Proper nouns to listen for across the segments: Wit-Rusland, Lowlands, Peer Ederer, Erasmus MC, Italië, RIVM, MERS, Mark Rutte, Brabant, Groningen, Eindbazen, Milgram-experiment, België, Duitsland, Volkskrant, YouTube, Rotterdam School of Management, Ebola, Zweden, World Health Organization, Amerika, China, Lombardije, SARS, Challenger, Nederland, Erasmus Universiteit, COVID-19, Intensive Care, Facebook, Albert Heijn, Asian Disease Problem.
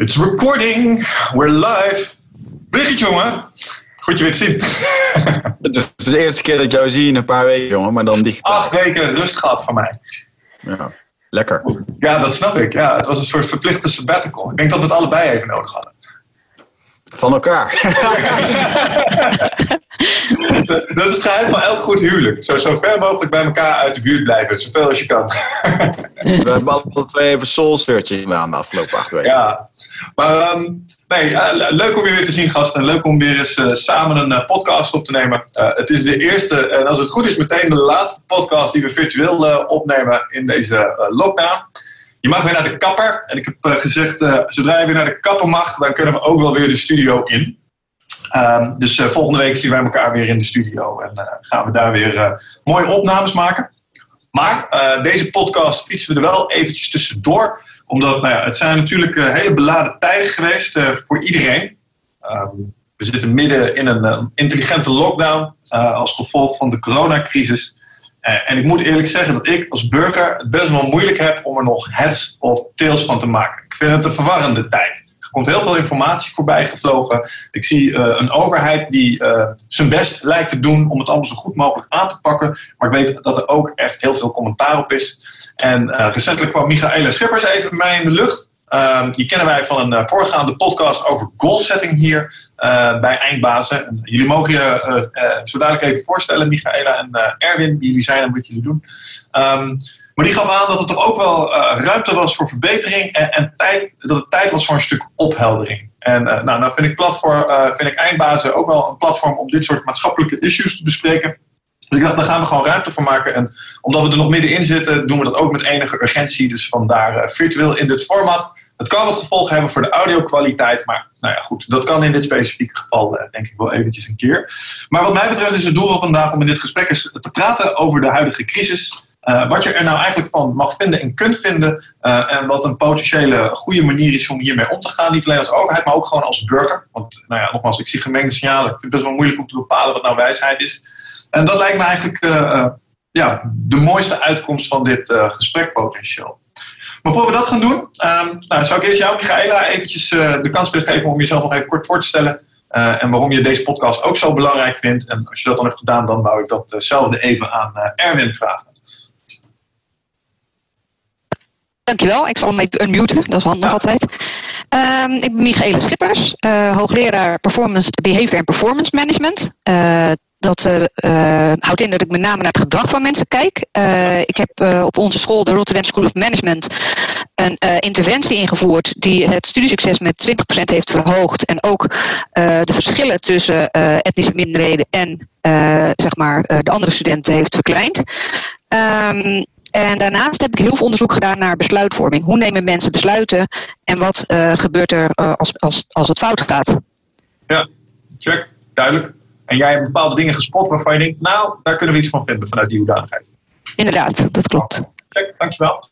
It's recording, we're live. Brigitte Jongen, goed je weer te zien. Het is de eerste keer dat ik jou zie in een paar weken, jongen, maar dan digitaal. 8 weken rust gehad van mij. Ja, lekker. Ja, dat snap ik. Ja, het was een soort verplichte sabbatical. Ik denk dat we het allebei even nodig hadden. Van elkaar. Dat is het geheim van elk goed huwelijk. Zo ver mogelijk bij elkaar uit de buurt blijven. Zoveel als je kan. We hebben alle twee even soul-searching gedaan de afgelopen 8 weken. Ja. Maar leuk om je weer te zien, gasten. Leuk om weer eens samen een podcast op te nemen. Het is de eerste, en als het goed is meteen de laatste podcast die we virtueel opnemen in deze lockdown. Je mag weer naar de kapper. En ik heb gezegd, zodra je weer naar de kapper mag, dan kunnen we ook wel weer de studio in. Dus volgende week zien wij elkaar weer in de studio. En gaan we daar weer mooie opnames maken. Maar deze podcast fietsen we er wel eventjes tussendoor. Omdat het zijn natuurlijk hele beladen tijden geweest voor iedereen. We zitten midden in een intelligente lockdown als gevolg van de coronacrisis. En ik moet eerlijk zeggen dat ik als burger het best wel moeilijk heb om er nog heads of tails van te maken. Ik vind het een verwarrende tijd. Er komt heel veel informatie voorbij gevlogen. Ik zie een overheid die zijn best lijkt te doen om het allemaal zo goed mogelijk aan te pakken. Maar ik weet dat er ook echt heel veel commentaar op is. En recentelijk kwam Michaéla Schippers even bij mij in de lucht. Die kennen wij van een voorgaande podcast over goalsetting hier bij Eindbazen. En jullie mogen je zo dadelijk even voorstellen, Michaéla en Erwin, wie jullie zijn en wat jullie doen. Maar die gaf aan dat het toch ook wel ruimte was voor verbetering en tijd, dat het tijd was voor een stuk opheldering. En nou vind ik Eindbazen ook wel een platform om dit soort maatschappelijke issues te bespreken. Dus ik dacht, daar gaan we gewoon ruimte voor maken. En omdat we er nog middenin zitten, doen we dat ook met enige urgentie. Dus vandaar virtueel in dit format. Het kan wat gevolgen hebben voor de audio-kwaliteit. Maar nou ja, goed, dat kan in dit specifieke geval denk ik wel eventjes een keer. Maar wat mij betreft is het doel van vandaag om in dit gesprek eens te praten over de huidige crisis. Wat je er nou eigenlijk van mag vinden en kunt vinden. En wat een potentiële goede manier is om hiermee om te gaan. Niet alleen als overheid, maar ook gewoon als burger. Want nou ja, nogmaals, ik zie gemengde signalen. Ik vind het best wel moeilijk om te bepalen wat nou wijsheid is. En dat lijkt me eigenlijk de mooiste uitkomst van dit gesprek potentieel. Maar voor we dat gaan doen, zou ik eerst jou, Michaéla, eventjes de kans willen geven om jezelf nog even kort voor te stellen. En waarom je deze podcast ook zo belangrijk vindt. En als je dat dan hebt gedaan, dan wou ik datzelfde even aan Erwin vragen. Dankjewel, ik zal hem even unmuten, dat is handig altijd. Ik ben Michaéla Schippers, hoogleraar Performance Behavior en Performance Management. Dat houdt in dat ik met name naar het gedrag van mensen kijk. Ik heb op onze school, de Rotterdam School of Management, een interventie ingevoerd die het studiesucces met 20% heeft verhoogd. En ook de verschillen tussen etnische minderheden en de andere studenten heeft verkleind. En daarnaast heb ik heel veel onderzoek gedaan naar besluitvorming. Hoe nemen mensen besluiten en wat gebeurt er als het fout gaat? Ja, check, duidelijk. En jij hebt bepaalde dingen gespot waarvan je denkt, nou, daar kunnen we iets van vinden vanuit die hoedanigheid. Inderdaad, dat klopt. Kijk, dankjewel.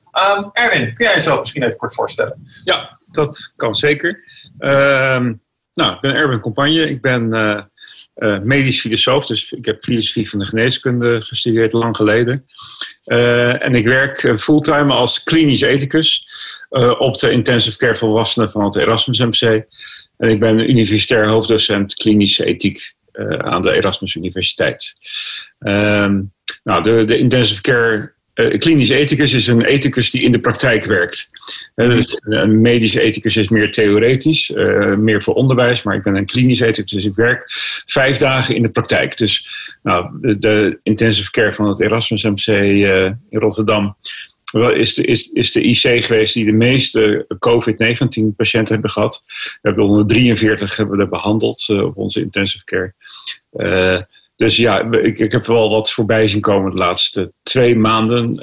Erwin, kun jij jezelf misschien even kort voorstellen? Ja, dat kan zeker. Ik ben Erwin Kompanje. Ik ben medisch filosoof, dus ik heb filosofie van de geneeskunde gestudeerd lang geleden. En ik werk fulltime als klinisch ethicus op de Intensive Care volwassenen van het Erasmus MC. En ik ben universitair hoofddocent klinische ethiek. Aan de Erasmus Universiteit. De intensive care klinische ethicus is een ethicus die in de praktijk werkt. Dus een medische ethicus is meer theoretisch, meer voor onderwijs, maar ik ben een klinisch ethicus, dus ik werk 5 dagen in de praktijk. Dus de intensive care van het Erasmus MC in Rotterdam is de IC geweest die de meeste COVID-19 patiënten hebben gehad. We hebben 143 behandeld op onze intensive care. Ik heb wel wat voorbij zien komen de laatste 2 maanden.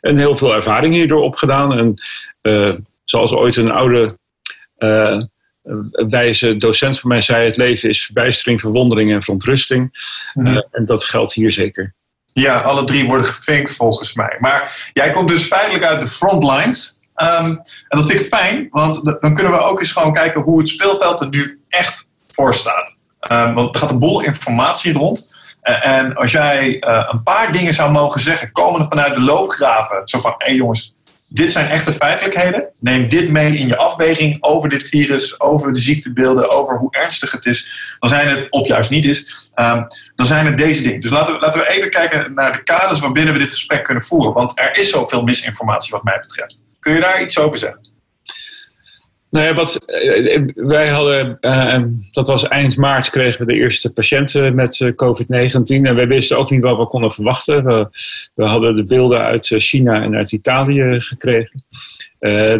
En heel veel ervaring hierdoor opgedaan. En zoals ooit een oude wijze docent van mij zei, het leven is verbijstering, verwondering en verontrusting. En dat geldt hier zeker. Ja, alle 3 worden gevinkt volgens mij. Maar jij komt dus feitelijk uit de frontlines. En dat vind ik fijn, want dan kunnen we ook eens gewoon kijken hoe het speelveld er nu echt voor staat. Want er gaat een boel informatie rond. En als jij een paar dingen zou mogen zeggen, komende vanuit de loopgraven. Zo van, hé jongens, Dit zijn echte feitelijkheden. Neem dit mee in je afweging over dit virus, over de ziektebeelden, over hoe ernstig het is. Dan zijn het, of juist niet is, dan zijn het deze dingen. Dus laten we even kijken naar de kaders waarbinnen we dit gesprek kunnen voeren. Want er is zoveel misinformatie wat mij betreft. Kun je daar iets over zeggen? Nou ja, wij hadden, dat was eind maart, kregen we de eerste patiënten met COVID-19. En wij wisten ook niet wat we konden verwachten. We hadden de beelden uit China en uit Italië gekregen.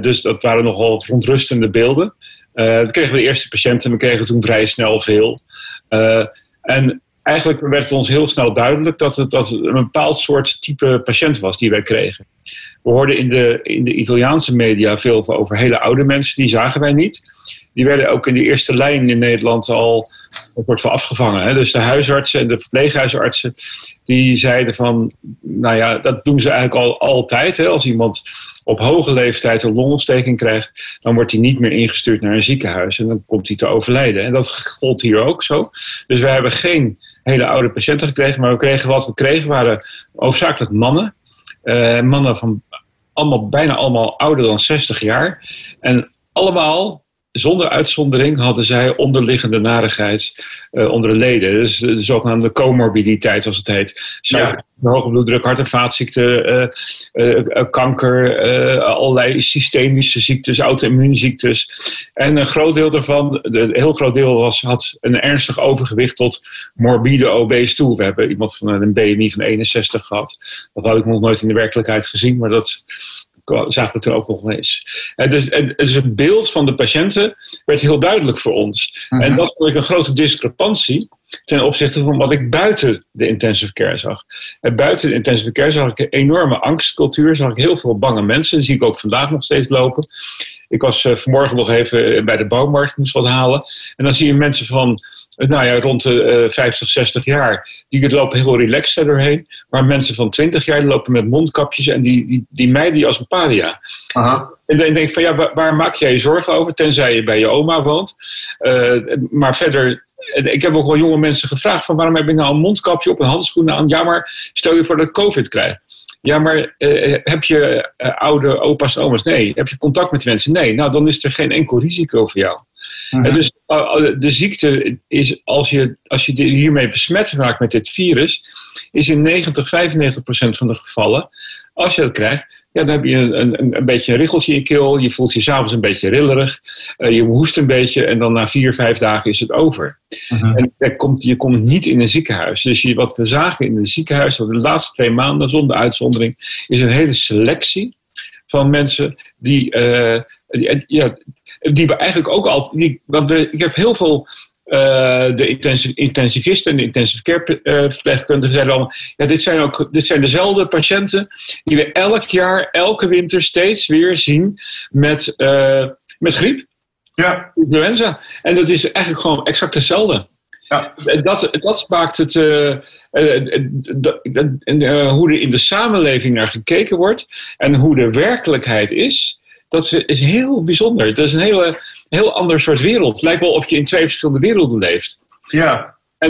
Dus dat waren nogal verontrustende beelden. Dan kregen we de eerste patiënten en we kregen toen vrij snel veel. En eigenlijk werd het ons heel snel duidelijk dat het een bepaald soort type patiënt was die wij kregen. We hoorden in de Italiaanse media veel over hele oude mensen, die zagen wij niet. Die werden ook in de eerste lijn in Nederland al een soort van afgevangen. Hè? Dus de huisartsen en de verpleeghuisartsen, die zeiden van, nou ja, dat doen ze eigenlijk altijd. Hè? Als iemand op hoge leeftijd een longontsteking krijgt, dan wordt hij niet meer ingestuurd naar een ziekenhuis en dan komt hij te overlijden. En dat gold hier ook zo. Dus wij hebben geen hele oude patiënten gekregen, maar wat we kregen waren hoofdzakelijk mannen. Mannen van bijna allemaal ouder dan 60 jaar. En allemaal, zonder uitzondering, hadden zij onderliggende narigheid onder de leden. Dus de zogenaamde comorbiditeit, zoals het heet. Suiker, ja. Hoge bloeddruk, hart- en vaatziekten, kanker, allerlei systemische ziektes, auto-immuunziektes. En een groot deel daarvan, had een ernstig overgewicht tot morbide obese toe. We hebben iemand van een BMI van 61 gehad. Dat had ik nog nooit in de werkelijkheid gezien, maar dat zagen we toen ook nog eens. Dus het beeld van de patiënten werd heel duidelijk voor ons. Mm-hmm. En dat vond ik een grote discrepantie ten opzichte van wat ik buiten de intensive care zag. En buiten de intensive care zag ik een enorme angstcultuur. Zag ik heel veel bange mensen. Die zie ik ook vandaag nog steeds lopen. Ik was vanmorgen nog even bij de bouwmarkt, moest wat halen. En dan zie je mensen van, nou ja, rond de 50, 60 jaar, die lopen heel relaxed er doorheen. Maar mensen van 20 jaar lopen met mondkapjes en die meiden die als een paria. Aha. En dan denk ik van, ja, waar maak jij je zorgen over? Tenzij je bij je oma woont. Maar verder, ik heb ook wel jonge mensen gevraagd van, waarom heb ik nou een mondkapje op en handschoenen aan? Ja, maar stel je voor dat ik COVID krijg. Ja, maar heb je oude opa's en oma's? Nee. Heb je contact met mensen? Nee. Nou, dan is er geen enkel risico voor jou. Uh-huh. Dus de ziekte is, als je hiermee besmet raakt met dit virus, is in 95% van de gevallen, als je dat krijgt, ja, dan heb je een beetje een richeltje in je keel, je voelt je 's avonds een beetje rillerig, je hoest een beetje en dan na 4-5 dagen is het over. Uh-huh. En je komt niet in een ziekenhuis. Dus wat we zagen in het ziekenhuis, dat de laatste 2 maanden, zonder uitzondering, is een hele selectie van mensen die we eigenlijk ook altijd. Ik heb heel veel de intensivisten en de intensive care verpleegkundigen zeiden allemaal, ja, dit zijn dezelfde patiënten die we elk jaar, elke winter steeds weer zien met griep. Ja. Influenza. En dat is eigenlijk gewoon exact hetzelfde. Ja. Dat maakt het. Hoe er in de samenleving naar gekeken wordt en hoe de werkelijkheid is, dat is heel bijzonder. Het is een heel ander soort wereld. Het lijkt wel of je in 2 verschillende werelden leeft. Ja. En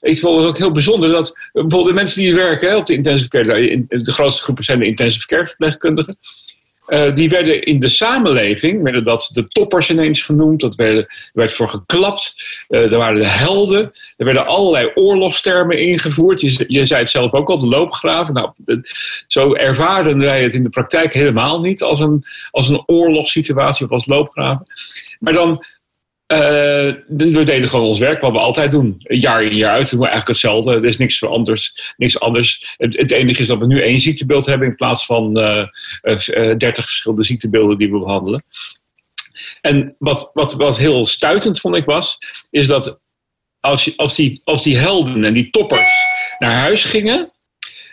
ik vond het ook heel bijzonder dat bijvoorbeeld de mensen die werken op de intensive care, de grootste groepen zijn de intensive care verpleegkundigen. Die werden in de samenleving, werden dat de toppers ineens genoemd, er werd voor geklapt, er waren de helden, er werden allerlei oorlogstermen ingevoerd. Je zei het zelf ook al, de loopgraven. Nou, zo ervaren wij het in de praktijk helemaal niet als een oorlogssituatie of als loopgraven. Maar dan, we deden gewoon ons werk, wat we altijd doen. Jaar in jaar uit doen we eigenlijk hetzelfde. Er is niks veranderd, niks anders. Het enige is dat we nu 1 ziektebeeld hebben in plaats van 30 verschillende ziektebeelden die we behandelen. En wat heel stuitend vond ik was, is dat als die helden en die toppers naar huis gingen,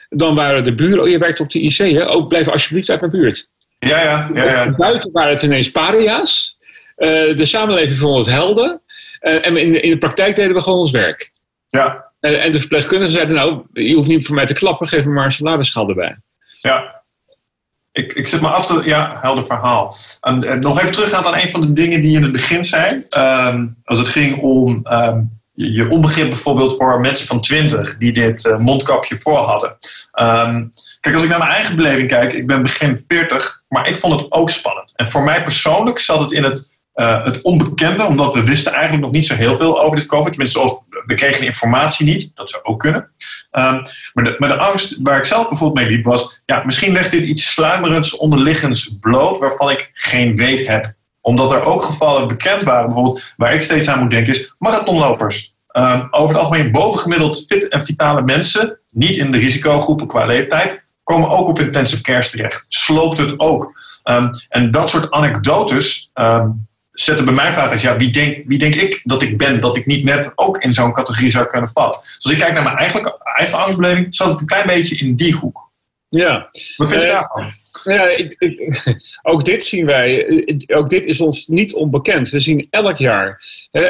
dan waren de buren, oh, je werkt op de IC, hè? Oh, blijf alsjeblieft uit mijn buurt. Ja. Buiten waren het ineens paria's. De samenleving vond het helden. En in de praktijk deden we gewoon ons werk. Ja. En de verpleegkundigen zeiden, nou, je hoeft niet voor mij te klappen, geef me maar een saladeschaal erbij. Ja. Ik zit me af te... Ja, helder verhaal. En nog even teruggaan aan een van de dingen die je in het begin zei. Als het ging om je onbegrip bijvoorbeeld voor mensen van 20 die dit mondkapje voor hadden. Kijk, als ik naar mijn eigen beleving kijk, ik ben begin 40, maar ik vond het ook spannend. En voor mij persoonlijk zat het in het onbekende, omdat we wisten eigenlijk nog niet zo heel veel over dit COVID. Tenminste, of we kregen de informatie niet, dat zou ook kunnen. Maar de angst waar ik zelf bijvoorbeeld mee liep was, ja, misschien legt dit iets sluimerends, onderliggends bloot waarvan ik geen weet heb. Omdat er ook gevallen bekend waren, bijvoorbeeld, waar ik steeds aan moet denken, is marathonlopers. Over het algemeen bovengemiddeld fit en vitale mensen, niet in de risicogroepen qua leeftijd, komen ook op intensive cares terecht. Sloopt het ook. En dat soort anekdotes zetten bij mij vragen, ja, wie denk ik dat ik ben, dat ik niet net ook in zo'n categorie zou kunnen vallen. Dus als ik kijk naar mijn eigen angstbeleving, zat het een klein beetje in die hoek. Ja. Wat vind je daarvan? Ja, ook dit zien wij. Ook dit is ons niet onbekend. We zien elk jaar.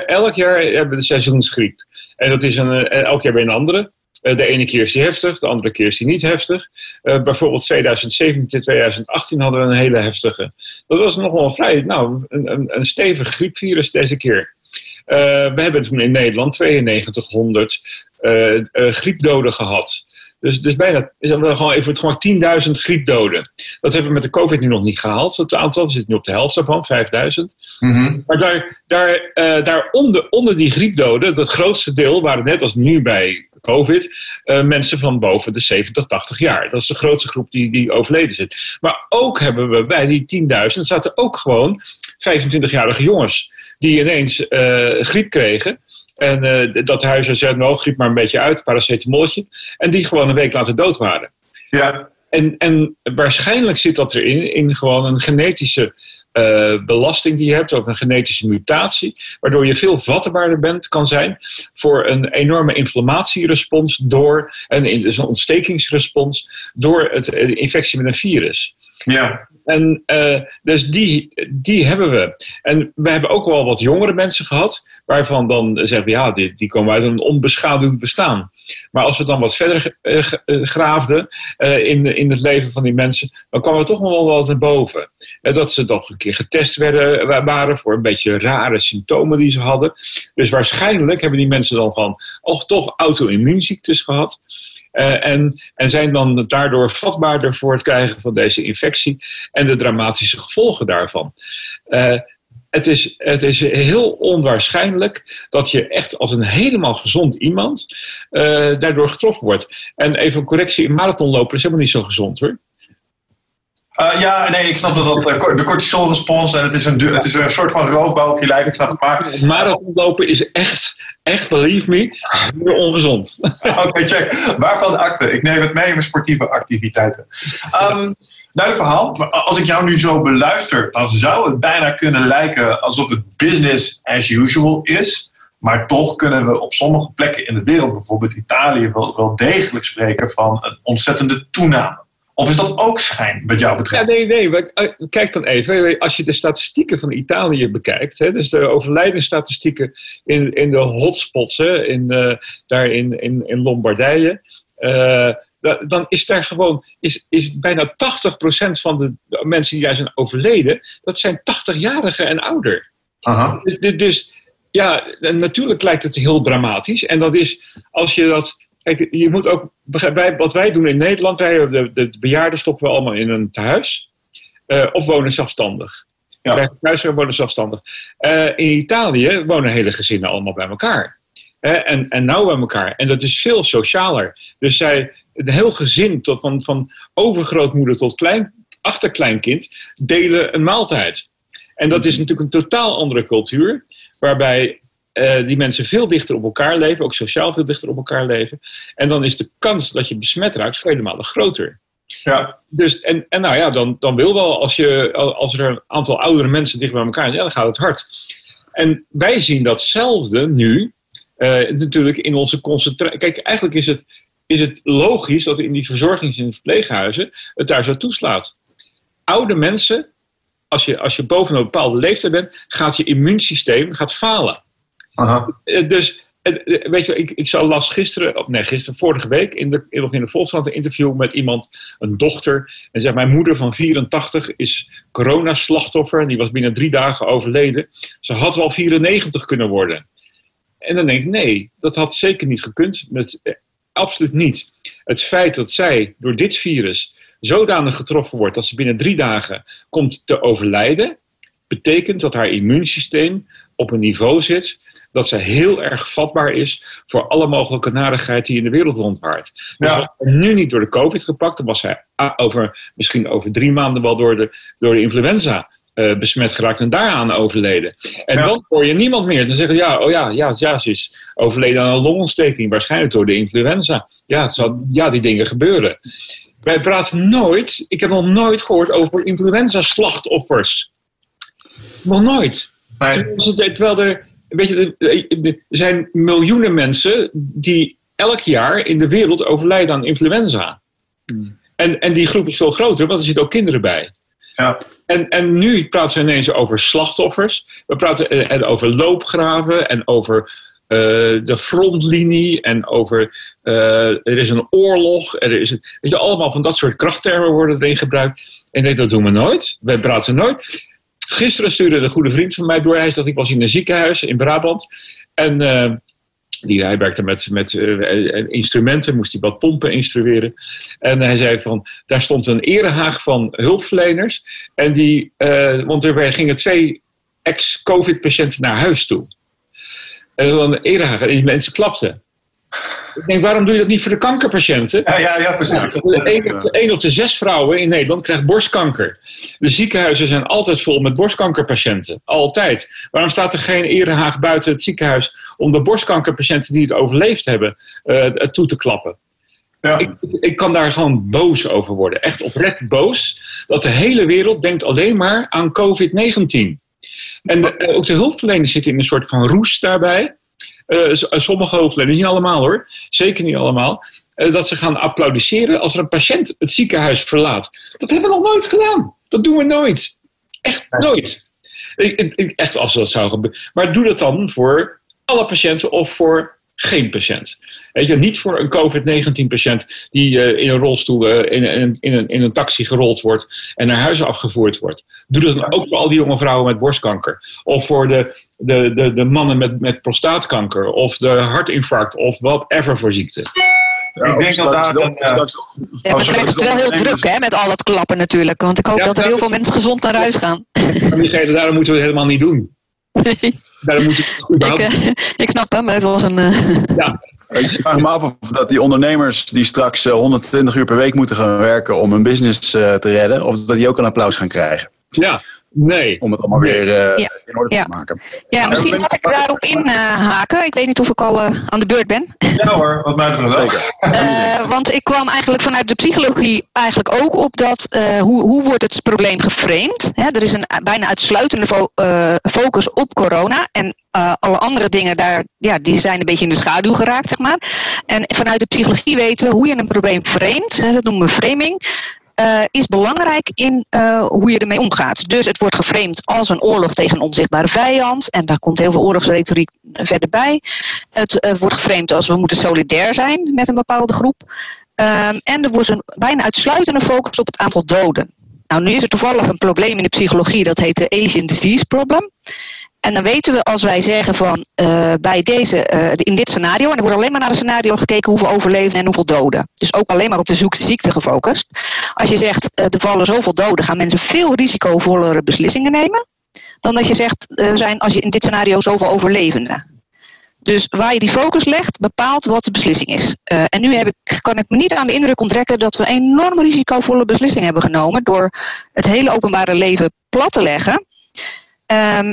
Elk jaar hebben we de seizoensgriep. En dat is elk jaar bij een andere. De ene keer is die heftig, de andere keer is die niet heftig. Bijvoorbeeld 2017, 2018 hadden we een hele heftige. Dat was nogal vrij, een stevig griepvirus deze keer. We hebben toen in Nederland 9200 griepdoden gehad. Dus bijna, gewoon even het gemak, 10.000 griepdoden. Dat hebben we met de COVID nu nog niet gehaald. Het aantal zit nu op de helft daarvan, 5.000. Mm-hmm. Maar daaronder die griepdoden, dat grootste deel waren net als nu bij COVID, mensen van boven de 70, 80 jaar. Dat is de grootste groep die overleden zit. Maar ook hebben we bij die 10.000 zaten ook gewoon 25-jarige jongens die ineens griep kregen. En dat huisarts zei, nou, griep maar een beetje uit, paracetamoltje. En die gewoon een week later dood waren. Ja. En waarschijnlijk zit dat erin, in gewoon een genetische belasting die je hebt, of een genetische mutatie, waardoor je veel vatbaarder kan zijn voor een enorme inflammatierespons dus een ontstekingsrespons door de infectie met een virus. Ja. En dus die hebben we. En we hebben ook wel wat jongere mensen gehad, waarvan dan zeggen we, ja, die komen uit een onbeschaduwd bestaan. Maar als we dan wat verder graafden in het leven van die mensen, dan kwamen we toch nog wel wat naar boven. Dat ze toch een keer getest waren voor een beetje rare symptomen die ze hadden. Dus waarschijnlijk hebben die mensen dan toch auto-immuunziektes gehad. En zijn dan daardoor vatbaarder voor het krijgen van deze infectie en de dramatische gevolgen daarvan. Het is heel onwaarschijnlijk dat je echt als een helemaal gezond iemand daardoor getroffen wordt. En even een correctie, een marathonloper is helemaal niet zo gezond hoor. Ik snap dat de cortisolrespons en het is een soort van roofbouw op je lijf, ik snap het maar. Marathonlopen is echt, believe me, heel ongezond. Oké, check. Waarvan akte? Ik neem het mee in mijn sportieve activiteiten. Duidelijk verhaal. Maar als ik jou nu zo beluister, dan zou het bijna kunnen lijken alsof het business as usual is. Maar toch kunnen we op sommige plekken in de wereld, bijvoorbeeld Italië, wel degelijk spreken van een ontzettende toename. Of is dat ook schijn, wat jou betreft? Ja, nee. Kijk dan even. Als je de statistieken van Italië bekijkt, hè, dus de overlijdensstatistieken in de hotspots, hè, in Lombardije, dan is daar gewoon bijna 80% van de mensen die daar zijn overleden, dat zijn 80-jarigen en ouder. Aha. Dus ja, natuurlijk lijkt het heel dramatisch. En dat is, als je dat... Kijk, je moet ook begrijpen, wat wij doen in Nederland, de bejaarden stoppen we allemaal in een tehuis. Of wonen zelfstandig. Ja. Krijgen thuis en wonen zelfstandig. In Italië wonen hele gezinnen allemaal bij elkaar. En nauw bij elkaar. En dat is veel socialer. Dus een heel gezin, van overgrootmoeder tot achterkleinkind, delen een maaltijd. En dat is natuurlijk een totaal andere cultuur, waarbij... die mensen veel dichter op elkaar leven, ook sociaal veel dichter op elkaar leven. En dan is de kans dat je besmet raakt vele malen groter. Ja. Dus, dan wil wel, als er een aantal oudere mensen dicht bij elkaar zijn, ja, dan gaat het hard. En wij zien datzelfde nu, natuurlijk in onze concentratie. Kijk, eigenlijk is het logisch dat in die verzorgings- en verpleeghuizen het daar zo toeslaat. Oude mensen, als je boven een bepaalde leeftijd bent, gaat je immuunsysteem falen. Aha. Dus, weet je, ik las vorige week in de Volkskrant een interview met iemand, een dochter. En zei, mijn moeder van 84 is coronaslachtoffer en die was binnen 3 dagen overleden. Ze had wel 94 kunnen worden. En dan denk ik, nee, dat had zeker niet gekund. Absoluut niet. Het feit dat zij door dit virus zodanig getroffen wordt dat ze binnen 3 dagen komt te overlijden, betekent dat haar immuunsysteem op een niveau zit dat ze heel erg vatbaar is voor alle mogelijke narigheid die in de wereld rondwaart. Dus was ze nu niet door de COVID gepakt, dan was zij misschien over 3 maanden wel door de influenza besmet geraakt en daaraan overleden. En dan hoor je niemand meer. Dan zeggen ze is overleden aan een longontsteking, waarschijnlijk door de influenza. Die dingen gebeuren. Wij praten nooit, ik heb nog nooit gehoord over influenza-slachtoffers. Nog nooit. Nee. Terwijl er zijn miljoenen mensen die elk jaar in de wereld overlijden aan influenza. En die groep is veel groter, want er zitten ook kinderen bij. Ja. En nu praten we ineens over slachtoffers. We praten over loopgraven en over de frontlinie en over er is een oorlog. Allemaal van dat soort krachttermen worden erin gebruikt. En ik denk, dat doen we nooit. Wij praten nooit. Gisteren stuurde een goede vriend van mij door. Hij zegt, ik was in een ziekenhuis in Brabant. En hij werkte met instrumenten, moest hij wat pompen instrueren. En hij zei van, daar stond een erehaag van hulpverleners. En want er gingen 2 ex-covid-patiënten naar huis toe. En er was een erehaag en die mensen klapten. Ik denk, waarom doe je dat niet voor de kankerpatiënten? Ja, precies. 1 op de 6 vrouwen in Nederland krijgt borstkanker. De ziekenhuizen zijn altijd vol met borstkankerpatiënten. Altijd. Waarom staat er geen erehaag buiten het ziekenhuis om de borstkankerpatiënten die het overleefd hebben toe te klappen? Ja. Ik kan daar gewoon boos over worden. Echt oprecht boos. Dat de hele wereld denkt alleen maar aan COVID-19. En ook de hulpverleners zitten in een soort van roes daarbij. Sommige hulpverleners, niet allemaal hoor, zeker niet allemaal, dat ze gaan applaudisseren als er een patiënt het ziekenhuis verlaat. Dat hebben we nog nooit gedaan. Dat doen we nooit. Echt nooit. Echt als dat zou gebeuren. Maar doe dat dan voor alle patiënten of voor geen patiënt. Weet je, niet voor een COVID-19 patiënt die in een rolstoel in een taxi gerold wordt en naar huis afgevoerd wordt. Doe dat dan ook voor al die jonge vrouwen met borstkanker. Of voor de mannen met prostaatkanker. Of de hartinfarct. Of whatever voor ziekte. Ja, ik denk dat het is wel heel druk hè, met al het klappen natuurlijk. Want ik hoop dat er heel veel mensen gezond naar huis gaan. Daarom moeten we het helemaal niet doen. Nee. Ik snap hem, maar het was een... Ik vraag me af of dat die ondernemers die straks 120 uur per week moeten gaan werken om hun business te redden, of dat die ook een applaus gaan krijgen. Ja, nee. Om het allemaal weer in orde te maken. Ja, misschien had ik daarop inhaken. Ik weet niet of ik al aan de beurt ben. Ja hoor, wat mij betreft. Want ik kwam eigenlijk vanuit de psychologie eigenlijk ook op dat hoe wordt het probleem geframed? Hè, er is een bijna uitsluitende focus op corona en alle andere dingen daar, die zijn een beetje in de schaduw geraakt, zeg maar. En vanuit de psychologie weten we hoe je een probleem framed, hè, dat noemen we framing. Is belangrijk in hoe je ermee omgaat. Dus het wordt geframed als een oorlog tegen een onzichtbare vijand. En daar komt heel veel oorlogsretoriek verder bij. Het wordt geframed als we moeten solidair zijn met een bepaalde groep. En er wordt een bijna uitsluitende focus op het aantal doden. Nou, nu is er toevallig een probleem in de psychologie. Dat heet de Asian Disease Problem. En dan weten we als wij zeggen van in dit scenario, en er wordt alleen maar naar het scenario gekeken hoeveel overleven en hoeveel doden. Dus ook alleen maar op de ziekte gefocust. Als je zegt er vallen zoveel doden, gaan mensen veel risicovollere beslissingen nemen. Dan dat je zegt als je in dit scenario zoveel overlevenden. Dus waar je die focus legt, bepaalt wat de beslissing is. En nu kan ik me niet aan de indruk onttrekken dat we een enorm risicovolle beslissing hebben genomen door het hele openbare leven plat te leggen.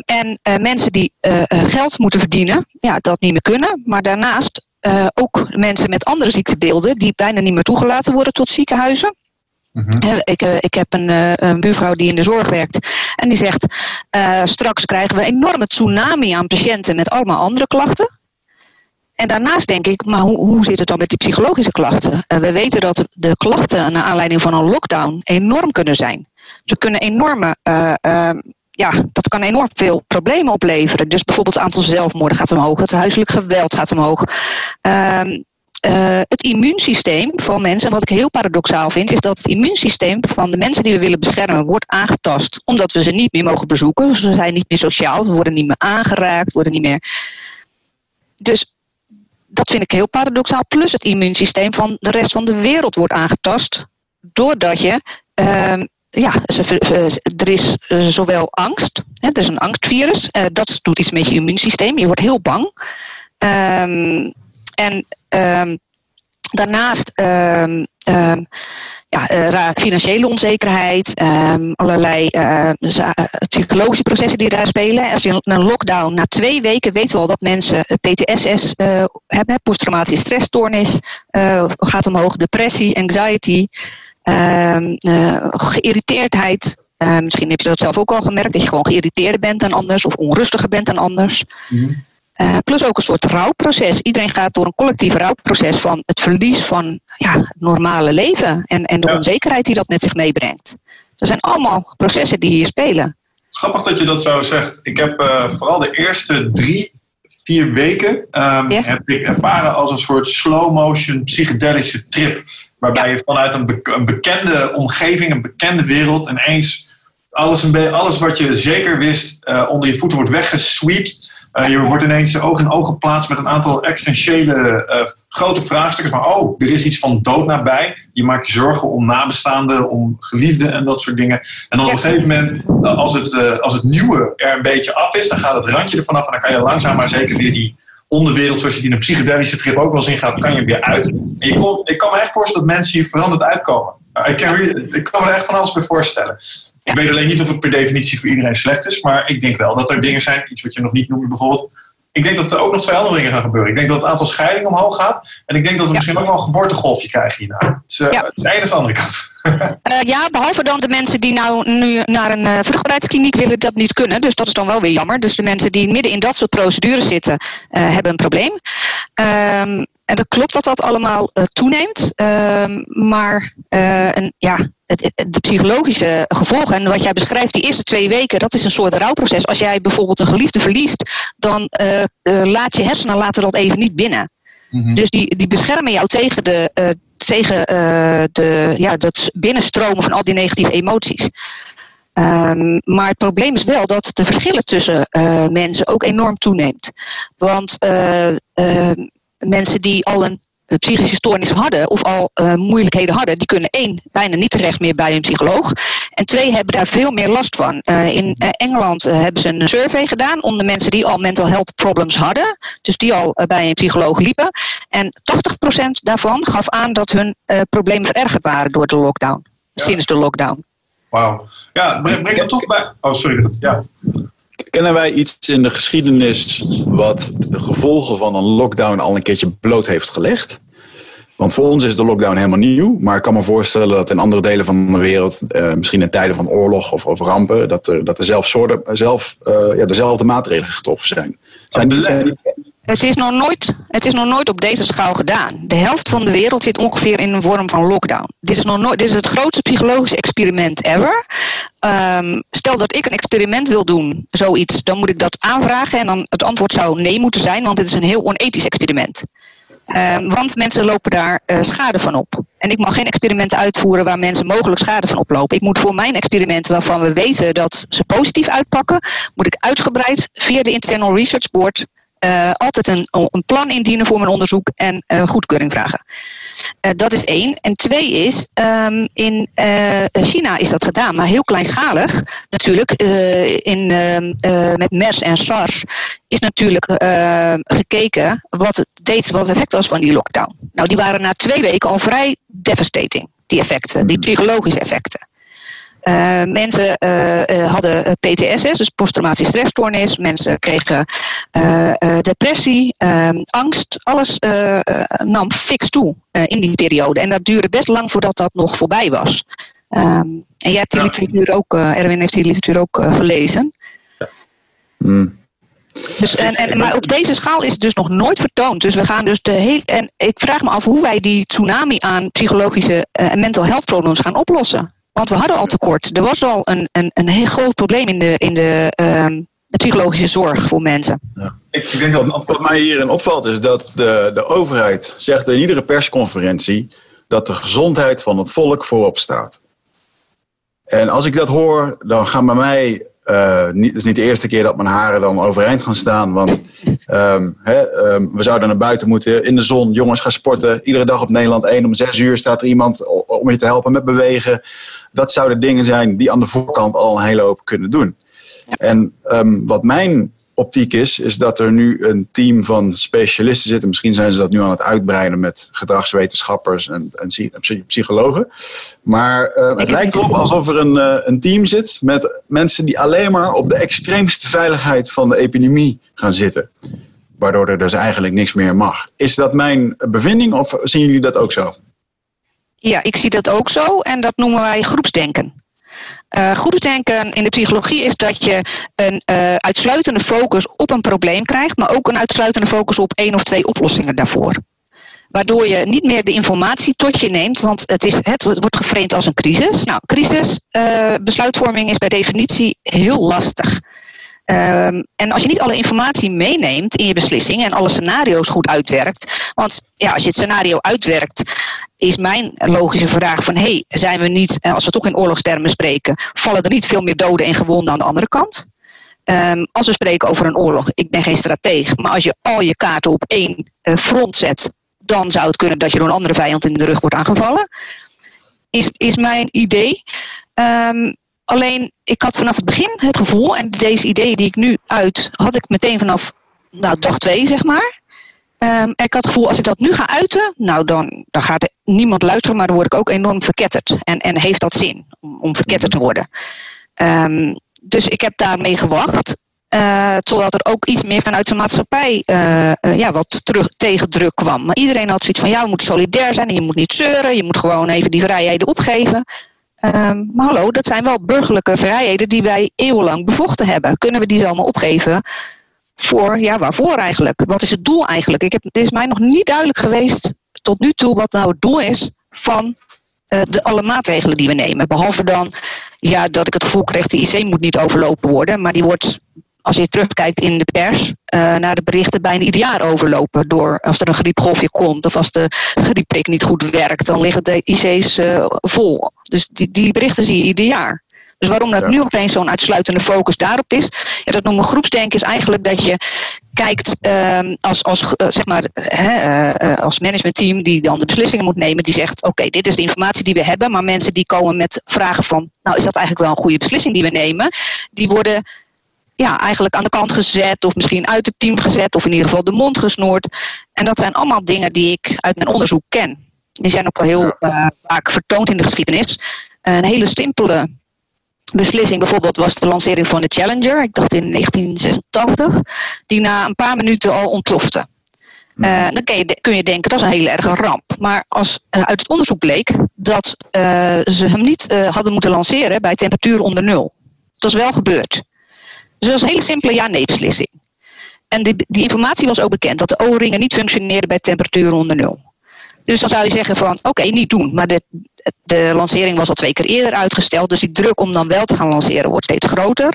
En mensen die geld moeten verdienen, dat niet meer kunnen. Maar daarnaast ook mensen met andere ziektebeelden die bijna niet meer toegelaten worden tot ziekenhuizen. Mm-hmm. Ik heb een buurvrouw die in de zorg werkt en die zegt straks krijgen we een enorme tsunami aan patiënten met allemaal andere klachten. En daarnaast denk ik, maar hoe zit het dan met die psychologische klachten? We weten dat de klachten naar aanleiding van een lockdown enorm kunnen zijn. Ze kunnen enorme... dat kan enorm veel problemen opleveren. Dus bijvoorbeeld het aantal zelfmoorden gaat omhoog. Het huiselijk geweld gaat omhoog. Het immuunsysteem van mensen, wat ik heel paradoxaal vind, is dat het immuunsysteem van de mensen die we willen beschermen wordt aangetast. Omdat we ze niet meer mogen bezoeken. Ze zijn niet meer sociaal. Ze worden niet meer aangeraakt. Worden niet meer... Dus dat vind ik heel paradoxaal. Plus het immuunsysteem van de rest van de wereld wordt aangetast. Doordat je... er is zowel angst. Hè, er is een angstvirus. Dat doet iets met je immuunsysteem. Je wordt heel bang. Daarnaast financiële onzekerheid, allerlei psychologische processen die daar spelen. Als je een lockdown, na 2 weken weten we al dat mensen PTSS hebben, posttraumatische stressstoornis, gaat omhoog, depressie, anxiety, geïrriteerdheid. Misschien heb je dat zelf ook al gemerkt, dat je gewoon geïrriteerder bent dan anders of onrustiger bent dan anders. Mm-hmm. Plus ook een soort rouwproces. Iedereen gaat door een collectief rouwproces van het verlies van het normale leven. En de onzekerheid die dat met zich meebrengt. Dat zijn allemaal processen die hier spelen. Grappig dat je dat zo zegt. Ik heb vooral de eerste 3-4 weken heb ik ervaren als een soort slow motion psychedelische trip. Waarbij je vanuit een bekende omgeving, een bekende wereld ineens alles wat je zeker wist onder je voeten wordt weggesweept. Je wordt ineens oog in oog geplaatst met een aantal existentiële grote vraagstukken. Maar er is iets van dood nabij. Je maakt je zorgen om nabestaanden, om geliefden en dat soort dingen. En dan op een gegeven moment, als het nieuwe er een beetje af is, dan gaat het randje ervan af. En dan kan je langzaam maar zeker weer die onderwereld, zoals je die in een psychedelische trip ook wel eens ingaat, kan je weer uit. En ik kan me echt voorstellen dat mensen hier veranderd uitkomen. Ik kan me er echt van alles bij voorstellen. Ja. Ik weet alleen niet of het per definitie voor iedereen slecht is. Maar ik denk wel dat er dingen zijn, iets wat je nog niet noemde bijvoorbeeld. Ik denk dat er ook nog 2 andere dingen gaan gebeuren. Ik denk dat het aantal scheidingen omhoog gaat. En ik denk dat we misschien ook wel een geboortegolfje krijgen hierna. Dus het is de ene of de andere kant. Behalve dan de mensen die nu naar een vruchtbaarheidskliniek willen, dat niet kunnen. Dus dat is dan wel weer jammer. Dus de mensen die midden in dat soort procedures zitten, hebben een probleem. En dat klopt dat dat allemaal toeneemt. De psychologische gevolgen, en wat jij beschrijft, die eerste 2 weken, dat is een soort rouwproces. Als jij bijvoorbeeld een geliefde verliest, dan laat je hersenen dat even niet binnen. Mm-hmm. Dus die beschermen jou tegen het binnenstromen van al die negatieve emoties. Maar het probleem is wel dat de verschillen tussen mensen ook enorm toeneemt. Want mensen die al een psychische stoornis hadden of al moeilijkheden hadden, die kunnen 1, bijna niet terecht meer bij een psycholoog. En 2, hebben daar veel meer last van. In Engeland hebben ze een survey gedaan onder mensen die al mental health problems hadden. Dus die al bij een psycholoog liepen. En 80% daarvan gaf aan dat hun problemen verergerd waren door de lockdown. Ja. Sinds de lockdown. Wauw. Ja, breng dat toch bij... Oh, sorry. Ja. Kennen wij iets in de geschiedenis wat de gevolgen van een lockdown al een keertje bloot heeft gelegd? Want voor ons is de lockdown helemaal nieuw. Maar ik kan me voorstellen dat in andere delen van de wereld, misschien in tijden van oorlog of rampen, dat er dezelfde maatregelen getroffen zijn. Het is nog nooit op deze schaal gedaan. De helft van de wereld zit ongeveer in een vorm van lockdown. Dit is het grootste psychologische experiment ever. Stel dat ik een experiment wil doen, zoiets, dan moet ik dat aanvragen. En dan het antwoord zou nee moeten zijn, want dit is een heel onethisch experiment. Want mensen lopen daar schade van op. En ik mag geen experimenten uitvoeren waar mensen mogelijk schade van oplopen. Ik moet voor mijn experimenten waarvan we weten dat ze positief uitpakken, moet ik uitgebreid via de Internal Research Board altijd een plan indienen voor mijn onderzoek en goedkeuring vragen. Dat is 1. En 2 is, in China is dat gedaan, maar heel kleinschalig. Natuurlijk, met MERS en SARS is natuurlijk gekeken wat het deed, wat het effect was van die lockdown. Nou, die waren na 2 weken al vrij devastating, die effecten, die psychologische effecten. Mensen hadden PTSS, dus posttraumatische stressstoornis. Mensen kregen depressie, angst. Alles nam fiks toe in die periode. En dat duurde best lang voordat dat nog voorbij was. En jij hebt die literatuur ook, Erwin heeft die literatuur ook gelezen. Ja. Mm. Dus, maar op deze schaal is het dus nog nooit vertoond. Dus we gaan dus en ik vraag me af hoe wij die tsunami aan psychologische en mental health problems gaan oplossen. Want we hadden al tekort. Er was al een heel groot probleem in de psychologische zorg voor mensen. Ja. Ik denk dat wat mij hierin opvalt is dat de overheid zegt in iedere persconferentie dat de gezondheid van het volk voorop staat. En als ik dat hoor, dan gaan bij mij... het is niet de eerste keer dat mijn haren dan overeind gaan staan. Want We zouden naar buiten moeten, in de zon, jongens gaan sporten. Iedere dag op Nederland 1 om 6 uur staat er iemand om je te helpen met bewegen. Dat zouden dingen zijn die aan de voorkant al een hele hoop kunnen doen. Ja. En wat mijn optiek is dat er nu een team van specialisten zit. En misschien zijn ze dat nu aan het uitbreiden met gedragswetenschappers en psychologen. Maar het lijkt erop alsof er een team zit met mensen die alleen maar op de extreemste veiligheid van de epidemie gaan zitten. Waardoor er dus eigenlijk niks meer mag. Is dat mijn bevinding of zien jullie dat ook zo? Ja, ik zie dat ook zo en dat noemen wij groepsdenken. Groepsdenken in de psychologie is dat je een uitsluitende focus op een probleem krijgt, maar ook een uitsluitende focus op 1 of 2 oplossingen daarvoor. Waardoor je niet meer de informatie tot je neemt, want het wordt geframed als een crisis. Nou, crisisbesluitvorming is bij definitie heel lastig. En als je niet alle informatie meeneemt in je beslissing en alle scenario's goed uitwerkt, want ja, als je het scenario uitwerkt, is mijn logische vraag van, zijn we niet, als we toch in oorlogstermen spreken, vallen er niet veel meer doden en gewonden aan de andere kant? Als we spreken over een oorlog, ik ben geen strateeg, maar als je al je kaarten op 1 front zet, dan zou het kunnen dat je door een andere vijand in de rug wordt aangevallen. Is mijn idee. Alleen, ik had vanaf het begin het gevoel, en deze ideeën die ik nu uit, had ik meteen vanaf dag 2, zeg maar. Ik had het gevoel, als ik dat nu ga uiten, dan gaat er niemand luisteren, maar dan word ik ook enorm verketterd. En heeft dat zin om verketterd te worden? Dus ik heb daarmee gewacht, totdat er ook iets meer vanuit de maatschappij wat tegen druk kwam. Maar iedereen had zoiets van, je moet solidair zijn, je moet niet zeuren, je moet gewoon even die vrijheden opgeven. Maar hallo, dat zijn wel burgerlijke vrijheden die wij eeuwenlang bevochten hebben. Kunnen we die zomaar opgeven? Waarvoor eigenlijk? Wat is het doel eigenlijk? Het is mij nog niet duidelijk geweest tot nu toe wat nou het doel is van alle maatregelen die we nemen. Behalve dan dat ik het gevoel kreeg, de IC moet niet overlopen worden. Maar die wordt, als je terugkijkt in de pers, naar de berichten bijna ieder jaar overlopen. Door als er een griepgolfje komt of als de griepprik niet goed werkt, dan liggen de IC's vol. Dus die berichten zie je ieder jaar. Dus waarom dat nu opeens zo'n uitsluitende focus daarop is, dat noemen we groepsdenken, is eigenlijk dat je kijkt als managementteam die dan de beslissingen moet nemen, die zegt, oké, dit is de informatie die we hebben, maar mensen die komen met vragen van, is dat eigenlijk wel een goede beslissing die we nemen, die worden eigenlijk aan de kant gezet of misschien uit het team gezet of in ieder geval de mond gesnoerd. En dat zijn allemaal dingen die ik uit mijn onderzoek ken. Die zijn ook al heel vaak vertoond in de geschiedenis. Een hele simpele beslissing bijvoorbeeld was de lancering van de Challenger. Ik dacht in 1986. Die na een paar minuten al ontplofte. Dan kun je denken, dat is een hele erge ramp. Maar als uit het onderzoek bleek dat ze hem niet hadden moeten lanceren bij temperatuur onder 0. Dat is wel gebeurd. Dus dat was een hele simpele ja-nee beslissing. En die informatie was ook bekend. Dat de O-ringen niet functioneerden bij temperatuur onder 0. Dus dan zou je zeggen van, oké, niet doen. Maar de lancering was al 2 keer eerder uitgesteld. Dus die druk om dan wel te gaan lanceren wordt steeds groter.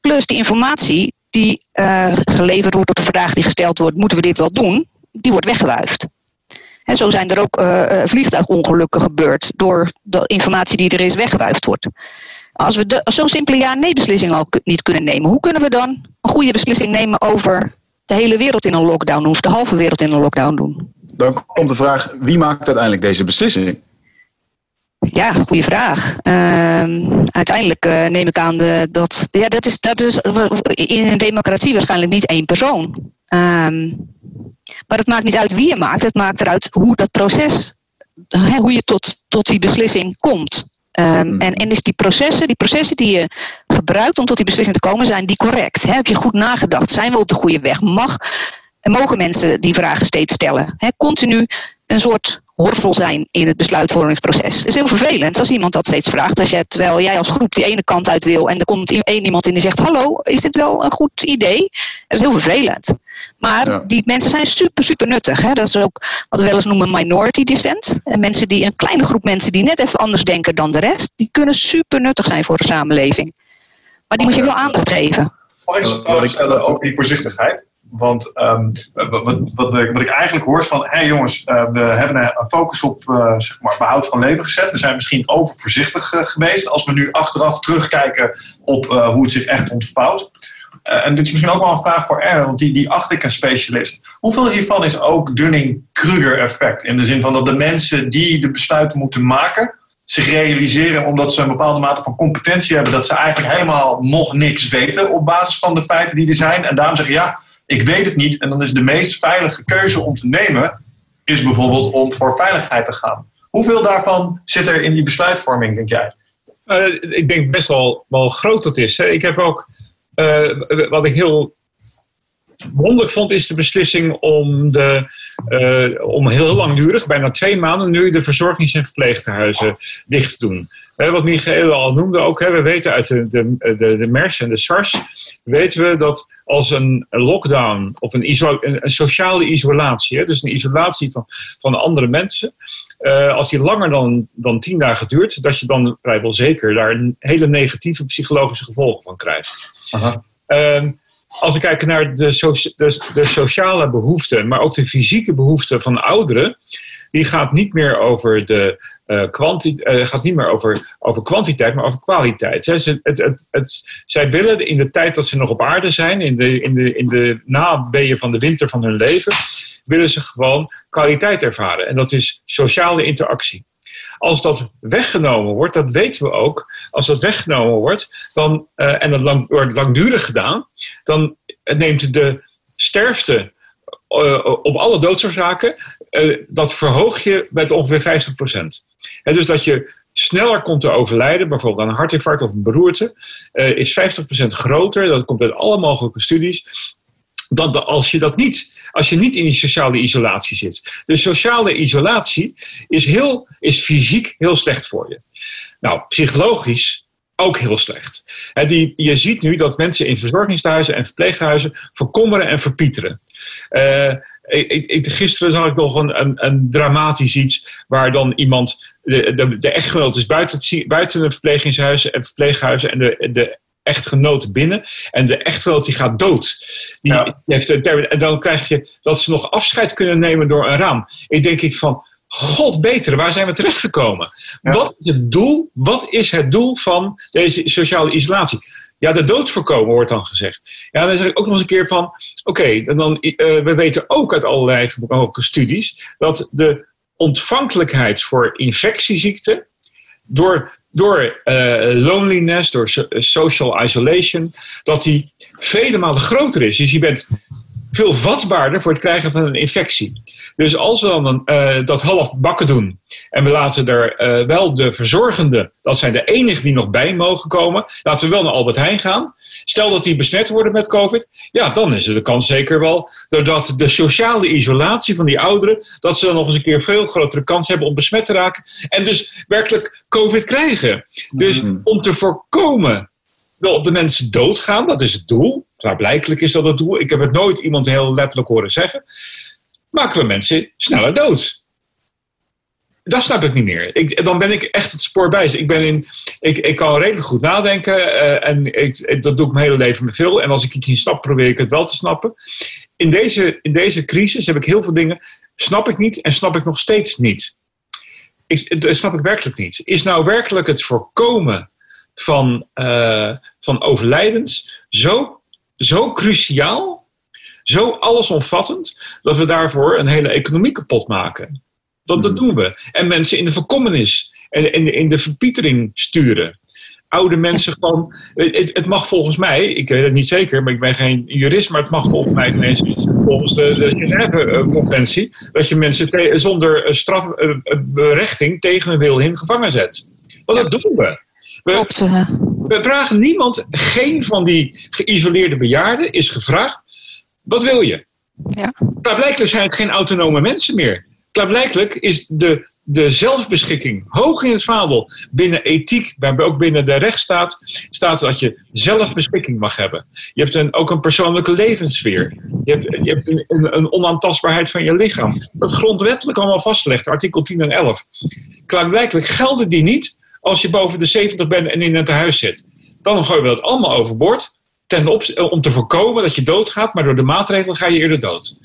Plus de informatie die geleverd wordt op de vraag die gesteld wordt, moeten we dit wel doen? Die wordt weggewuifd. En zo zijn er ook vliegtuigongelukken gebeurd door de informatie die er is weggewuifd wordt. Als we zo'n simpele ja-nee beslissing al niet kunnen nemen, hoe kunnen we dan een goede beslissing nemen over de hele wereld in een lockdown of de halve wereld in een lockdown doen? Dan komt de vraag, wie maakt uiteindelijk deze beslissing? Ja, goede vraag. Uiteindelijk neem ik aan dat is in een democratie waarschijnlijk niet één persoon. Maar het maakt niet uit wie je maakt. Het maakt eruit hoe dat proces, hoe je tot die beslissing komt. En is die processen die je gebruikt om tot die beslissing te komen, zijn die correct? Heb je goed nagedacht? Zijn we op de goede weg? Mogen mensen die vragen steeds stellen? Continu een soort horzel zijn in het besluitvormingsproces. Het is heel vervelend als iemand dat steeds vraagt. Terwijl jij als groep die ene kant uit wil en er komt iemand in die zegt, hallo, is dit wel een goed idee? Dat is heel vervelend. Maar die mensen zijn super, super nuttig. Dat is ook wat we wel eens noemen minority dissent. Mensen een kleine groep mensen die net even anders denken dan de rest, die kunnen super nuttig zijn voor de samenleving. Maar die moet je wel aandacht geven. Mag ik ze trouwens stellen over die voorzichtigheid? Want wat ik eigenlijk hoor is van, jongens, we hebben een focus op behoud van leven gezet. We zijn misschien overvoorzichtig geweest als we nu achteraf terugkijken op hoe het zich echt ontvouwt. en dit is misschien ook wel een vraag voor Erwin, die Achterka-specialist. Hoeveel hiervan is ook Dunning-Kruger-effect? In de zin van dat de mensen die de besluiten moeten maken, zich realiseren omdat ze een bepaalde mate van competentie hebben, dat ze eigenlijk helemaal nog niks weten op basis van de feiten die er zijn. En daarom zeggen, ja, ik weet het niet. En dan is de meest veilige keuze om te nemen, is bijvoorbeeld om voor veiligheid te gaan. Hoeveel daarvan zit er in die besluitvorming, denk jij? Ik denk best wel groot dat is. Hè. Ik heb ook, wat ik heel wonderlijk vond, is de beslissing om heel langdurig, bijna 2 maanden nu, de verzorgings- en verpleegtehuizen dicht te doen. Wat Michaéla al noemde ook, we weten uit de MERS en de SARS, weten we dat als een lockdown of een sociale isolatie, dus een isolatie van andere mensen, als die langer dan 10 dagen duurt, dat je dan vrijwel zeker daar hele negatieve psychologische gevolgen van krijgt. Aha. Als we kijken naar de sociale behoeften, maar ook de fysieke behoeften van ouderen, die gaat niet meer over over kwantiteit, maar over kwaliteit. Hè. Zij willen in de tijd dat ze nog op aarde zijn, in de nabeën van de winter van hun leven, willen ze gewoon kwaliteit ervaren. En dat is sociale interactie. Als dat weggenomen wordt, dat weten we ook, als dat weggenomen wordt dan, en dat wordt langdurig gedaan, dan neemt de sterfte op alle doodsoorzaken, dat verhoog je met ongeveer 50%. Dus dat je sneller komt te overlijden, bijvoorbeeld aan een hartinfarct of een beroerte, is 50% groter, dat komt uit alle mogelijke studies, dan als je niet in die sociale isolatie zit. Dus sociale isolatie is fysiek heel slecht voor je. Nou, psychologisch ook heel slecht. Je ziet nu dat mensen in verzorgingshuizen en verpleeghuizen verkommeren en verpieteren. Gisteren zag ik nog een dramatisch iets waar dan iemand, de echtgenoot is buiten het verpleeghuis en de echtgenoot binnen. En de echtgenoot die gaat dood. En dan krijg je dat ze nog afscheid kunnen nemen door een raam. Ik denk van, God beter, waar zijn we terechtgekomen? Ja. Wat is het doel van deze sociale isolatie? Ja, de dood voorkomen wordt dan gezegd. Ja, dan zeg ik ook nog eens een keer van, we weten ook uit allerlei studies dat de ontvankelijkheid voor infectieziekten door loneliness, door social isolation, dat die vele malen groter is. Dus je bent veel vatbaarder voor het krijgen van een infectie. Dus als we dan dat half bakken doen en we laten er wel de verzorgenden, dat zijn de enigen die nog bij mogen komen, laten we wel naar Albert Heijn gaan. Stel dat die besmet worden met COVID, ja, dan is er de kans zeker wel, doordat de sociale isolatie van die ouderen, dat ze dan nog eens een keer veel grotere kans hebben om besmet te raken en dus werkelijk COVID krijgen. Dus om te voorkomen dat de mensen doodgaan, dat is het doel. Klaarblijkelijk is dat het doel. Ik heb het nooit iemand heel letterlijk horen zeggen. Maken we mensen sneller dood? Dat snap ik niet meer. Dan ben ik echt het spoor bij. Ik kan redelijk goed nadenken. En dat doe ik mijn hele leven met veel. En als ik iets niet snap, probeer ik het wel te snappen. In deze crisis heb ik heel veel dingen. Snap ik niet en snap ik nog steeds niet. Dat snap ik werkelijk niet. Is nou werkelijk het voorkomen van overlijdens zo cruciaal, zo allesomvattend, dat we daarvoor een hele economie kapot maken? Dat doen we. En mensen in de verkommenis en in de verpietering sturen. Oude mensen gewoon. Het mag volgens mij, ik weet het niet zeker, maar ik ben geen jurist, maar het mag volgens mij ineens, volgens de Genève-conventie, dat je mensen zonder strafberechting tegen hun wil in gevangen zet. Want dat doen we. We vragen niemand, geen van die geïsoleerde bejaarden is gevraagd, wat wil je? Ja. Klaarblijkelijk zijn het geen autonome mensen meer. Klaarblijkelijk is de zelfbeschikking hoog in het vaandel binnen ethiek, maar ook binnen de rechtsstaat, staat dat je zelfbeschikking mag hebben. Je hebt ook een persoonlijke levenssfeer. Je hebt een onaantastbaarheid van je lichaam. Dat grondwettelijk allemaal vastgelegd, artikel 10 en 11. Klaarblijkelijk gelden die niet als je boven de 70 bent en in het tehuis zit. Dan gooien we dat allemaal overboord. Om te voorkomen dat je doodgaat, maar door de maatregelen ga je eerder dood.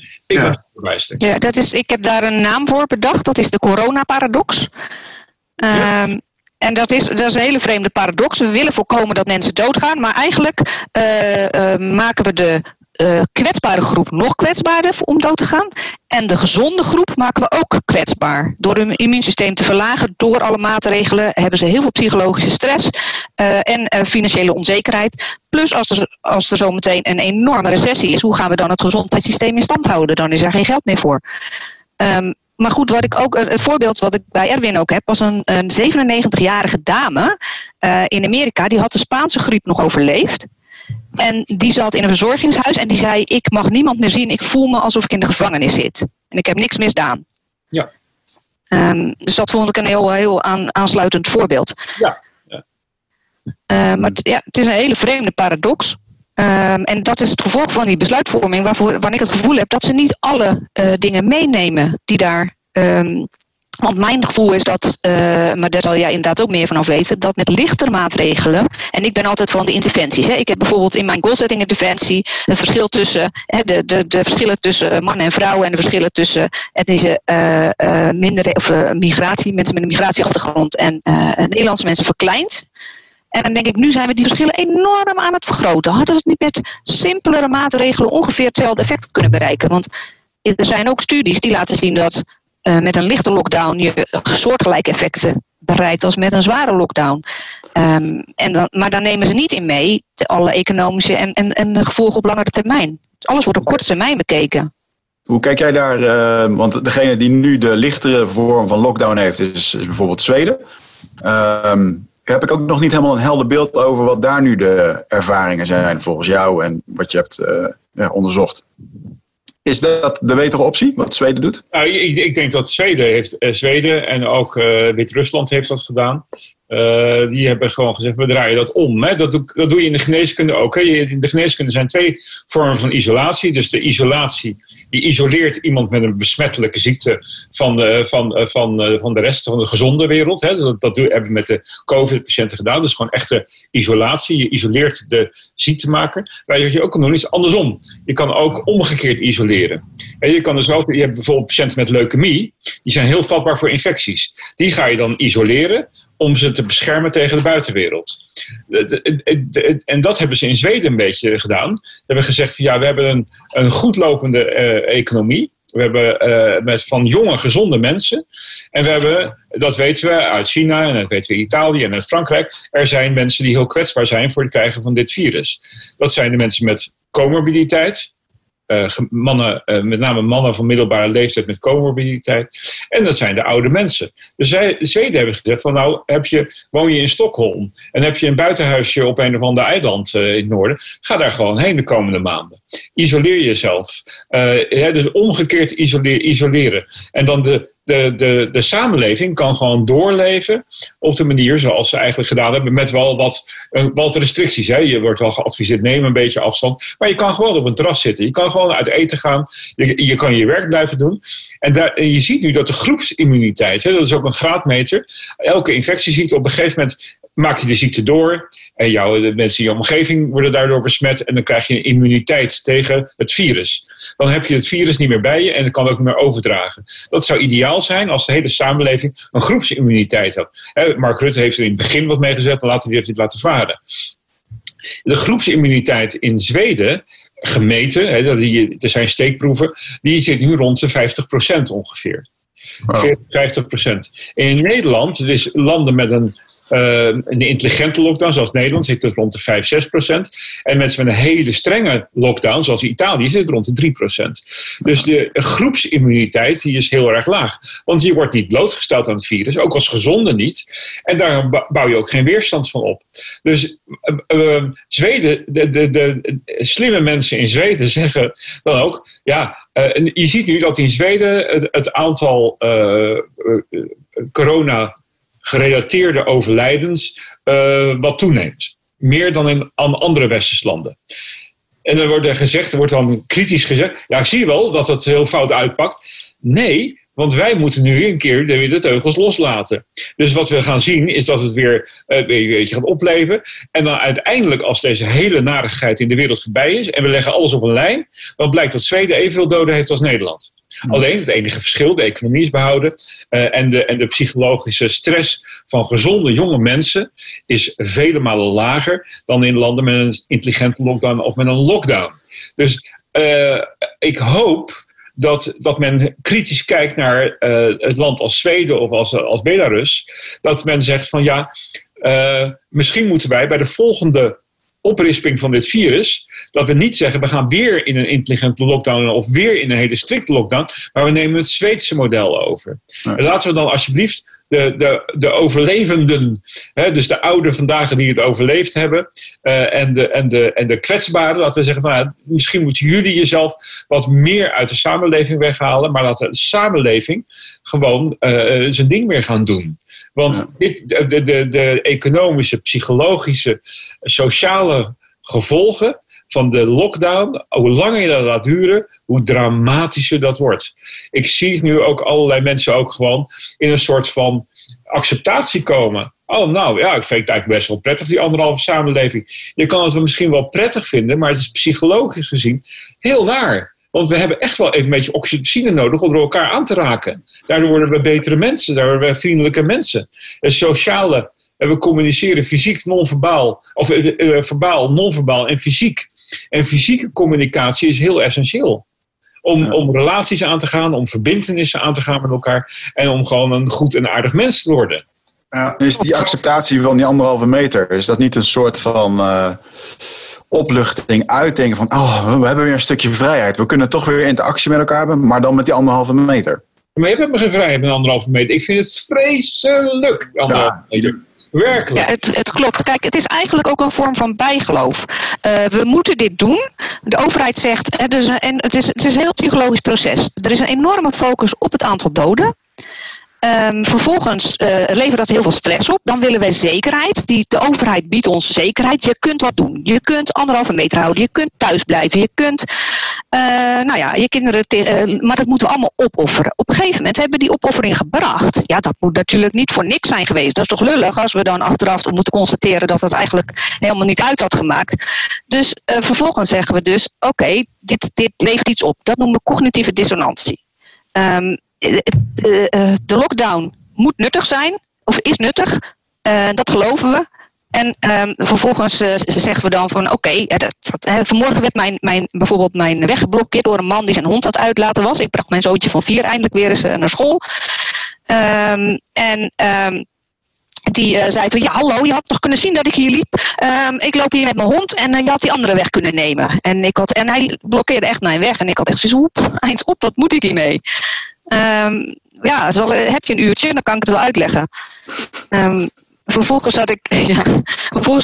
Ik heb daar een naam voor bedacht. Dat is de coronaparadox. Ja. En dat is een hele vreemde paradox. We willen voorkomen dat mensen doodgaan, maar eigenlijk maken we de kwetsbare groep nog kwetsbaarder om dood te gaan. En de gezonde groep maken we ook kwetsbaar. Door hun immuunsysteem te verlagen, door alle maatregelen, hebben ze heel veel psychologische stress en financiële onzekerheid. Plus als er zometeen een enorme recessie is, hoe gaan we dan het gezondheidssysteem in stand houden? Dan is er geen geld meer voor. Maar goed, het voorbeeld wat ik bij Erwin ook heb, was een 97-jarige dame in Amerika. Die had de Spaanse griep nog overleefd. En die zat in een verzorgingshuis en die zei, ik mag niemand meer zien. Ik voel me alsof ik in de gevangenis zit. En ik heb niks misdaan. Ja. Dus dat vond ik een heel aansluitend voorbeeld. Ja. Ja. Het is een hele vreemde paradox. En dat is het gevolg van die besluitvorming, waarvan ik het gevoel heb dat ze niet alle dingen meenemen die daar... want mijn gevoel is dat, maar daar zal jij inderdaad ook meer vanaf weten, dat met lichtere maatregelen, en ik ben altijd van de interventies. Hè. Ik heb bijvoorbeeld in mijn goalsetting interventie het verschil tussen de verschillen tussen mannen en vrouwen en de verschillen tussen etnische migratie, mensen met een migratieachtergrond en Nederlandse mensen verkleind. En dan denk ik, nu zijn we die verschillen enorm aan het vergroten. Hadden we het niet met simpelere maatregelen ongeveer hetzelfde effect kunnen bereiken? Want er zijn ook studies die laten zien dat met een lichte lockdown je soortgelijke effecten bereikt als met een zware lockdown. Maar dan nemen ze niet in mee alle economische en de gevolgen op langere termijn. Alles wordt op korte termijn bekeken. Hoe kijk jij daar? Want degene die nu de lichtere vorm van lockdown heeft is bijvoorbeeld Zweden. Heb ik ook nog niet helemaal een helder beeld over wat daar nu de ervaringen zijn volgens jou en wat je hebt onderzocht. Is dat de betere optie, wat Zweden doet? Nou, ik denk dat Zweden en ook Wit-Rusland heeft dat gedaan. Die hebben gewoon gezegd, we draaien dat om. Hè? Dat doe je in de geneeskunde ook. Hè? In de geneeskunde zijn twee vormen van isolatie. Dus de isolatie, die isoleert iemand met een besmettelijke ziekte van de rest van de gezonde wereld. Hè? Dat hebben we met de COVID-patiënten gedaan. Dus gewoon echte isolatie. Je isoleert de ziektemaker. Maar wat je ook kan doen, is andersom. Je kan ook omgekeerd isoleren. En je kan dus wel, je hebt bijvoorbeeld patiënten met leukemie. Die zijn heel vatbaar voor infecties. Die ga je dan isoleren om ze te beschermen tegen de buitenwereld. En dat hebben ze in Zweden een beetje gedaan. Ze hebben gezegd, van, ja, we hebben een goed lopende economie. We hebben van jonge, gezonde mensen. En we hebben, dat weten we uit China en dat weten we Italië en uit Frankrijk. Er zijn mensen die heel kwetsbaar zijn voor het krijgen van dit virus. Dat zijn de mensen met comorbiditeit. Met name mannen van middelbare leeftijd met comorbiditeit. En dat zijn de oude mensen. Dus Zweden hebben gezegd van nou, woon je in Stockholm en heb je een buitenhuisje op een of ander eiland in het noorden, ga daar gewoon heen de komende maanden. Isoleer jezelf. Dus omgekeerd isoleren. En dan de samenleving kan gewoon doorleven op de manier zoals ze eigenlijk gedaan hebben, met wel wat restricties. Hè. Je wordt wel geadviseerd, neem een beetje afstand, maar je kan gewoon op een terras zitten. Je kan gewoon uit eten gaan. Je kan je werk blijven doen. En je ziet nu dat de groepsimmuniteit, hè, dat is ook een graadmeter, elke infectieziekte op een gegeven moment maak je de ziekte door en de mensen in je omgeving worden daardoor besmet en dan krijg je een immuniteit tegen het virus. Dan heb je het virus niet meer bij je en het kan ook niet meer overdragen. Dat zou ideaal zijn als de hele samenleving een groepsimmuniteit had. Mark Rutte heeft er in het begin wat mee gezet, later heeft hij het laten varen. De groepsimmuniteit in Zweden, gemeten, er zijn steekproeven, die zit nu rond de 50% ongeveer. Wow. 50%. En in Nederland, dus landen met een intelligente lockdown, zoals Nederland, zit het rond de 5-6%. En mensen met een hele strenge lockdown, zoals Italië, zit het rond de 3%. Dus de groepsimmuniteit die is heel erg laag. Want je wordt niet blootgesteld aan het virus, ook als gezonde niet. En daar bouw je ook geen weerstand van op. Dus Zweden, de slimme mensen in Zweden zeggen dan ook, ja, je ziet nu dat in Zweden het aantal corona gerelateerde overlijdens wat toeneemt. Meer dan in andere westerse landen. En dan wordt dan kritisch gezegd, ja, ik zie wel dat het heel fout uitpakt. Nee, want wij moeten nu een keer weer de teugels loslaten. Dus wat we gaan zien is dat het weer gaat opleven. En dan uiteindelijk, als deze hele narigheid in de wereld voorbij is en we leggen alles op een lijn, dan blijkt dat Zweden evenveel doden heeft als Nederland. Alleen het enige verschil, de economie is behouden en de psychologische stress van gezonde jonge mensen is vele malen lager dan in landen met een intelligente lockdown of met een lockdown. Dus ik hoop dat men kritisch kijkt naar het land als Zweden of als Belarus. Dat men zegt van ja, misschien moeten wij bij de volgende oprisping van dit virus, dat we niet zeggen we gaan weer in een intelligente lockdown of weer in een hele strikte lockdown, maar we nemen het Zweedse model over. Ja. En laten we dan alsjeblieft de overlevenden, hè, dus de ouderen vandaag die het overleefd hebben en de kwetsbaren, laten we zeggen van, nou, misschien moeten jullie jezelf wat meer uit de samenleving weghalen, maar laten de samenleving gewoon zijn ding weer gaan doen. Want de economische, psychologische, sociale gevolgen van de lockdown, hoe langer je dat laat duren, hoe dramatischer dat wordt. Ik zie nu ook allerlei mensen ook gewoon in een soort van acceptatie komen. Oh, nou ja, ik vind het eigenlijk best wel prettig, die anderhalve samenleving. Je kan het misschien wel prettig vinden, maar het is psychologisch gezien heel naar. Want we hebben echt wel een beetje oxytocine nodig om door elkaar aan te raken. Daardoor worden we betere mensen, daardoor worden we vriendelijke mensen. En sociale, en we communiceren fysiek, non-verbaal, of verbaal, non-verbaal en fysiek. En fysieke communicatie is heel essentieel. Om relaties aan te gaan, om verbintenissen aan te gaan met elkaar. En om gewoon een goed en aardig mens te worden. Ja, is die acceptatie van die anderhalve meter, is dat niet een soort van opluchting, uiting van we hebben weer een stukje vrijheid. We kunnen toch weer interactie met elkaar hebben, maar dan met die anderhalve meter. Maar je hebt geen vrijheid met anderhalve meter. Ik vind het vreselijk, anderhalve meter. Werkelijk. Ja, het klopt. Kijk, het is eigenlijk ook een vorm van bijgeloof. We moeten dit doen. De overheid zegt, het is een heel psychologisch proces. Er is een enorme focus op het aantal doden. Vervolgens levert dat heel veel stress op. Dan willen wij zekerheid. De overheid biedt ons zekerheid. Je kunt wat doen. Je kunt anderhalve meter houden. Je kunt thuis blijven. Je kunt je kinderen maar dat moeten we allemaal opofferen. Op een gegeven moment hebben we die opoffering gebracht. Ja, dat moet natuurlijk niet voor niks zijn geweest. Dat is toch lullig als we dan achteraf moeten constateren dat dat eigenlijk helemaal niet uit had gemaakt. Dus vervolgens zeggen we dus, oké, dit levert iets op. Dat noemen we cognitieve dissonantie. De lockdown moet nuttig zijn, of is nuttig, dat geloven we. En vervolgens zeggen we dan van vanmorgen werd mijn weg geblokkeerd door een man die zijn hond aan het uitlaten was. Ik bracht mijn zoontje van 4 eindelijk weer eens naar school. Die zei van, ja hallo, je had toch kunnen zien dat ik hier liep. Ik loop hier met mijn hond en je had die andere weg kunnen nemen. En hij blokkeerde echt mijn weg en ik had echt zoiets, eind op, wat moet ik hiermee? Heb je een uurtje, dan kan ik het wel uitleggen. Vervolgens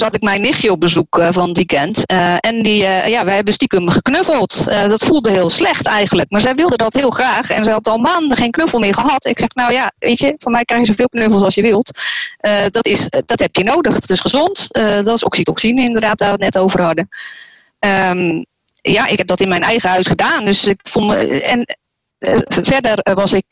had ik mijn nichtje op bezoek van het weekend. Wij hebben stiekem geknuffeld. Dat voelde heel slecht eigenlijk. Maar zij wilde dat heel graag. En zij had al maanden geen knuffel meer gehad. Ik zeg, nou ja, weet je, van mij krijg je zoveel knuffels als je wilt. Dat heb je nodig. Het is gezond. Dat is oxytocine inderdaad, daar we het net over hadden. Ik heb dat in mijn eigen huis gedaan. Dus ik voel me... Verder was ik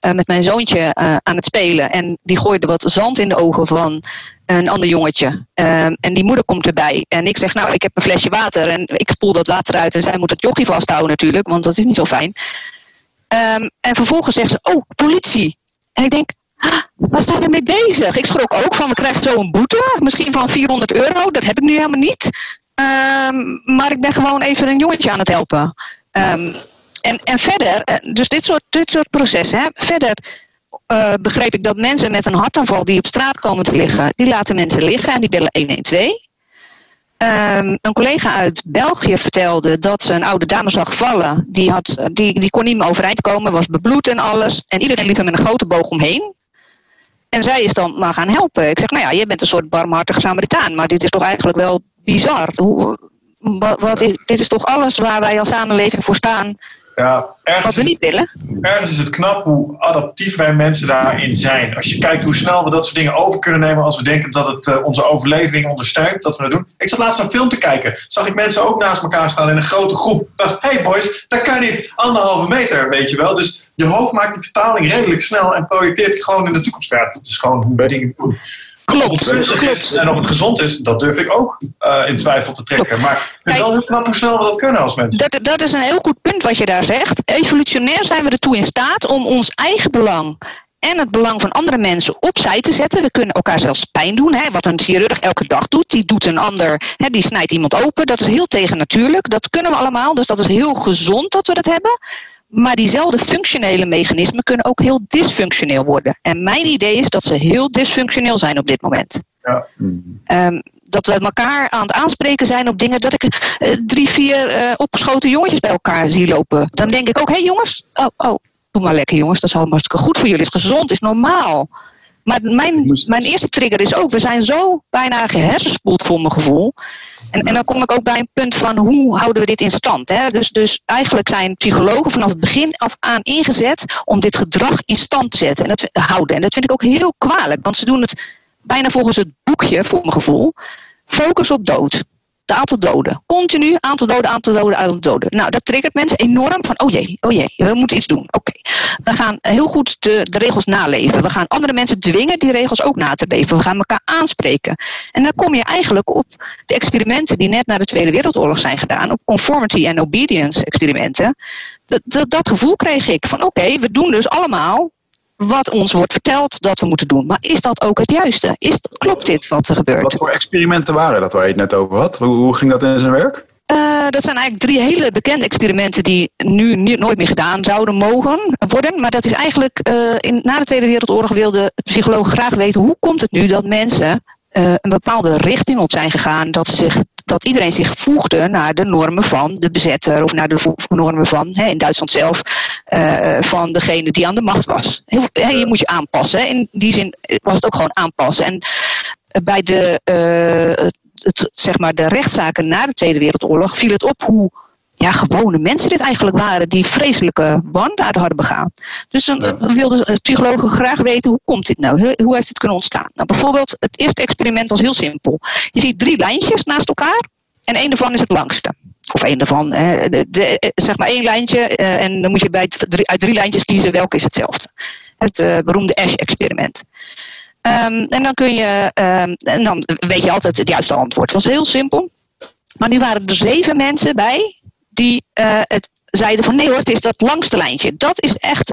met mijn zoontje aan het spelen. En die gooide wat zand in de ogen van een ander jongetje. En die moeder komt erbij. En ik zeg, nou, ik heb een flesje water. En ik spoel dat water uit. En zij moet dat jochie vasthouden natuurlijk. Want dat is niet zo fijn. En vervolgens zegt ze, politie. En ik denk, waar zijn we mee bezig? Ik schrok ook van, we krijgen zo een boete. Misschien van €400. Dat heb ik nu helemaal niet. Maar ik ben gewoon even een jongetje aan het helpen. En verder, dus dit soort processen. Hè. Verder begreep ik dat mensen met een hartaanval die op straat komen te liggen, die laten mensen liggen en die bellen 112. Een collega uit België vertelde dat ze een oude dame zag vallen. Die kon niet meer overeind komen, was bebloed en alles. En iedereen liep hem met een grote boog omheen. En zij is dan maar gaan helpen. Ik zeg, nou ja, je bent een soort barmhartige Samaritaan, maar dit is toch eigenlijk wel bizar. Dit is toch alles waar wij als samenleving voor staan. Ja, wat we niet willen. Ergens is het knap hoe adaptief wij mensen daarin zijn. Als je kijkt hoe snel we dat soort dingen over kunnen nemen als we denken dat het onze overleving ondersteunt, dat we dat doen. Ik zat laatst een film te kijken. Zag ik mensen ook naast elkaar staan in een grote groep. Dacht, hey boys, dat kan niet. Anderhalve meter, weet je wel. Dus je hoofd maakt die vertaling redelijk snel en projecteert het gewoon in de toekomst verder. Dat is gewoon hoe wij dingen doen. Klopt. En of het gezond is, dat durf ik ook in twijfel te trekken. Klopt. Maar het is wel heel knap hoe snel we dat kunnen als mensen. Dat is een heel goed punt wat je daar zegt. Evolutionair zijn we ertoe in staat om ons eigen belang en het belang van andere mensen opzij te zetten. We kunnen elkaar zelfs pijn doen. Hè. Wat een chirurg elke dag doet, die doet een ander. Hè, die snijdt iemand open. Dat is heel tegennatuurlijk. Dat kunnen we allemaal. Dus dat is heel gezond dat we dat hebben. Maar diezelfde functionele mechanismen kunnen ook heel dysfunctioneel worden. En mijn idee is dat ze heel dysfunctioneel zijn op dit moment. Ja. Dat we elkaar aan het aanspreken zijn op dingen. Dat ik 3-4 opgeschoten jongetjes bij elkaar zie lopen. Dan denk ik ook, hé jongens, doe maar lekker jongens. Dat is allemaal goed voor jullie. Het is gezond, is normaal. Maar mijn eerste trigger is ook, we zijn zo bijna gehersenspoeld voor mijn gevoel. En dan kom ik ook bij een punt van, hoe houden we dit in stand? Hè? Dus eigenlijk zijn psychologen vanaf het begin af aan ingezet om dit gedrag in stand te zetten. En dat vind ik ook heel kwalijk. Want ze doen het bijna volgens het boekje, voor mijn gevoel. Focus op dood. Het aantal doden. Continu aantal doden. Nou, dat triggert mensen enorm van, oh jee, we moeten iets doen. Oké. We gaan heel goed de regels naleven. We gaan andere mensen dwingen die regels ook na te leven. We gaan elkaar aanspreken. En dan kom je eigenlijk op de experimenten die net na de Tweede Wereldoorlog zijn gedaan, op conformity en obedience experimenten. Dat gevoel kreeg ik van, oké, we doen dus allemaal wat ons wordt verteld dat we moeten doen. Maar is dat ook het juiste? Klopt dit wat er gebeurt? Wat voor experimenten waren dat waar je het net over had? Hoe ging dat in zijn werk? Dat zijn eigenlijk 3 hele bekende experimenten die nu nooit meer gedaan zouden mogen worden. Maar dat is eigenlijk, na de Tweede Wereldoorlog wilden psychologen graag weten, hoe komt het nu dat mensen een bepaalde richting op zijn gegaan, dat iedereen zich voegde naar de normen van de bezetter of naar de normen van, in Duitsland zelf, van degene die aan de macht was. Je moet je aanpassen. In die zin was het ook gewoon aanpassen. En bij de rechtszaken na de Tweede Wereldoorlog viel het op hoe gewone mensen dit eigenlijk waren die vreselijke wandaden hadden begaan. Dus dan wilden psychologen graag weten, hoe komt dit nou? Hoe heeft dit kunnen ontstaan? Nou, bijvoorbeeld, het eerste experiment was heel simpel. Je ziet 3 lijntjes naast elkaar en één daarvan is het langste. Of één daarvan, één lijntje en dan moet je uit 3 lijntjes kiezen welke is hetzelfde. Het beroemde Asch-experiment. En dan kun je, en dan weet je altijd het juiste antwoord. Het was heel simpel. Maar nu waren er 7 mensen bij die het zeiden van, nee hoor, het is dat langste lijntje. Dat is echt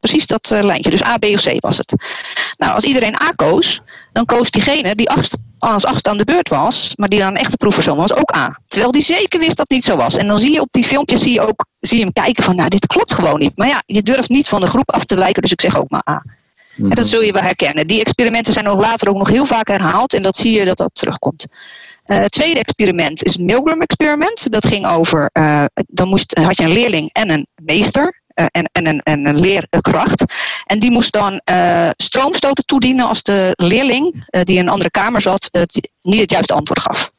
precies dat lijntje. Dus A, B of C was het. Nou, als iedereen A koos, dan koos diegene die als 8 aan de beurt was, maar die dan een echte proefpersoon was, ook A. Terwijl die zeker wist dat niet zo was. En dan zie je op die filmpjes zie je hem kijken van, nou, dit klopt gewoon niet. Maar ja, je durft niet van de groep af te wijken, dus ik zeg ook maar A. En dat zul je wel herkennen. Die experimenten zijn later ook nog heel vaak herhaald. En dat zie je dat terugkomt. Het tweede experiment is het Milgram-experiment. Dat ging over, had je een leerling en een meester en een leerkracht. En die moest dan stroomstoten toedienen als de leerling die in een andere kamer zat niet het juiste antwoord gaf.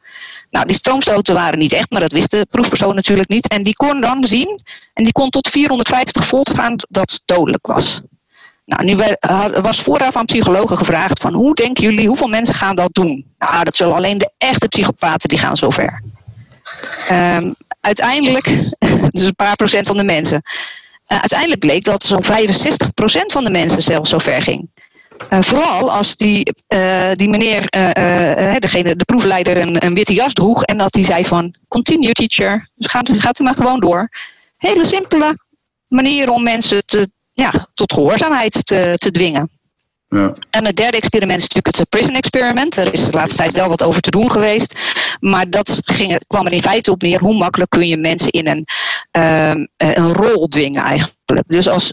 Nou, die stroomstoten waren niet echt, maar dat wist de proefpersoon natuurlijk niet. En die kon dan zien, en die kon tot 450 volt gaan, dat het dodelijk was. Nou, nu was vooraf aan psychologen gevraagd van, hoe denken jullie, hoeveel mensen gaan dat doen? Nou, dat zullen alleen de echte psychopaten, die gaan zover. Uiteindelijk, dus een paar procent van de mensen. Uiteindelijk bleek dat zo'n 65% van de mensen zelfs zover ging. Vooral als die meneer, de proefleider, een witte jas droeg en dat hij zei van, continue teacher, dus gaat u maar gewoon door. Hele simpele manier om mensen tot gehoorzaamheid te dwingen. Ja. En het derde experiment is natuurlijk het prison experiment. Er is de laatste tijd wel wat over te doen geweest. Maar dat kwam er in feite op neer. Hoe makkelijk kun je mensen in een rol dwingen eigenlijk. Dus als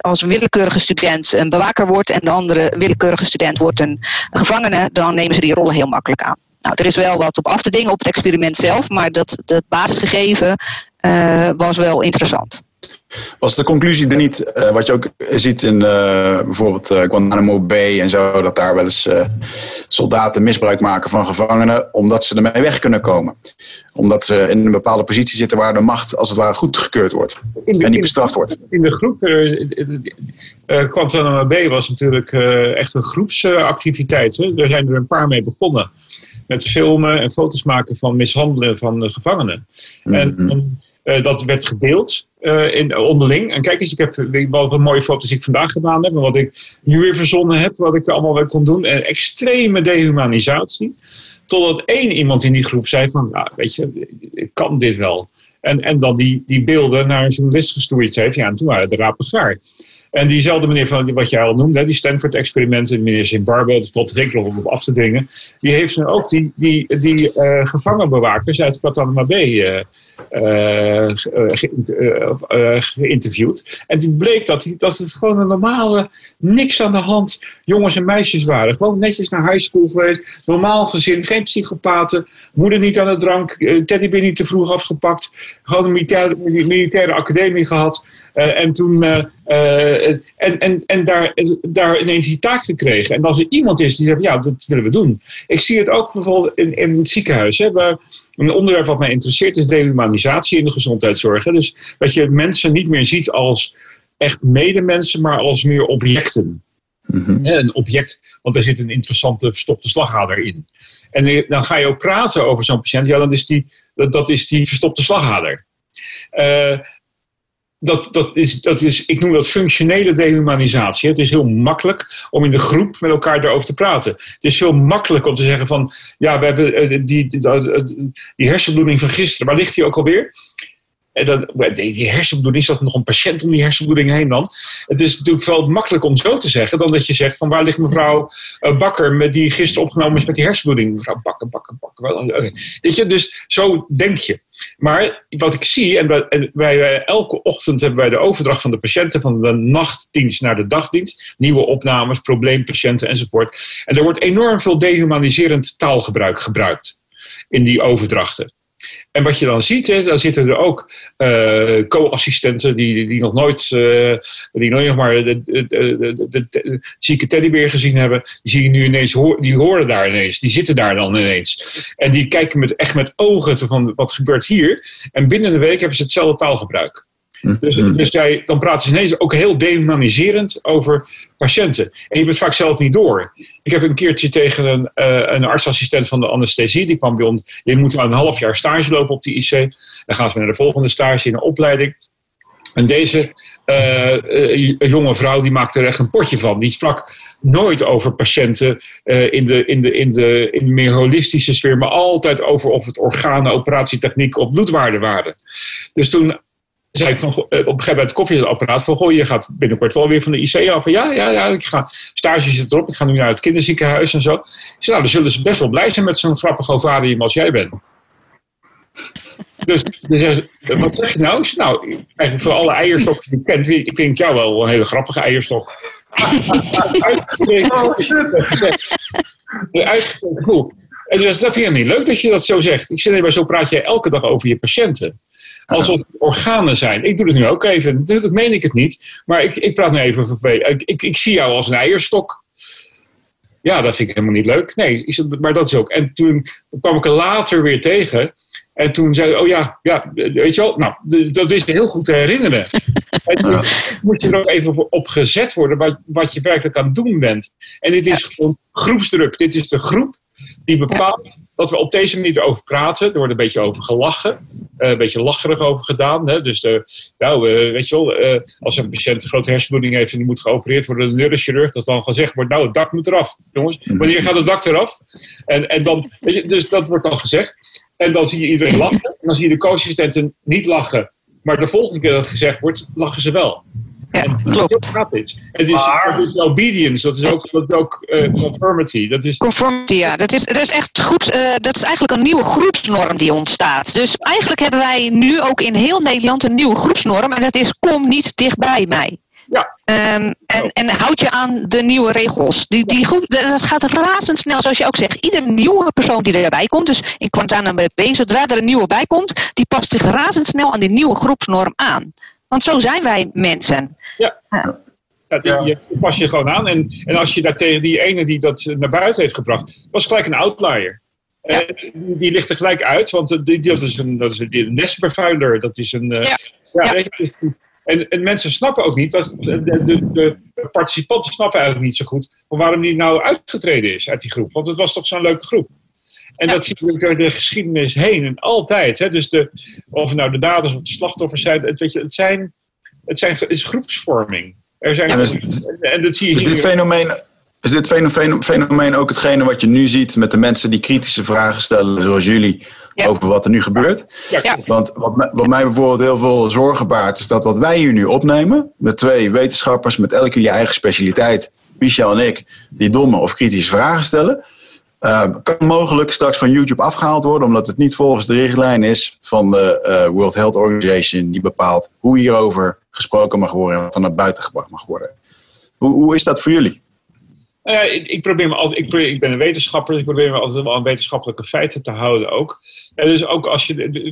als een willekeurige student een bewaker wordt en de andere willekeurige student wordt een gevangene, dan nemen ze die rollen heel makkelijk aan. Nou, er is wel wat op af te dingen op het experiment zelf, maar dat basisgegeven was wel interessant. Was de conclusie er niet, wat je ook ziet in bijvoorbeeld Guantanamo Bay en zo, dat daar wel eens soldaten misbruik maken van gevangenen, omdat ze ermee weg kunnen komen. Omdat ze in een bepaalde positie zitten waar de macht als het ware goedgekeurd wordt en niet bestraft wordt. In de groep, Guantanamo Bay was natuurlijk echt een groepsactiviteit. Daar zijn er een paar mee begonnen. Met filmen en foto's maken van mishandelen van gevangenen. En Dat werd gedeeld onderling. En kijk eens, ik heb wel mooie foto's die ik vandaag gedaan heb. En wat ik nu weer verzonnen heb, wat ik allemaal weer kon doen. En extreme dehumanisatie. Totdat één iemand in die groep zei van, nou, weet je, ik kan dit wel. En dan die beelden naar een journalist gestuurd heeft. Ja, en toen waren de rapen gaar. En diezelfde meneer van wat jij al noemde, die Stanford-experimenten, meneer Zimbabwe, dat is wat Rickler om op af te dringen. Die heeft dan ook die gevangenbewakers uit Guantanamo geïnterviewd. En toen bleek dat het gewoon een normale, niks aan de hand jongens en meisjes waren. Gewoon netjes naar high school geweest, normaal gezin, geen psychopaten, moeder niet aan de drank, teddybeer niet te vroeg afgepakt, gewoon een militaire academie gehad. En daar ineens die taak gekregen. En als er iemand is die zegt, ja, dat willen we doen. Ik zie het ook bijvoorbeeld in het ziekenhuis. Hè, waar een onderwerp wat mij interesseert is dehumanisatie in de gezondheidszorg. Hè. Dus dat je mensen niet meer ziet als echt medemensen, maar als meer objecten. Mm-hmm. Een object, want daar zit een interessante verstopte slagader in. En dan ga je ook praten over zo'n patiënt. Ja, dat is die verstopte slagader. Ik noem dat functionele dehumanisatie. Het is heel makkelijk om in de groep met elkaar daarover te praten. Het is heel makkelijk om te zeggen van, ja, we hebben die hersenbloeding van gisteren. Waar ligt die ook alweer? Die hersenbloeding, is dat nog een patiënt om die hersenbloeding heen dan? Het is natuurlijk wel makkelijk om zo te zeggen, dan dat je zegt van, waar ligt mevrouw Bakker, met die gisteren opgenomen is met die hersenbloeding? Mevrouw Bakker. Okay. Weet je, dus zo denk je. Maar wat ik zie, en wij elke ochtend hebben wij de overdracht van de patiënten van de nachtdienst naar de dagdienst. Nieuwe opnames, probleempatiënten enzovoort. En er wordt enorm veel dehumaniserend taalgebruik gebruikt in die overdrachten. En wat je dan ziet, hè, dan zitten er ook co-assistenten die nog maar de zieke teddybeer gezien hebben. Die zie je nu ineens, die horen daar ineens, die zitten daar dan ineens. En die kijken echt met ogen van wat gebeurt hier. En binnen de week hebben ze hetzelfde taalgebruik. Dus dan praten ze ineens ook heel dehumaniserend over patiënten. En je bent vaak zelf niet door. Ik heb een keertje tegen een artsassistent van de anesthesie. Die kwam bij ons. Je moet een half jaar stage lopen op die IC. Dan gaan ze naar de volgende stage in een opleiding. En deze jonge vrouw die maakte er echt een potje van. Die sprak nooit over patiënten in de meer holistische sfeer. Maar altijd over of het organen, operatietechniek of bloedwaarden waren. Dus toen zei ik op een gegeven moment het koffieapparaat van, goh, je gaat binnenkort wel weer van de IC af. Ja, ik ga stages erop. Ik ga nu naar het kinderziekenhuis en zo. Ik zei, nou, dan zullen ze best wel blij zijn met zo'n grappig ovarium als jij bent. Dus wat zeg ik nou? Ik zei, nou, eigenlijk voor alle eierstokken die ik ken, vind ik jou wel een hele grappige eierstok. Uitgekregen cool. En dus, dat vind ik niet leuk dat je dat zo zegt. Ik zei, nee, maar zo praat jij elke dag over je patiënten. Alsof het organen zijn. Ik doe het nu ook even. Natuurlijk meen ik het niet. Maar ik praat nu even van, ik zie jou als een eierstok. Ja, dat vind ik helemaal niet leuk. Nee, maar dat is ook. En toen kwam ik er later weer tegen. En toen zei ik, oh ja, weet je wel. Nou, dat is heel goed te herinneren. En toen moet je er ook even op gezet worden wat je werkelijk aan het doen bent. En dit is gewoon groepsdruk. Dit is de groep. Die bepaalt dat we op deze manier erover praten. Er wordt een beetje over gelachen. Een beetje lacherig over gedaan. Hè? Dus weet je wel. Als een patiënt een grote hersenbloeding heeft en die moet geopereerd worden door de neurochirurg. Dat dan gezegd wordt, nou, het dak moet eraf. Jongens, wanneer gaat het dak eraf? En dan, weet je, dus dat wordt dan gezegd. En dan zie je iedereen lachen. En dan zie je de co-assistenten niet lachen. Maar de volgende keer dat het gezegd wordt, lachen ze wel. Ja, klopt. Het is obedience, dat is ook conformity. Conformity, ja. Dat is echt goed. Dat is eigenlijk een nieuwe groepsnorm die ontstaat. Dus eigenlijk hebben wij nu ook in heel Nederland een nieuwe groepsnorm. En dat is, kom niet dichtbij mij. Ja. En houd je aan de nieuwe regels. Dat gaat razendsnel, zoals je ook zegt. Iedere nieuwe persoon die erbij komt, dus in Guantanamo Bay, zodra er een nieuwe bij komt, die past zich razendsnel aan die nieuwe groepsnorm aan. Want zo zijn wij mensen. Ja. Je pas je gewoon aan. En als je daar tegen die ene die dat naar buiten heeft gebracht, was gelijk een outlier. Ja. Die ligt er gelijk uit, want dat is een nestbevuiler. Dat is een. En mensen snappen ook niet, de participanten snappen eigenlijk niet zo goed waarom die nou uitgetreden is uit die groep. Want het was toch zo'n leuke groep. En dat zie je ook door de geschiedenis heen. En altijd. Hè? Dus of het nou de daders of de slachtoffers zijn. Het is groepsvorming. Is dit fenomeen ook hetgene wat je nu ziet met de mensen die kritische vragen stellen, zoals jullie, over wat er nu gebeurt? Ja. Want wat mij bijvoorbeeld heel veel zorgen baart, is dat wat wij hier nu opnemen, met 2 wetenschappers, met elk jullie eigen specialiteit, Michel en ik, die domme of kritische vragen stellen, kan mogelijk straks van YouTube afgehaald worden, omdat het niet volgens de richtlijn is van de World Health Organization, die bepaalt hoe hierover gesproken mag worden en wat er naar buiten gebracht mag worden. Hoe is dat voor jullie? Ik ben een wetenschapper, dus ik probeer me altijd wel aan wetenschappelijke feiten te houden ook. En dus ook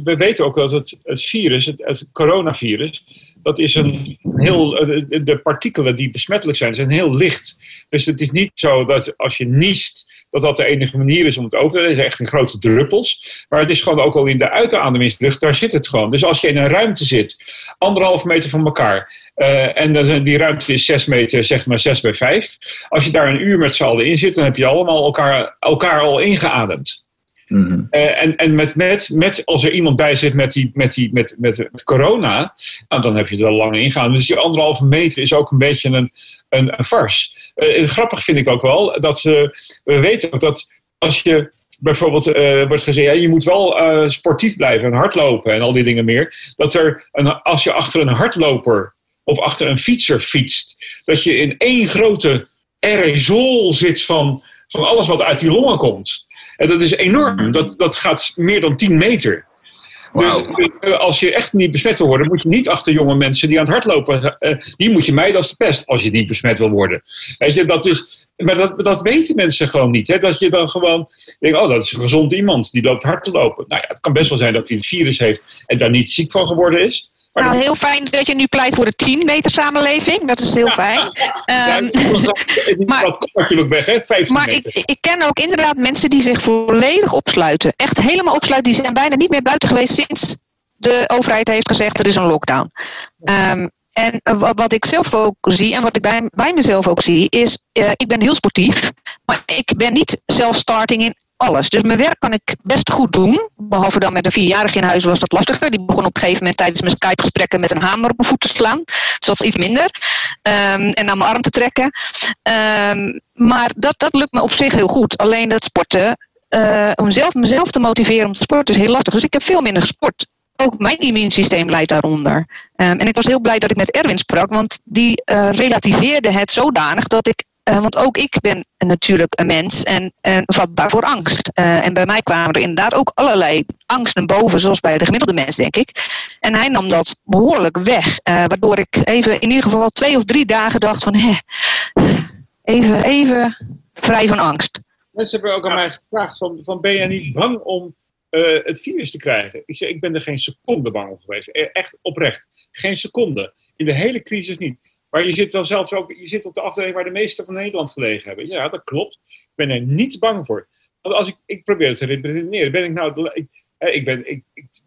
we weten ook dat het virus, het coronavirus, dat is de partikelen die besmettelijk zijn heel licht. Dus het is niet zo dat als je niest, dat de enige manier is om het over te doen. Dat is echt in grote druppels. Maar het is gewoon ook al in de uitademingslucht, daar zit het gewoon. Dus als je in een ruimte zit, 1,5 meter van elkaar. En die ruimte is 6 meter, zeg maar 6 bij 5. Als je daar een uur met z'n allen in zit, dan heb je allemaal elkaar al ingeademd. Mm-hmm. En als er iemand bij zit met corona, nou, dan heb je er al lang ingeademd. Dus die 1,5 meter is ook een beetje een farce. Grappig vind ik ook wel, dat we weten ook dat als je bijvoorbeeld wordt gezegd, ja, je moet wel sportief blijven en hardlopen en al die dingen meer. Dat er als je achter een hardloper of achter een fietser fietst, dat je in één grote aerosol zit van alles wat uit die longen komt. En dat is enorm. Dat gaat meer dan 10 meter. Wow. Dus als je echt niet besmet wil worden, moet je niet achter jonge mensen die aan het hardlopen, die moet je mijden als de pest, als je niet besmet wil worden. Weet je, dat is, maar dat weten mensen gewoon niet. Hè? Dat je dan gewoon denkt, oh, dat is een gezond iemand, die loopt hard te lopen. Nou ja, het kan best wel zijn dat hij het virus heeft en daar niet ziek van geworden is. Nou, heel fijn dat je nu pleit voor de 10 meter samenleving. Dat is heel fijn. Maar dat komt natuurlijk weg, hè? 15 maar meter. Ik ken ook inderdaad mensen die zich volledig opsluiten. Echt helemaal opsluiten. Die zijn bijna niet meer buiten geweest sinds de overheid heeft gezegd er is een lockdown. En wat ik zelf ook zie en wat ik bij mezelf ook zie is, ik ben heel sportief. Maar ik ben niet self-starting in alles. Dus mijn werk kan ik best goed doen. Behalve dan met een 4-jarige in huis was dat lastiger. Die begon op een gegeven moment tijdens mijn Skype gesprekken met een hamer op mijn voet te slaan. Dus dat is iets minder. En aan mijn arm te trekken. Maar dat lukt me op zich heel goed. Alleen dat sporten, om mezelf te motiveren om te sporten is heel lastig. Dus ik heb veel minder gesport. Ook mijn immuunsysteem leidt daaronder. En ik was heel blij dat ik met Erwin sprak. Want die relativeerde het zodanig dat ik, want ook ik ben natuurlijk een mens en vatbaar voor angst. En bij mij kwamen er inderdaad ook allerlei angsten boven, zoals bij de gemiddelde mens, denk ik. En hij nam dat behoorlijk weg. Waardoor ik even in ieder geval 2 of 3 dagen dacht van, even vrij van angst. Mensen hebben ook aan mij gevraagd van ben jij niet bang om het virus te krijgen? Ik zei, ik ben er geen seconde bang om geweest. Echt oprecht. Geen seconde. In de hele crisis niet. Maar je zit dan zelfs ook, je zit op de afdeling waar de meesten van Nederland gelegen hebben. Ja, dat klopt. Ik ben er niet bang voor. Want als ik probeer het te redeneren, ben ik nou,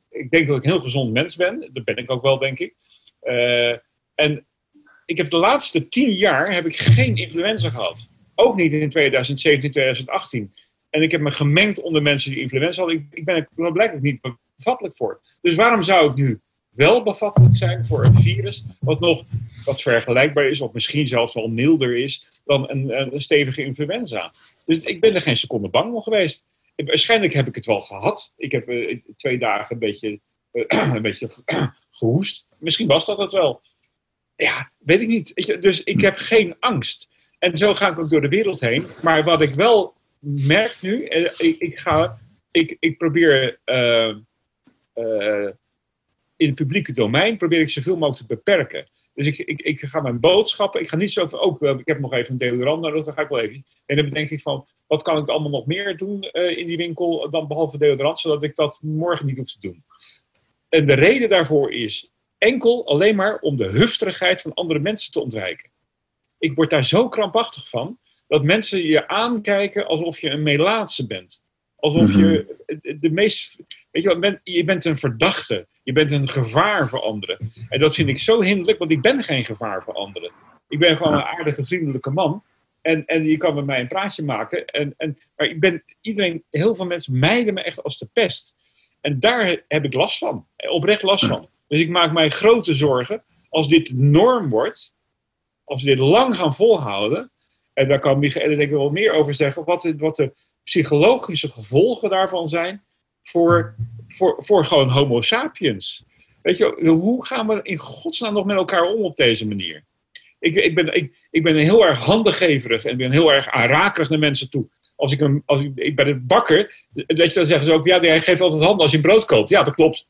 ik denk dat ik een heel gezond mens ben. Dat ben ik ook wel, denk ik. En ik heb de laatste 10 jaar heb ik geen influenza gehad. Ook niet in 2017, 2018. En ik heb me gemengd onder mensen die influenza hadden. Ik ben er blijkbaar niet bevattelijk voor. Dus waarom zou ik nu wel bevattelijk zijn voor een virus wat nog wat vergelijkbaar is of misschien zelfs wel milder is dan een stevige influenza. Dus ik ben er geen seconde bang om geweest. Waarschijnlijk heb ik het wel gehad. Ik heb 2 dagen een beetje gehoest. Misschien was dat het wel. Ja, weet ik niet. Dus ik heb geen angst. En zo ga ik ook door de wereld heen. Maar wat ik wel merk nu, ik probeer in het publieke domein probeer ik zoveel mogelijk te beperken. Dus ik ga mijn boodschappen, ik ga niet zoveel, ook ik heb nog even een deodorant nodig, dan ga ik wel even. En dan bedenk ik van, wat kan ik allemaal nog meer doen in die winkel dan behalve deodorant, zodat ik dat morgen niet hoef te doen. En de reden daarvoor is enkel alleen maar om de hufterigheid van andere mensen te ontwijken. Ik word daar zo krampachtig van, dat mensen je aankijken alsof je een melaatse bent. Alsof je de meest, weet je wat, je bent een verdachte. Je bent een gevaar voor anderen. En dat vind ik zo hinderlijk, want ik ben geen gevaar voor anderen. Ik ben gewoon een aardige, vriendelijke man. En je kan met mij een praatje maken. Maar heel veel mensen mijden me echt als de pest. En daar heb ik last van. Oprecht last van. Dus ik maak mij grote zorgen. Als dit de norm wordt. Als we dit lang gaan volhouden. En daar kan Michaëla denk ik wel meer over zeggen. Wat de psychologische gevolgen daarvan zijn. Voor gewoon homo sapiens. Weet je, hoe gaan we in godsnaam nog met elkaar om op deze manier? Ik ben heel erg handgeverig en ben heel erg aanrakerig naar mensen toe. Als ik bij de bakker, weet je, dan zeggen ze ook, ja, hij geeft altijd handen als je een brood koopt. Ja, dat klopt.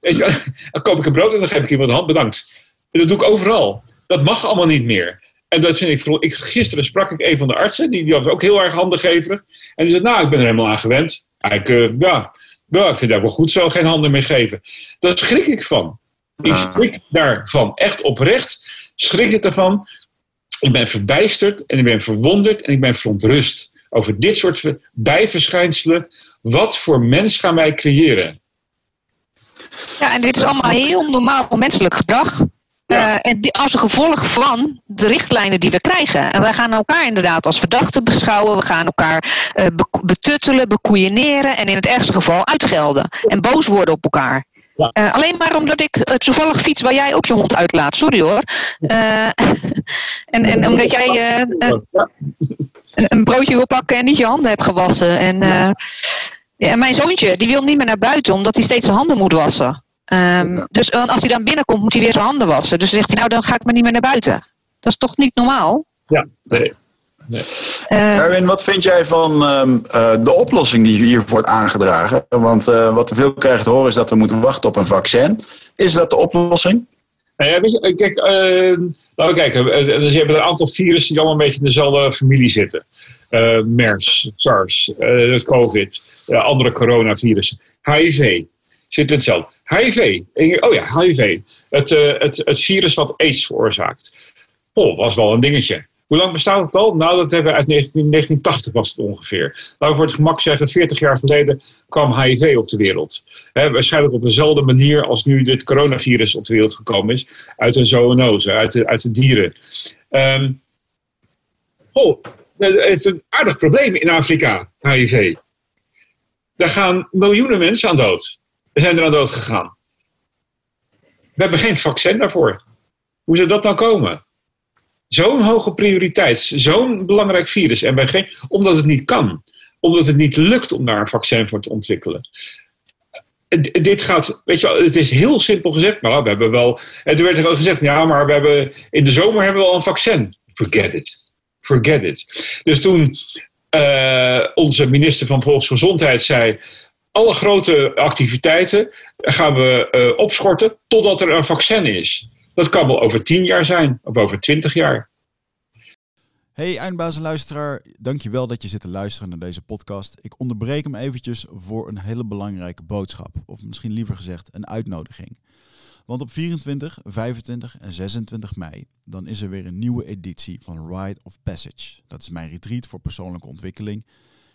Weet je, dan koop ik een brood en dan geef ik iemand een hand, bedankt. En dat doe ik overal. Dat mag allemaal niet meer. En dat vind ik, gisteren sprak ik een van de artsen, die was ook heel erg handgeverig. En die zei, nou, ik ben er helemaal aan gewend. Ik vind dat wel goed zo, geen handen meer geven. Daar schrik ik van. Ik schrik daarvan. Echt oprecht schrik ik daarvan. Ik ben verbijsterd en ik ben verwonderd en ik ben verontrust over dit soort bijverschijnselen. Wat voor mens gaan wij creëren? Ja, en dit is allemaal heel normaal menselijk gedrag. Ja. Als een gevolg van de richtlijnen die we krijgen. En wij gaan elkaar inderdaad als verdachten beschouwen. We gaan elkaar betuttelen, bekoeieneren en in het ergste geval uitschelden. En boos worden op elkaar. Ja. Alleen maar omdat ik toevallig fiets waar jij ook je hond uitlaat. Sorry hoor. En omdat jij een broodje wil pakken en niet je handen hebt gewassen. En mijn zoontje die wil niet meer naar buiten omdat hij steeds zijn handen moet wassen. Dus als hij dan binnenkomt, moet hij weer zijn handen wassen. Dus zegt hij, nou dan ga ik maar niet meer naar buiten. Dat is toch niet normaal? Ja, nee. Erwin, wat vind jij van de oplossing die hier wordt aangedragen? Want wat we veel krijgen te horen is dat we moeten wachten op een vaccin. Is dat de oplossing? Ja, weet je, kijk, laten we kijken. Dus je hebt een aantal virussen die allemaal een beetje in dezelfde familie zitten. MERS, SARS, COVID, andere coronavirussen. HIV zit in hetzelfde. HIV. Oh ja, HIV. Het virus wat AIDS veroorzaakt. Oh, was wel een dingetje. Hoe lang bestaat het al? Nou, dat hebben we uit 1980 was het ongeveer. Laten we voor het gemak zeggen, 40 jaar geleden kwam HIV op de wereld. Waarschijnlijk op dezelfde manier als nu dit coronavirus op de wereld gekomen is. Uit een zoonose, uit de dieren. Het is een aardig probleem in Afrika, HIV. Daar gaan miljoenen mensen aan dood. We zijn er aan dood gegaan. We hebben geen vaccin daarvoor. Hoe zou dat nou komen? Zo'n hoge prioriteit, zo'n belangrijk virus. Omdat het niet kan. Omdat het niet lukt om daar een vaccin voor te ontwikkelen. Dit gaat, weet je wel, het is heel simpel gezegd. Maar we hebben wel, en toen werd er al gezegd, ja maar in de zomer hebben we al een vaccin. Forget it. Dus toen onze minister van Volksgezondheid zei, alle grote activiteiten gaan we opschorten totdat er een vaccin is. Dat kan wel over 10 jaar zijn, of over 20 jaar. Hey Eindbazenluisteraar, dankjewel dat je zit te luisteren naar deze podcast. Ik onderbreek hem eventjes voor een hele belangrijke boodschap. Of misschien liever gezegd een uitnodiging. Want op 24, 25 en 26 mei, dan is er weer een nieuwe editie van Rite of Passage. Dat is mijn retreat voor persoonlijke ontwikkeling.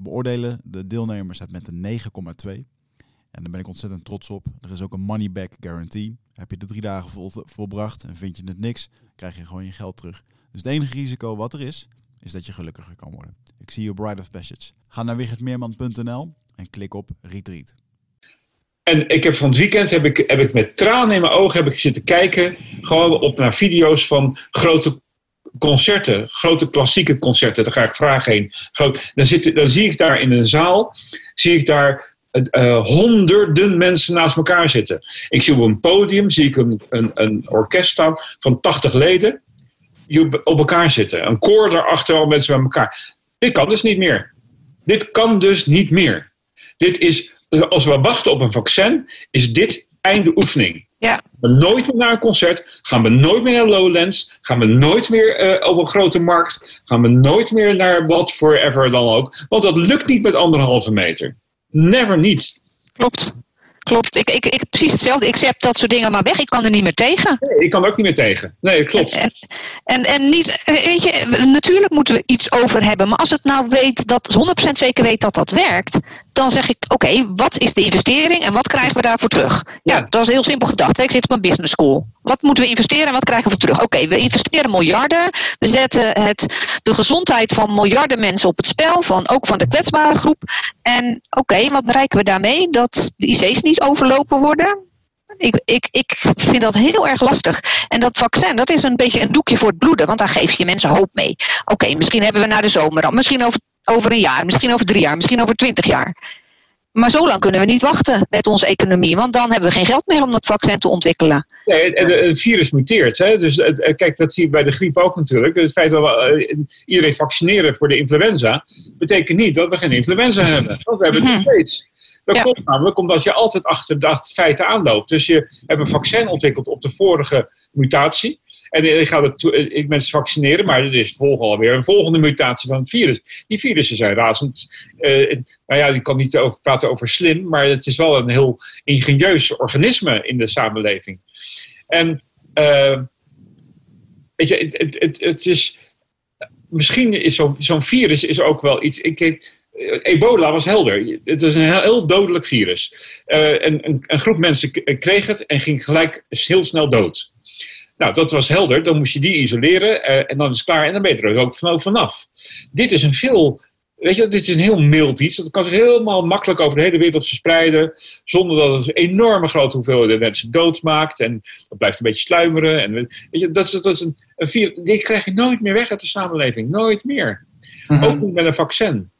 beoordelen de deelnemers het met een 9,2. En daar ben ik ontzettend trots op. Er is ook een money back guarantee. Heb je de 3 dagen volbracht en vind je het niks, krijg je gewoon je geld terug. Dus het enige risico wat er is dat je gelukkiger kan worden. Ik zie je op Rite of Passage. Ga naar wichertmeerman.nl en klik op retreat. En ik heb van het weekend heb ik met tranen in mijn ogen zitten kijken, gewoon naar video's van grote concerten, grote klassieke concerten, daar ga ik graag heen. Dan zie ik daar in een zaal, honderden mensen naast elkaar zitten. Ik zie op een podium, een orkest staan van 80 leden die op elkaar zitten. Een koor daarachter, al mensen bij elkaar. Dit kan dus niet meer. Dit is, als we wachten op een vaccin, is dit einde oefening. Ja. Gaan we nooit meer naar een concert, gaan we nooit meer naar Lowlands, gaan we nooit meer op een grote markt, gaan we nooit meer naar wat forever dan ook. Want dat lukt niet met 1,5 meter. Never niet. Klopt. Ik precies hetzelfde. Ik zet dat soort dingen maar weg. Ik kan er niet meer tegen. Nee, ik kan er ook niet meer tegen. Nee, klopt. En niet, weet je, natuurlijk moeten we iets over hebben. Maar als het nou weet dat 100% zeker weet dat dat werkt, dan zeg ik, oké, wat is de investering en wat krijgen we daarvoor terug? Ja, dat is heel simpel gedacht. Ik zit op een business school. Wat moeten we investeren en wat krijgen we terug? Oké, we investeren miljarden. We zetten de gezondheid van miljarden mensen op het spel, ook van de kwetsbare groep. En oké, wat bereiken we daarmee? Dat de IC's niet overlopen worden? Ik vind dat heel erg lastig. En dat vaccin, dat is een beetje een doekje voor het bloeden, want daar geef je mensen hoop mee. Oké, misschien hebben we na de zomer, misschien over een jaar, misschien over 3 jaar, misschien over 20 jaar. Maar zo lang kunnen we niet wachten met onze economie, want dan hebben we geen geld meer om dat vaccin te ontwikkelen. Nee, het virus muteert. Hè? Dus kijk, dat zie je bij de griep ook natuurlijk. Het feit dat we iedereen vaccineren voor de influenza, betekent niet dat we geen influenza hebben. Want we hebben het nog steeds. Dat komt namelijk omdat je altijd achter dat feiten aanloopt. Dus je hebt een vaccin ontwikkeld op de vorige mutatie. En ik mensen vaccineren, maar er is alweer een volgende mutatie van het virus. Die virussen zijn razend. Ik kan niet praten over slim, maar het is wel een heel ingenieus organisme in de samenleving. En weet je, het is. Misschien is zo'n virus is ook wel iets. Ebola was helder. Het is een heel dodelijk virus. Een groep mensen kreeg het en ging gelijk heel snel dood. Nou, dat was helder. Dan moest je die isoleren en dan is het klaar. En dan ben je er ook vanaf. Dit is dit is een heel mild iets. Dat kan zich helemaal makkelijk over de hele wereld verspreiden. Zonder dat het een enorme grote hoeveelheid mensen doodmaakt. En dat blijft een beetje sluimeren. En, dat is een virus. Dit krijg je nooit meer weg uit de samenleving. Nooit meer. Mm-hmm. Ook niet met een vaccin.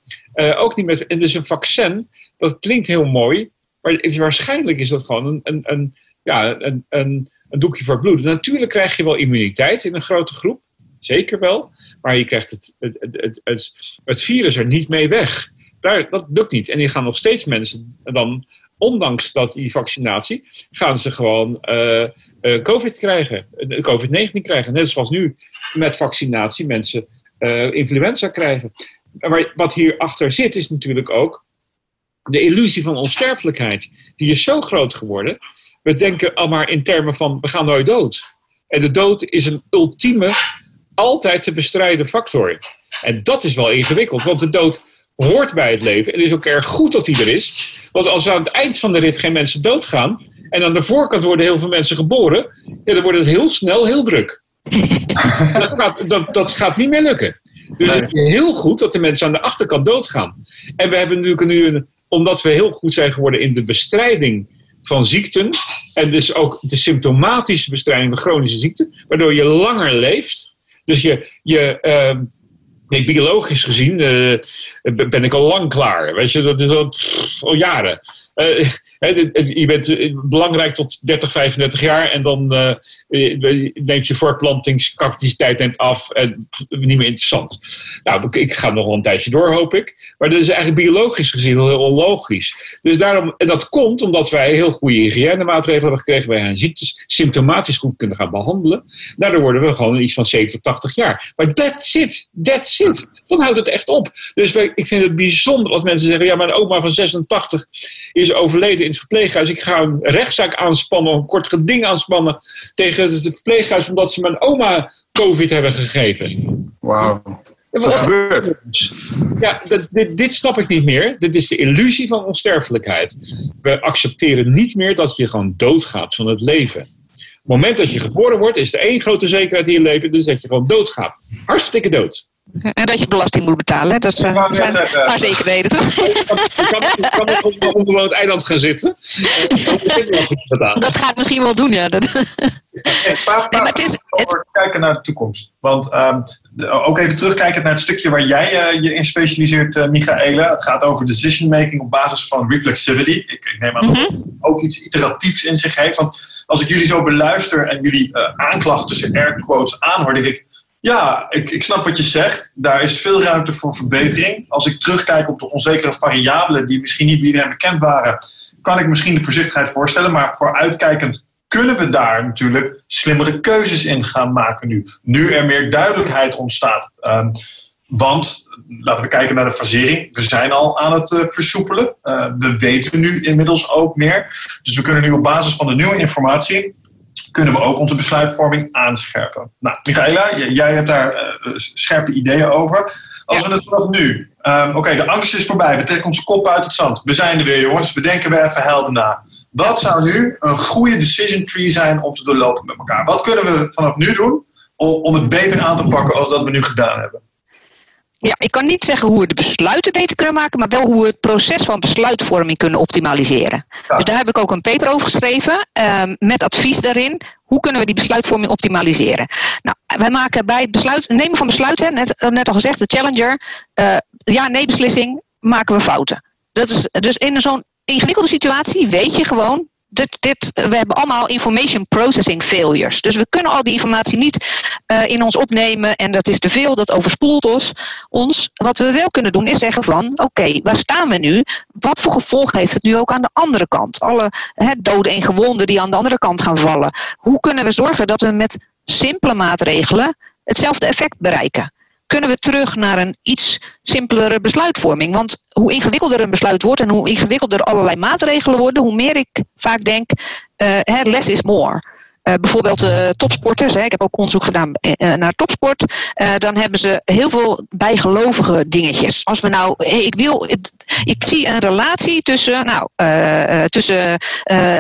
En dus een vaccin, dat klinkt heel mooi. Maar waarschijnlijk is dat gewoon een doekje voor bloed. Natuurlijk krijg je wel immuniteit in een grote groep. Zeker wel. Maar je krijgt het virus er niet mee weg. Dat lukt niet. En die gaan nog steeds mensen dan, ondanks dat die vaccinatie, gaan ze gewoon COVID krijgen. COVID-19 krijgen. Net zoals nu met vaccinatie mensen influenza krijgen. Maar wat hierachter zit is natuurlijk ook de illusie van onsterfelijkheid. Die is zo groot geworden. We denken al maar in termen van, we gaan nooit dood. En de dood is een ultieme, altijd te bestrijden factor. En dat is wel ingewikkeld, want de dood hoort bij het leven. En het is ook erg goed dat die er is. Want als aan het eind van de rit geen mensen doodgaan, en aan de voorkant worden heel veel mensen geboren, dan wordt het heel snel heel druk. Dat gaat niet meer lukken. Dus het is heel goed dat de mensen aan de achterkant doodgaan. En we hebben natuurlijk nu, omdat we heel goed zijn geworden in de bestrijding van ziekten, en dus ook de symptomatische bestrijding van chronische ziekten, waardoor je langer leeft. Dus biologisch gezien ben ik al lang klaar. Weet je, dat is al jaren. Je bent belangrijk tot 30, 35 jaar en dan neemt je voortplantingscapaciteit af en niet meer interessant. Nou, ik ga nog wel een tijdje door, hoop ik. Maar dat is eigenlijk biologisch gezien heel onlogisch. Dus daarom, en dat komt omdat wij heel goede hygiënemaatregelen hebben gekregen. Wij gaan ziektes symptomatisch goed kunnen gaan behandelen. Daardoor worden we gewoon iets van 70, 80 jaar. Maar that's it. Dan houdt het echt op. Dus ik vind het bijzonder als mensen zeggen, ja, mijn oma van 86 is overleden in het verpleeghuis. Ik ga een rechtszaak aanspannen, een kort geding aanspannen tegen het verpleeghuis, omdat ze mijn oma COVID hebben gegeven. Wauw. Wat gebeurt? Ja, dit snap ik niet meer. Dit is de illusie van onsterfelijkheid. We accepteren niet meer dat je gewoon doodgaat van het leven. Op het moment dat je geboren wordt, is er één grote zekerheid in je leven, dus dat je gewoon doodgaat. Hartstikke dood. En dat je belasting moet betalen, hè? Dat zijn een paar zekerheden, toch? Ik kan nog onder het eiland gaan zitten. Dat gaat misschien wel doen, ja. Over kijken naar de toekomst. Want ook even terugkijken naar het stukje waar jij je in specialiseert, Michaéla. Het gaat over decision making op basis van reflexivity. Ik neem aan dat het ook iets iteratiefs in zich heeft. Want als ik jullie zo beluister en jullie aanklachten tussen air quotes aanhoor, denk ik... Ja, ik snap wat je zegt. Daar is veel ruimte voor verbetering. Als ik terugkijk op de onzekere variabelen die misschien niet bij iedereen bekend waren, kan ik misschien de voorzichtigheid voorstellen. Maar vooruitkijkend kunnen we daar natuurlijk slimmere keuzes in gaan maken nu. Nu er meer duidelijkheid ontstaat. Want, laten we kijken naar de fasering. We zijn al aan het versoepelen. We weten nu inmiddels ook meer. Dus we kunnen nu op basis van de nieuwe informatie kunnen we ook onze besluitvorming aanscherpen. Nou, Michaéla, jij hebt daar scherpe ideeën over. Als we het vanaf nu... Oké, de angst is voorbij. We trekken onze kop uit het zand. We zijn er weer, jongens. We denken weer even helder na. Wat zou nu een goede decision tree zijn om te doorlopen met elkaar? Wat kunnen we vanaf nu doen om het beter aan te pakken als dat we nu gedaan hebben? Ja, ik kan niet zeggen hoe we de besluiten beter kunnen maken, maar wel hoe we het proces van besluitvorming kunnen optimaliseren. Ja. Dus daar heb ik ook een paper over geschreven, met advies daarin. Hoe kunnen we die besluitvorming optimaliseren? Nou, wij maken bij het nemen van besluiten, net al gezegd, de Challenger, ja-nee beslissing, maken we fouten. Dat is, dus in zo'n ingewikkelde situatie weet je gewoon, we hebben allemaal information processing failures. Dus we kunnen al die informatie niet in ons opnemen. En dat is te veel, dat overspoelt ons. Wat we wel kunnen doen is zeggen van... Oké, waar staan we nu? Wat voor gevolg heeft het nu ook aan de andere kant? Alle doden en gewonden die aan de andere kant gaan vallen. Hoe kunnen we zorgen dat we met simpele maatregelen hetzelfde effect bereiken? Kunnen we terug naar een iets simpelere besluitvorming? Want hoe ingewikkelder een besluit wordt en hoe ingewikkelder allerlei maatregelen worden, hoe meer ik vaak denk, less is more. Bijvoorbeeld topsporters, ik heb ook onderzoek gedaan naar topsport. Dan hebben ze heel veel bijgelovige dingetjes. Als we nou, ik zie een relatie tussen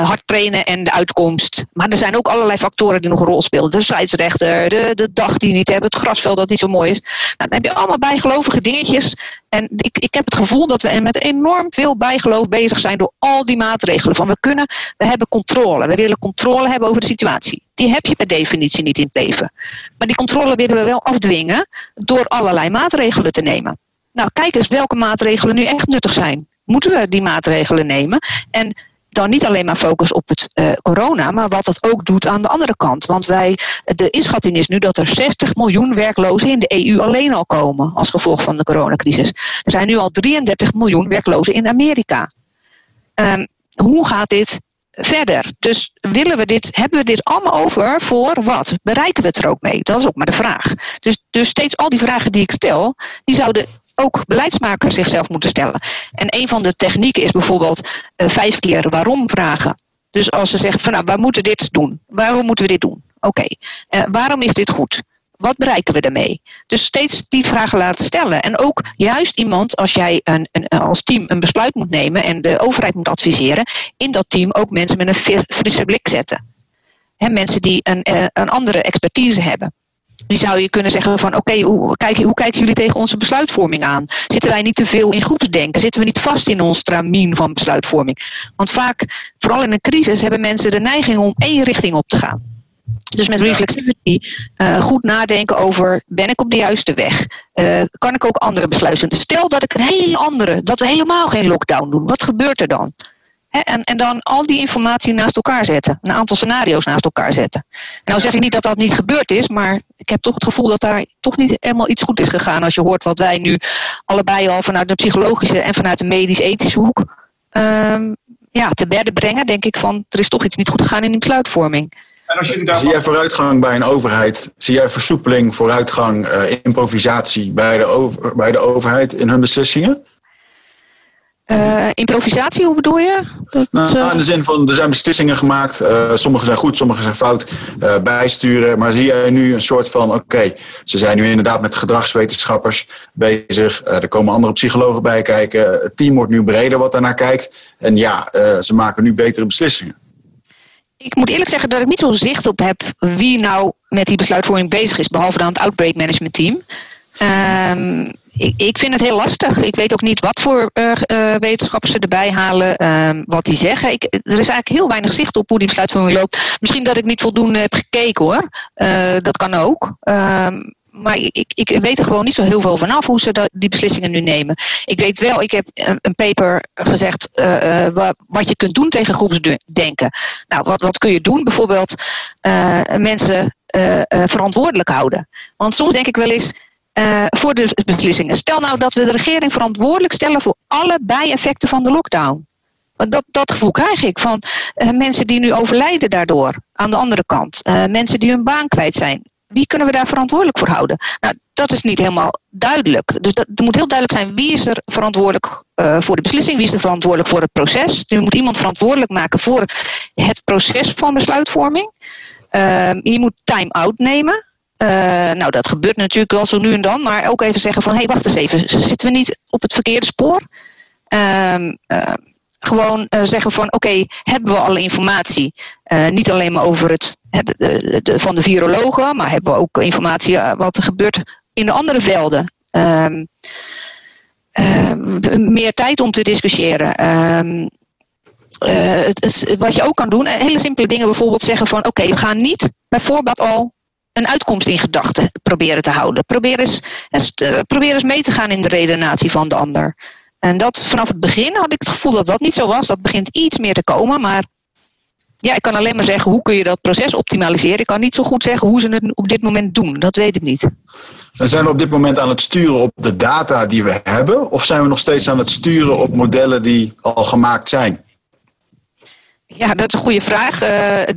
hard trainen en de uitkomst. Maar er zijn ook allerlei factoren die nog een rol spelen. De scheidsrechter, de dag die niet hebben, het grasveld dat niet zo mooi is. Nou, dan heb je allemaal bijgelovige dingetjes. En ik heb het gevoel dat we met enorm veel bijgeloof bezig zijn door al die maatregelen. Van we hebben controle. We willen controle hebben over de situatie. Die heb je per definitie niet in het leven. Maar die controle willen we wel afdwingen door allerlei maatregelen te nemen. Nou, kijk eens welke maatregelen nu echt nuttig zijn. Moeten we die maatregelen nemen? En dan niet alleen maar focus op het corona, maar wat dat ook doet aan de andere kant. Want de inschatting is nu dat er 60 miljoen werklozen in de EU alleen al komen als gevolg van de coronacrisis. Er zijn nu al 33 miljoen werklozen in Amerika. Hoe gaat dit verder? Dus hebben we dit allemaal over voor wat? Bereiken we het er ook mee? Dat is ook maar de vraag. Dus steeds al die vragen die ik stel, die zouden ook beleidsmakers zichzelf moeten stellen. En een van de technieken is bijvoorbeeld 5 keer waarom vragen. Dus als ze zeggen van we moeten dit doen. Waarom moeten we dit doen? Oké. Waarom is dit goed? Wat bereiken we daarmee? Dus steeds die vragen laten stellen. En ook juist iemand, als jij als team een besluit moet nemen en de overheid moet adviseren, in dat team ook mensen met een frisse blik zetten. Mensen die een andere expertise hebben. Die zou je kunnen zeggen van oké, hoe kijken jullie tegen onze besluitvorming aan? Zitten wij niet te veel in groepsdenken? Zitten we niet vast in ons stramien van besluitvorming? Want vaak, vooral in een crisis, hebben mensen de neiging om één richting op te gaan. Dus met reflexivity goed nadenken over, ben ik op de juiste weg? Kan ik ook andere besluiten? Stel dat ik dat we helemaal geen lockdown doen. Wat gebeurt er dan? En dan al die informatie naast elkaar zetten. Een aantal scenario's naast elkaar zetten. Nou zeg ik niet dat dat niet gebeurd is, maar ik heb toch het gevoel dat daar toch niet helemaal iets goed is gegaan. Als je hoort wat wij nu allebei al vanuit de psychologische en vanuit de medisch-ethische hoek te berden brengen. Denk ik van, er is toch iets niet goed gegaan in die besluitvorming. En als zie jij vooruitgang bij een overheid? Zie jij versoepeling, vooruitgang, improvisatie bij de overheid in hun beslissingen? Improvisatie, hoe bedoel je? In de zin van, er zijn beslissingen gemaakt. Sommige zijn goed, sommige zijn fout. Bijsturen. Maar zie jij nu een soort van, oké, ze zijn nu inderdaad met gedragswetenschappers bezig. Er komen andere psychologen bij kijken. Het team wordt nu breder wat daarnaar kijkt. En ze maken nu betere beslissingen. Ik moet eerlijk zeggen dat ik niet zo'n zicht op heb wie nou met die besluitvorming bezig is, behalve dan het Outbreak Management Team. Ik vind het heel lastig. Ik weet ook niet wat voor wetenschappers ze erbij halen, wat die zeggen. Er is eigenlijk heel weinig zicht op hoe die besluitvorming loopt. Misschien dat ik niet voldoende heb gekeken hoor. Dat kan ook. Maar ik weet er gewoon niet zo heel veel vanaf hoe ze die beslissingen nu nemen. Ik weet wel, ik heb een paper gezegd wat je kunt doen tegen groepsdenken. Nou, wat kun je doen? Bijvoorbeeld mensen verantwoordelijk houden. Want soms denk ik wel eens voor de beslissingen. Stel nou dat we de regering verantwoordelijk stellen voor alle bijeffecten van de lockdown. Want dat gevoel krijg ik van mensen die nu overlijden daardoor. Aan de andere kant. Mensen die hun baan kwijt zijn. Wie kunnen we daar verantwoordelijk voor houden? Nou, dat is niet helemaal duidelijk. Dus er moet heel duidelijk zijn wie is er verantwoordelijk voor de beslissing. Wie is er verantwoordelijk voor het proces. Dus je moet iemand verantwoordelijk maken voor het proces van besluitvorming. Je moet time-out nemen. Nou, dat gebeurt natuurlijk wel zo nu en dan. Maar ook even zeggen van, hé, wacht eens even. Zitten we niet op het verkeerde spoor? Gewoon zeggen van, oké, hebben we alle informatie? Niet alleen maar over van de virologen, maar hebben we ook informatie wat er gebeurt in de andere velden. Meer tijd om te discussiëren. Wat je ook kan doen, hele simpele dingen bijvoorbeeld zeggen van, oké, we gaan niet bijvoorbeeld al een uitkomst in gedachten proberen te houden. Probeer eens mee te gaan in de redenatie van de ander. En dat vanaf het begin had ik het gevoel dat dat niet zo was. Dat begint iets meer te komen. Maar ja, ik kan alleen maar zeggen hoe kun je dat proces optimaliseren. Ik kan niet zo goed zeggen hoe ze het op dit moment doen. Dat weet ik niet. Dan zijn we op dit moment aan het sturen op de data die we hebben? Of zijn we nog steeds aan het sturen op modellen die al gemaakt zijn? Ja, dat is een goede vraag.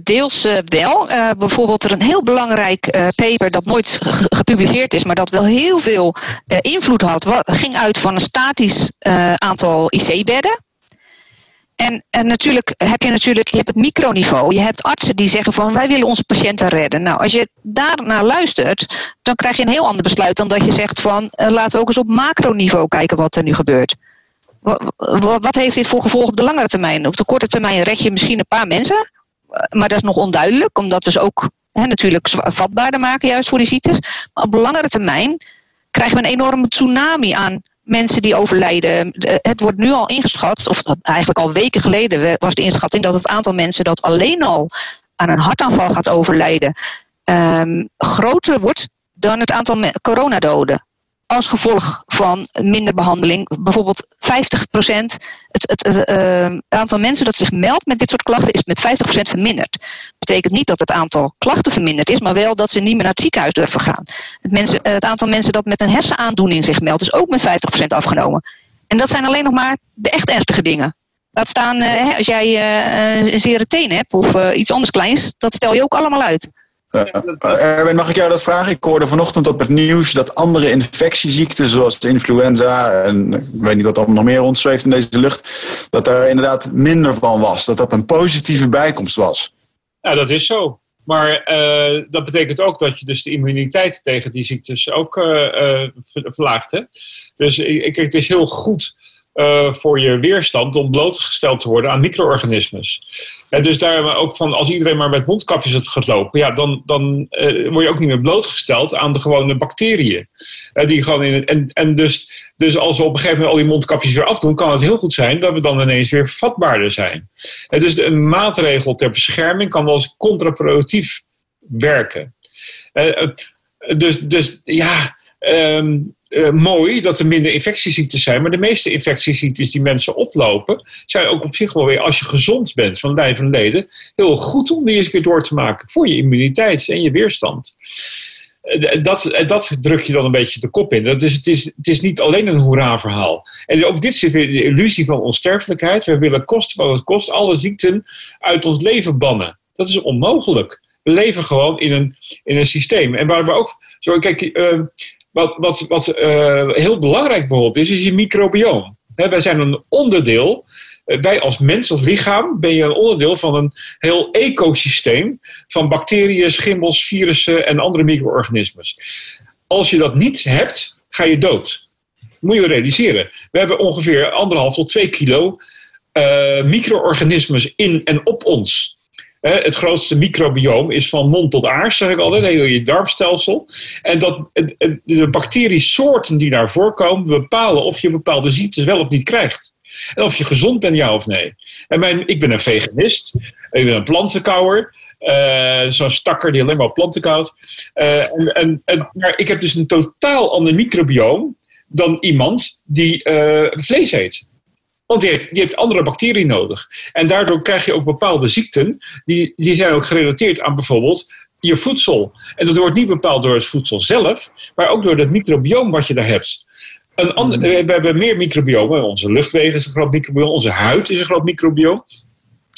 Deels wel. Bijvoorbeeld er een heel belangrijk paper dat nooit gepubliceerd is, maar dat wel heel veel invloed had. Ging uit van een statisch aantal IC-bedden. En natuurlijk heb je het microniveau. Je hebt artsen die zeggen van wij willen onze patiënten redden. Nou, als je daarnaar luistert, dan krijg je een heel ander besluit dan dat je zegt van laten we ook eens op macroniveau kijken wat er nu gebeurt. Wat heeft dit voor gevolg op de langere termijn? Op de korte termijn red je misschien een paar mensen. Maar dat is nog onduidelijk. Omdat we ze ook natuurlijk vatbaarder maken juist voor die ziektes. Maar op de langere termijn krijgen we een enorme tsunami aan mensen die overlijden. Het wordt nu al ingeschat. Of eigenlijk al weken geleden was de inschatting dat het aantal mensen dat alleen al aan een hartaanval gaat overlijden. Groter wordt dan het aantal coronadoden. Als gevolg van minder behandeling. Bijvoorbeeld 50%. Het aantal mensen dat zich meldt met dit soort klachten is met 50% verminderd. Dat betekent niet dat het aantal klachten verminderd is, maar wel dat ze niet meer naar het ziekenhuis durven gaan. Het aantal mensen dat met een hersenaandoening zich meldt is ook met 50% afgenomen. En dat zijn alleen nog maar de echt ernstige dingen. Laat staan als jij een zere teen hebt of iets anders kleins, dat stel je ook allemaal uit. Erwin, mag ik jou dat vragen? Ik hoorde vanochtend op het nieuws dat andere infectieziekten zoals de influenza en ik weet niet wat er nog meer rondzweeft in deze lucht, dat daar inderdaad minder van was. Dat een positieve bijkomst was. Ja, dat is zo. Maar dat betekent ook dat je dus de immuniteit tegen die ziektes ook verlaagt. Hè? Dus het is heel goed voor je weerstand om blootgesteld te worden aan micro-organismes. En dus daar ook van, als iedereen maar met mondkapjes gaat lopen, ja, dan word je ook niet meer blootgesteld aan de gewone bacteriën. Die gewoon dus als we op een gegeven moment al die mondkapjes weer afdoen, kan het heel goed zijn dat we dan ineens weer vatbaarder zijn. En dus een maatregel ter bescherming kan wel eens contraproductief werken. Mooi dat er minder infectieziektes zijn, maar de meeste infectieziektes die mensen oplopen, zijn ook op zich wel weer, als je gezond bent van lijf en leden, heel goed om die eens een keer door te maken voor je immuniteit en je weerstand. Dat druk je dan een beetje de kop in. Dus het is niet alleen een hoera verhaal. En ook dit zit weer de illusie van onsterfelijkheid. We willen kosten wat het kost alle ziekten uit ons leven bannen. Dat is onmogelijk. We leven gewoon in een systeem. En waar we ook... Zo, kijk... Wat heel belangrijk bijvoorbeeld is je microbioom. Wij zijn een onderdeel, wij als mens, als lichaam, ben je een onderdeel van een heel ecosysteem van bacteriën, schimmels, virussen en andere micro-organismes. Als je dat niet hebt, ga je dood. Moet je realiseren. We hebben ongeveer 1,5 tot 2 kilo micro-organismes in en op ons. Het grootste microbioom is van mond tot aars, zeg ik altijd, heel je darmstelsel. En dat de bacteriesoorten die daar voorkomen bepalen of je bepaalde ziektes wel of niet krijgt. En of je gezond bent, ja of nee. En ik ben een veganist, ik ben een plantenkouwer. Zo'n stakker die alleen maar planten koudt. Maar ik heb dus een totaal ander microbioom dan iemand die vlees eet. Want die heeft andere bacteriën nodig. En daardoor krijg je ook bepaalde ziekten. Die zijn ook gerelateerd aan bijvoorbeeld je voedsel. En dat wordt niet bepaald door het voedsel zelf, maar ook door dat microbioom wat je daar hebt. We hebben meer microbiomen. Onze luchtwegen is een groot microbioom. Onze huid is een groot microbioom.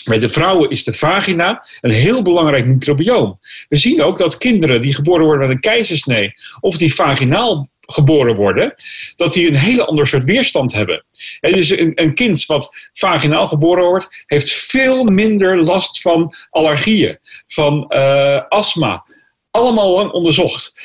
Bij de vrouwen is de vagina een heel belangrijk microbioom. We zien ook dat kinderen die geboren worden met een keizersnee of die vaginaal geboren worden, dat die een hele ander soort weerstand hebben. En dus een kind wat vaginaal geboren wordt, heeft veel minder last van allergieën, van astma. Allemaal lang onderzocht.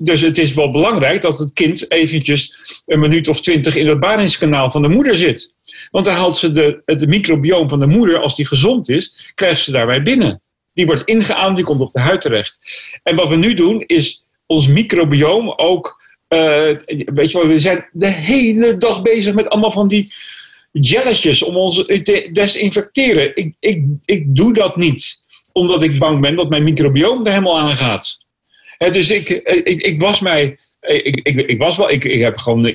Dus het is wel belangrijk dat het kind eventjes een minuut of 20 in het baringskanaal van de moeder zit. Want dan haalt ze het microbioom van de moeder, als die gezond is, krijgt ze daarbij binnen. Die wordt ingeademd, die komt op de huid terecht. En wat we nu doen, is ons microbioom ook... weet je wel, we zijn de hele dag bezig met allemaal van die gelletjes om ons te desinfecteren. Ik doe dat niet, omdat ik bang ben dat mijn microbioom er helemaal aan gaat. Dus ik was mij... Ik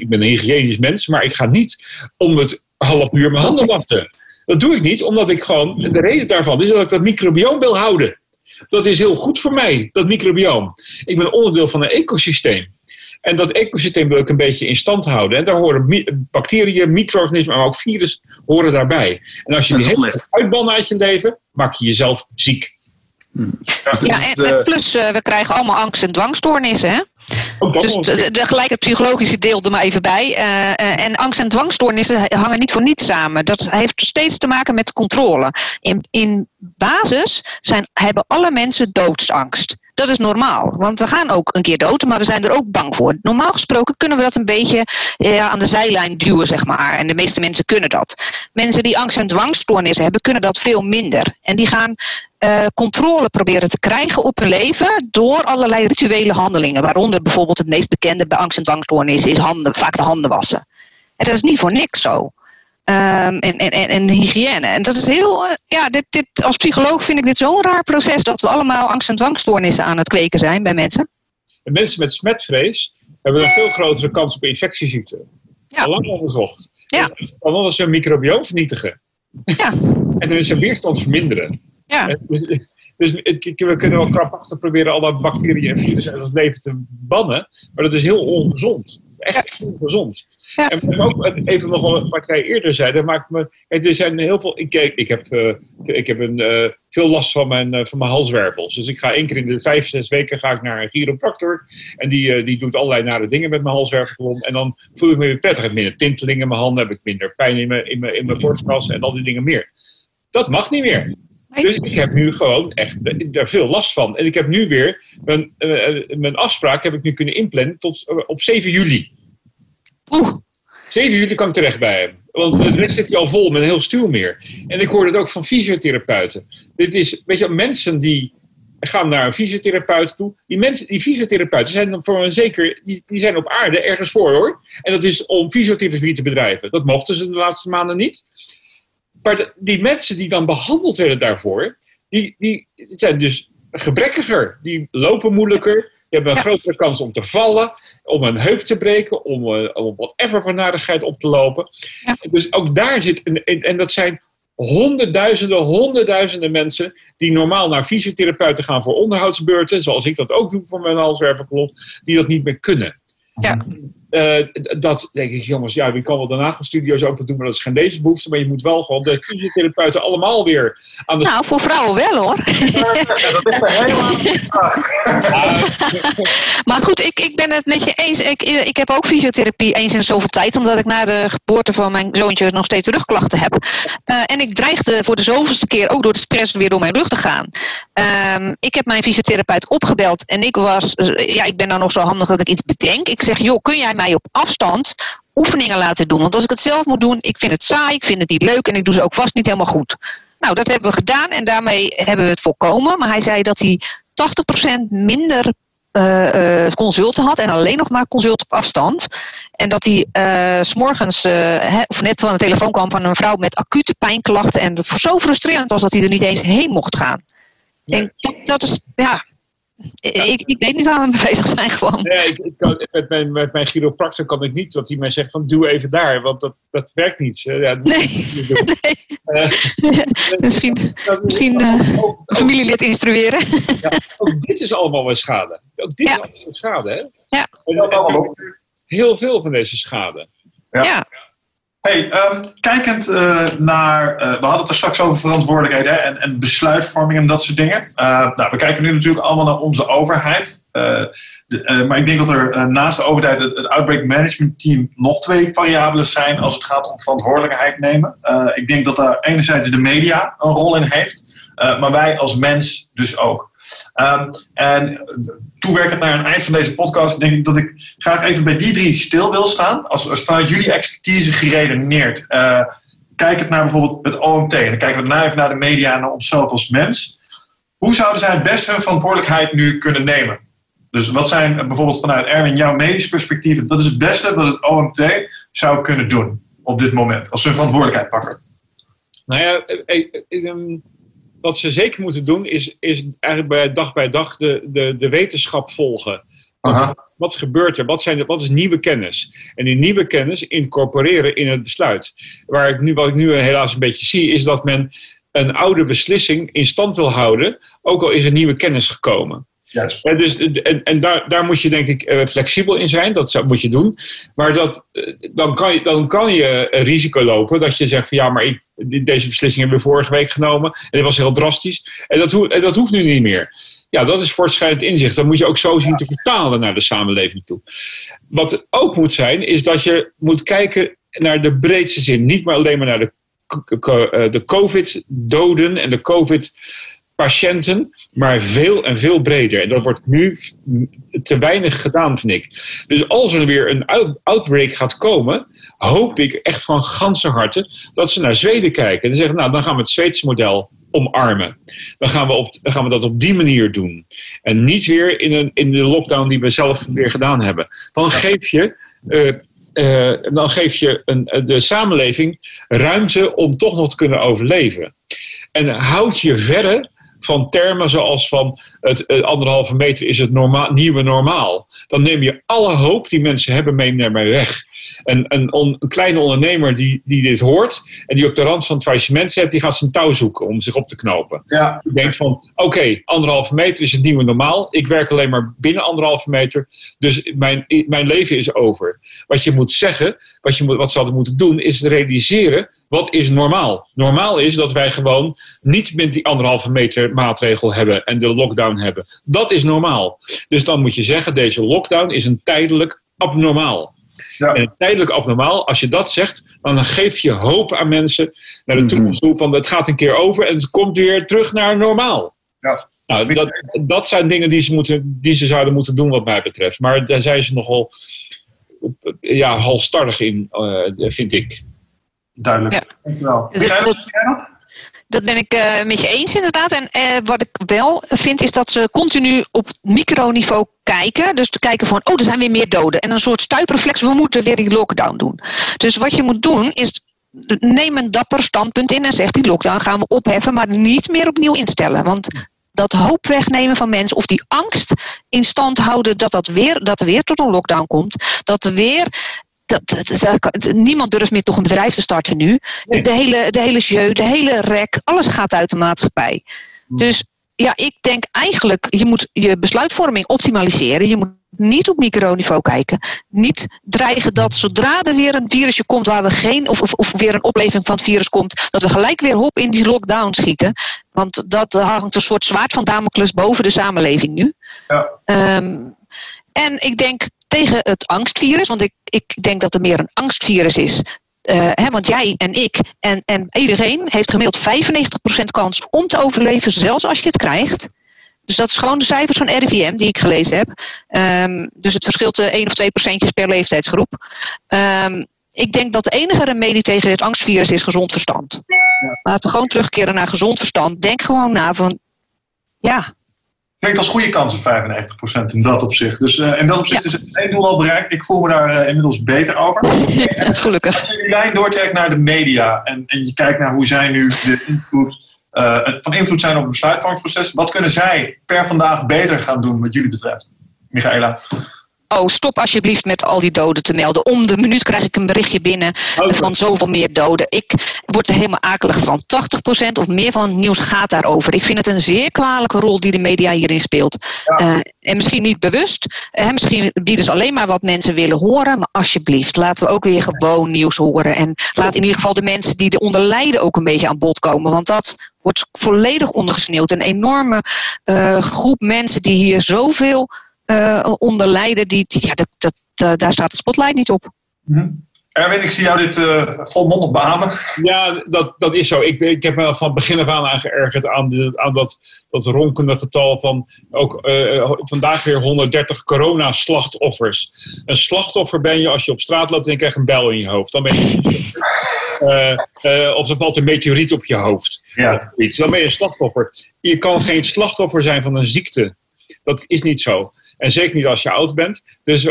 ben een hygiënisch mens, maar ik ga niet om het half uur mijn handen wassen. Dat doe ik niet, omdat ik gewoon... De reden daarvan is dat ik dat microbioom wil houden. Dat is heel goed voor mij, dat microbioom. Ik ben onderdeel van een ecosysteem. En dat ecosysteem wil ik een beetje in stand houden. En daar horen bacteriën, micro-organismen, maar ook virus horen daarbij. En als je die helemaal uitbannen uit je leven, maak je jezelf ziek. Ja, en plus we krijgen allemaal angst- en dwangstoornissen, hè? Dus gelijk het psychologische deel er maar even bij. En angst- en dwangstoornissen hangen niet voor niets samen. Dat heeft steeds te maken met controle. In basis hebben alle mensen doodsangst. Dat is normaal, want we gaan ook een keer dood, maar we zijn er ook bang voor. Normaal gesproken kunnen we dat een beetje aan de zijlijn duwen, zeg maar. En de meeste mensen kunnen dat. Mensen die angst- en dwangstoornissen hebben, kunnen dat veel minder. En die gaan controle proberen te krijgen op hun leven door allerlei rituele handelingen. Waaronder bijvoorbeeld het meest bekende bij angst- en dwangstoornissen is vaak de handen wassen. En dat is niet voor niks zo. En hygiëne. En dat is heel... als psycholoog vind ik dit zo'n raar proces, dat we allemaal angst- en dwangstoornissen aan het kweken zijn bij mensen. En mensen met smetvrees hebben een veel grotere kans op infectieziekten. Ja. Al lang onderzocht. Ja. Dat is dan als ze hun microbioom vernietigen. Ja. En hun weerstand verminderen. Ja. Dus we kunnen wel krampachtig proberen al dat bacteriën en virussen uit ons leven te bannen. Maar dat is heel ongezond. Echt ongezond. Ja. En ook even nog wat jij eerder zei. Dat maakt me, er zijn heel veel... Ik heb veel last van mijn halswervels. Dus ik ga 1 keer in de 5-6 weken ga ik naar een chiropractor. En die doet allerlei nare dingen met mijn halswervel. En dan voel ik me weer prettig. Ik heb minder tinteling in mijn handen. Heb ik minder pijn in mijn borstkas. En al die dingen meer. Dat mag niet meer. Dus ik heb nu gewoon echt daar veel last van. En ik heb nu weer mijn afspraak heb ik nu kunnen inplannen tot op 7 juli. 7 juli kan ik terecht bij hem. Want de rest zit hij al vol met een heel stuw meer. En ik hoor het ook van fysiotherapeuten. Dit is, weet je, mensen die gaan naar een fysiotherapeut toe. Die fysiotherapeuten zijn voor een zeker... Die zijn op aarde ergens voor, hoor. En dat is om fysiotherapie te bedrijven. Dat mochten ze de laatste maanden niet. Maar die mensen die dan behandeld werden daarvoor, die zijn dus gebrekkiger. Die lopen moeilijker, die hebben een grotere kans om te vallen, om een heup te breken, om whatever van narigheid op te lopen. Ja. Dus ook daar zit, en dat zijn honderdduizenden mensen die normaal naar fysiotherapeuten gaan voor onderhoudsbeurten, zoals ik dat ook doe voor mijn halswervelklop, die dat niet meer kunnen. Ja. Dat denk ik, jongens, ja, wie kan wel de nagelstudio's open doen, maar dat is geen deze behoefte. Maar je moet wel gewoon de fysiotherapeuten allemaal weer aan de... Nou, voor vrouwen wel, hoor. Dat is een hele Maar goed, ik ben het met je eens. Ik heb ook fysiotherapie eens in zoveel tijd, omdat ik na de geboorte van mijn zoontje nog steeds rugklachten heb. En ik dreigde voor de zoveelste keer ook door de stress weer door mijn rug te gaan. Ik heb mijn fysiotherapeut opgebeld en ik ben dan nog zo handig dat ik iets bedenk. Ik zeg, joh, kun jij mij op afstand oefeningen laten doen? Want als ik het zelf moet doen, ik vind het saai, ik vind het niet leuk en ik doe ze ook vast niet helemaal goed. Nou, dat hebben we gedaan en daarmee hebben we het voorkomen. Maar hij zei dat hij 80% minder consulten had en alleen nog maar consult op afstand. En dat hij 's morgens of net van de telefoon kwam van een vrouw met acute pijnklachten. En dat voor zo frustrerend was dat hij er niet eens heen mocht gaan. Nee. En dat is, ja... Ja. Ik weet niet waar we mee bezig zijn gewoon. Nee, met mijn chiropractor kan ik niet dat hij mij zegt van doe even daar, want dat werkt niet. Ja, dat Misschien een familielid instrueren. Ja, ook dit is allemaal weer schade. Ook dit is allemaal schade, hè? Ja. En heel veel van deze schade. Ja. Hey, kijkend naar... we hadden het er straks over verantwoordelijkheden hè, en besluitvorming en dat soort dingen. We kijken nu natuurlijk allemaal naar onze overheid. Maar ik denk dat er naast de overheid het Outbreak Management Team nog 2 variabelen zijn als het gaat om verantwoordelijkheid nemen. Ik denk dat daar enerzijds de media een rol in heeft, maar wij als mens dus ook. En toewerkend naar het eind van deze podcast denk ik dat ik graag even bij die 3 stil wil staan. Als vanuit jullie expertise geredeneerd. Kijkend naar bijvoorbeeld het OMT. En dan kijken we daarna even naar de media en naar onszelf als mens. Hoe zouden zij het best hun verantwoordelijkheid nu kunnen nemen? Dus wat zijn bijvoorbeeld vanuit Erwin jouw medisch perspectief? Dat is het beste wat het OMT zou kunnen doen op dit moment. Als ze hun verantwoordelijkheid pakken. Nou ja, wat ze zeker moeten doen is eigenlijk dag bij dag de wetenschap volgen. Wat gebeurt er? Wat is nieuwe kennis? En die nieuwe kennis incorporeren in het besluit. Wat ik nu helaas een beetje zie is dat men een oude beslissing in stand wil houden. Ook al is er nieuwe kennis gekomen. Juist. Ja, dus, daar moet je denk ik flexibel in zijn. Dat moet je doen. Maar dan kan je risico lopen dat je zegt van ja, maar deze beslissing hebben we vorige week genomen. En dit was heel drastisch. En dat hoeft nu niet meer. Ja, dat is voortschrijdend inzicht. Dat moet je ook zo zien te vertalen naar de samenleving toe. Wat ook moet zijn, is dat je moet kijken naar de breedste zin. Niet maar alleen maar naar de COVID-doden en de COVID-patiënten, maar veel en veel breder. En dat wordt nu te weinig gedaan, vind ik. Dus als er weer een outbreak gaat komen, hoop ik echt van ganse harte dat ze naar Zweden kijken. En zeggen, nou, dan gaan we het Zweedse model omarmen. Dan gaan we dat op die manier doen. En niet weer in de lockdown die we zelf weer gedaan hebben. Dan geef je de samenleving ruimte om toch nog te kunnen overleven. En houd je verre van termen zoals van het 1,5 meter is het nieuwe normaal. Dan neem je alle hoop die mensen hebben mee weg. En een kleine ondernemer die dit hoort en die op de rand van het faillissement zit, die gaat zijn touw zoeken om zich op te knopen. Ja. Die denkt van, oké, 1,5 meter is het nieuwe normaal. Ik werk alleen maar binnen 1,5 meter. Dus mijn leven is over. Wat je moet zeggen, wat ze hadden moeten doen, is realiseren wat is normaal. Normaal is dat wij gewoon niet met die 1,5 meter maatregel hebben en de lockdown hebben. Dat is normaal. Dus dan moet je zeggen, deze lockdown is een tijdelijk abnormaal. Ja. En tijdelijk abnormaal, als je dat zegt, dan geef je hoop aan mensen naar de toekomst toe van het gaat een keer over en het komt weer terug naar normaal. Ja. Nou, dat zijn dingen die ze zouden moeten doen wat mij betreft. Maar daar zijn ze nogal halstarrig in, vind ik. Duidelijk. Ja. Dat ben ik met je eens inderdaad. En wat ik wel vind is dat ze continu op microniveau kijken. Dus te kijken van, er zijn weer meer doden. En een soort stuipreflex, we moeten weer die lockdown doen. Dus wat je moet doen is, neem een dapper standpunt in en zeg die lockdown gaan we opheffen, maar niet meer opnieuw instellen. Want dat hoop wegnemen van mensen of die angst in stand houden dat er weer tot een lockdown komt. Niemand durft meer toch een bedrijf te starten nu. Nee. De hele jeu, de hele rek, alles gaat uit de maatschappij. Dus ja, ik denk eigenlijk, je moet je besluitvorming optimaliseren. Je moet niet op microniveau kijken. Niet dreigen dat zodra er weer een virusje komt waar we of weer een opleving van het virus komt, dat we gelijk weer hop in die lockdown schieten. Want dat hangt een soort zwaard van Damocles boven de samenleving nu. Ja. En ik denk tegen het angstvirus, want ik denk dat er meer een angstvirus is. Want jij en ik en iedereen heeft gemiddeld 95% kans om te overleven, zelfs als je het krijgt. Dus dat is gewoon de cijfers van RIVM die ik gelezen heb. Dus het verschilt 1 of 2% per leeftijdsgroep. Ik denk dat de enige remedie tegen dit angstvirus is gezond verstand. Laten we gewoon terugkeren naar gezond verstand. Denk gewoon na van, ja... Klinkt als goede kansen, 95% in dat opzicht. Dus in dat opzicht is het één doel al bereikt. Ik voel me daar inmiddels beter over. Gelukkig. Als je die lijn doortrekt naar de media en je kijkt naar hoe zij nu de invloed, van invloed zijn op het besluitvormingsproces. Wat kunnen zij per vandaag beter gaan doen wat jullie betreft? Michaéla? Oh, stop alsjeblieft met al die doden te melden. Om de minuut krijg ik een berichtje binnen van zoveel meer doden. Ik word er helemaal akelig van. 80% of meer van het nieuws gaat daarover. Ik vind het een zeer kwalijke rol die de media hierin speelt. Ja. En misschien niet bewust. Misschien bieden ze alleen maar wat mensen willen horen. Maar alsjeblieft, laten we ook weer gewoon nieuws horen. En laat in ieder geval de mensen die eronder lijden ook een beetje aan bod komen. Want dat... wordt volledig ondergesneeuwd. Een enorme groep mensen die hier zoveel onder lijden. Daar staat de spotlight niet op. Mm-hmm. Erwin, ik zie jou dit volmondig beamen. Ja, dat is zo. Ik heb me van begin af aan aangeërgerd aan dat ronkende getal van ook vandaag weer 130 corona-slachtoffers. Een slachtoffer ben je als je op straat loopt en je krijgt een bijl in je hoofd. Dan ben je of er valt een meteoriet op je hoofd. Ja. Of iets. Dan ben je een slachtoffer. Je kan geen slachtoffer zijn van een ziekte. Dat is niet zo. En zeker niet als je oud bent. Dus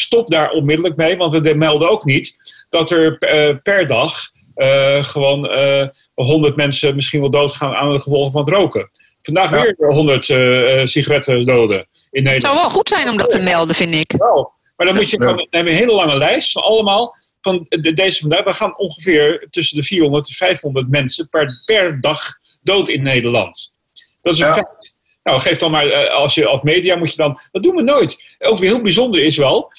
stop daar onmiddellijk mee. Want we melden ook niet dat er per dag gewoon 100 mensen misschien wel doodgaan aan de gevolgen van het roken. Vandaag weer 100 sigaretten doden in Nederland. Het zou wel goed zijn om dat te melden, vind ik. Wel, maar dan moet je gewoon een hele lange lijst van allemaal... Van deze vandaag, we gaan ongeveer tussen de 400 en 500 mensen per dag dood in Nederland. Dat is een feit. Nou, geef dan maar, als je als media moet je dan... Dat doen we nooit. Ook weer heel bijzonder is wel...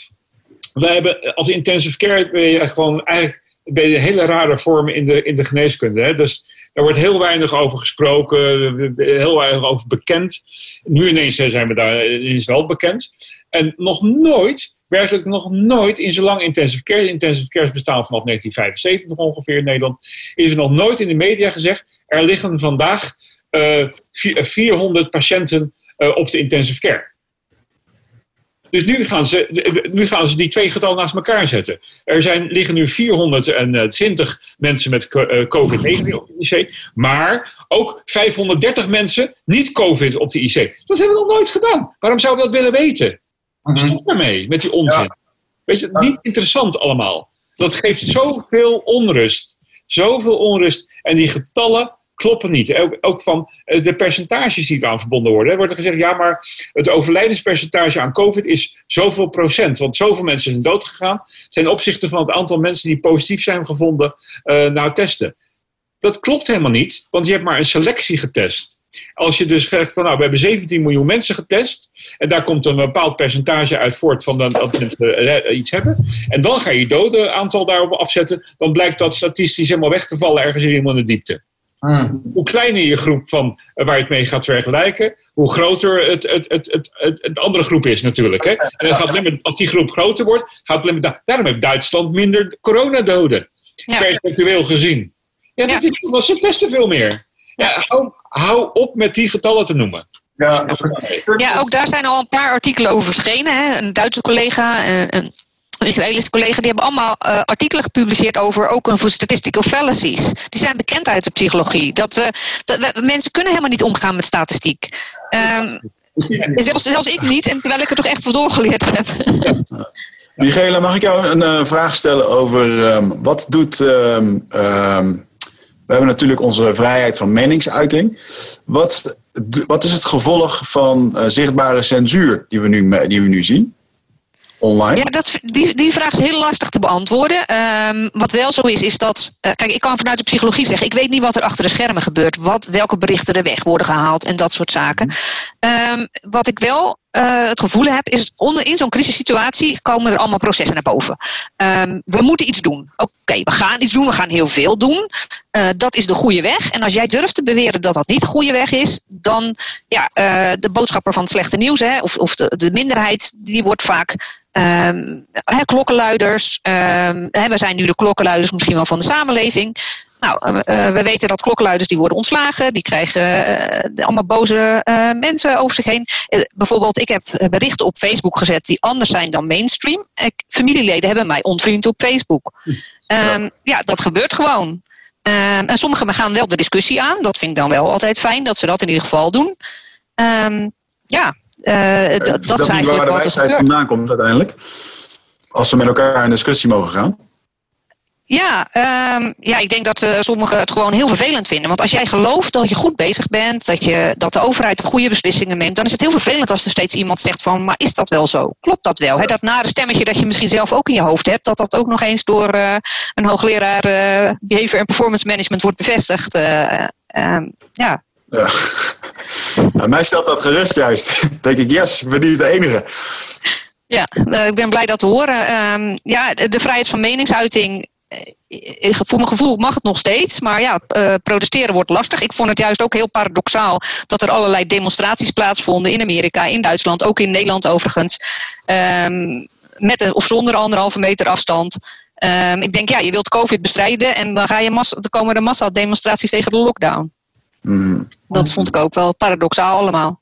Wij hebben als intensive care ben je gewoon eigenlijk... Ben je een hele rare vorm in de geneeskunde. Hè? Dus daar wordt heel weinig over gesproken. Heel weinig over bekend. Nu ineens zijn we daar ineens wel bekend. En werkelijk nog nooit in zolang intensive care... Intensive care's bestaan vanaf 1975 ongeveer in Nederland... is er nog nooit in de media gezegd... er liggen vandaag... 400 patiënten op de intensive care. Dus nu gaan ze die twee getallen naast elkaar zetten. Er liggen nu 420 mensen met COVID-19 op de IC. Maar ook 530 mensen niet COVID op de IC. Dat hebben we nog nooit gedaan. Waarom zouden we dat willen weten? Stop daarmee met die onzin. Ja. Weet je, niet interessant allemaal. Dat geeft zoveel onrust. Zoveel onrust. En die getallen... kloppen niet. Ook van de percentages die eraan verbonden worden. Er wordt er gezegd, ja, maar het overlijdenspercentage aan COVID is zoveel procent. Want zoveel mensen zijn doodgegaan ten opzichte van het aantal mensen die positief zijn gevonden na het testen. Dat klopt helemaal niet, want je hebt maar een selectie getest. Als je dus zegt, van, nou, we hebben 17 miljoen mensen getest. En daar komt een bepaald percentage uit voort van dat mensen iets hebben. En dan ga je doden aantal daarop afzetten. Dan blijkt dat statistisch helemaal weg te vallen ergens helemaal in de diepte. Hoe kleiner je groep van waar je het mee gaat vergelijken, hoe groter het andere groep is natuurlijk. Hè? En dan gaat als die groep groter wordt, gaat daarom heeft Duitsland minder coronadoden. Ja. Percentueel gezien. Ja, dat is wel zo testen veel meer. Ja, hou op met die getallen te noemen. Ja, ook daar zijn al een paar artikelen over verschenen. Hè? Een Duitse collega... Een Israëlische collega, die hebben allemaal artikelen gepubliceerd over ook voor statistical fallacies. Die zijn bekend uit de psychologie. Mensen kunnen helemaal niet omgaan met statistiek. Zelfs ik niet, en terwijl ik er toch echt voor doorgeleerd heb. Michaéla, mag ik jou een vraag stellen over wat doet... we hebben natuurlijk onze vrijheid van meningsuiting. Wat is het gevolg van zichtbare censuur die we nu zien? Online? Ja, die vraag is heel lastig te beantwoorden. Wat wel zo is dat... kijk, ik kan vanuit de psychologie zeggen... ik weet niet wat er achter de schermen gebeurt. Welke berichten er weg worden gehaald en dat soort zaken. Wat ik wel het gevoel heb... is in zo'n crisissituatie komen er allemaal processen naar boven. We moeten iets doen. Oké, we gaan iets doen. We gaan heel veel doen. Dat is de goede weg. En als jij durft te beweren dat dat niet de goede weg is... dan de boodschapper van het slechte nieuws... Hè, of de minderheid, die wordt vaak... klokkenluiders. We zijn nu de klokkenluiders misschien wel van de samenleving. Nou, we weten dat klokkenluiders die worden ontslagen. Die krijgen allemaal boze mensen over zich heen. Bijvoorbeeld, ik heb berichten op Facebook gezet die anders zijn dan mainstream. Familieleden hebben mij ontvriend op Facebook. Dat gebeurt gewoon. En sommigen gaan wel de discussie aan. Dat vind ik dan wel altijd fijn, dat ze dat in ieder geval doen. Dat is eigenlijk waar de wijsheid vandaan komt uiteindelijk. Als ze met elkaar in discussie mogen gaan. Ja, ik denk dat sommigen het gewoon heel vervelend vinden. Want als jij gelooft dat je goed bezig bent, dat de overheid de goede beslissingen neemt, dan is het heel vervelend als er steeds iemand zegt van, maar is dat wel zo? Klopt dat wel? Ja. He, dat nare stemmetje dat je misschien zelf ook in je hoofd hebt, dat ook nog eens door een hoogleraar Behavior and Performance Management wordt bevestigd. Ja. Nou, mij stelt dat gerust juist. Dan denk ik, yes, ik ben niet de enige. Ja, ik ben blij dat te horen. De vrijheid van meningsuiting, voor mijn gevoel mag het nog steeds, maar ja, protesteren wordt lastig. Ik vond het juist ook heel paradoxaal dat er allerlei demonstraties plaatsvonden in Amerika, in Duitsland, ook in Nederland overigens, met of zonder 1,5 meter afstand. Ik denk, ja, je wilt COVID bestrijden en dan komen er massademonstraties tegen de lockdown. Mm. Dat vond ik ook wel paradoxaal allemaal.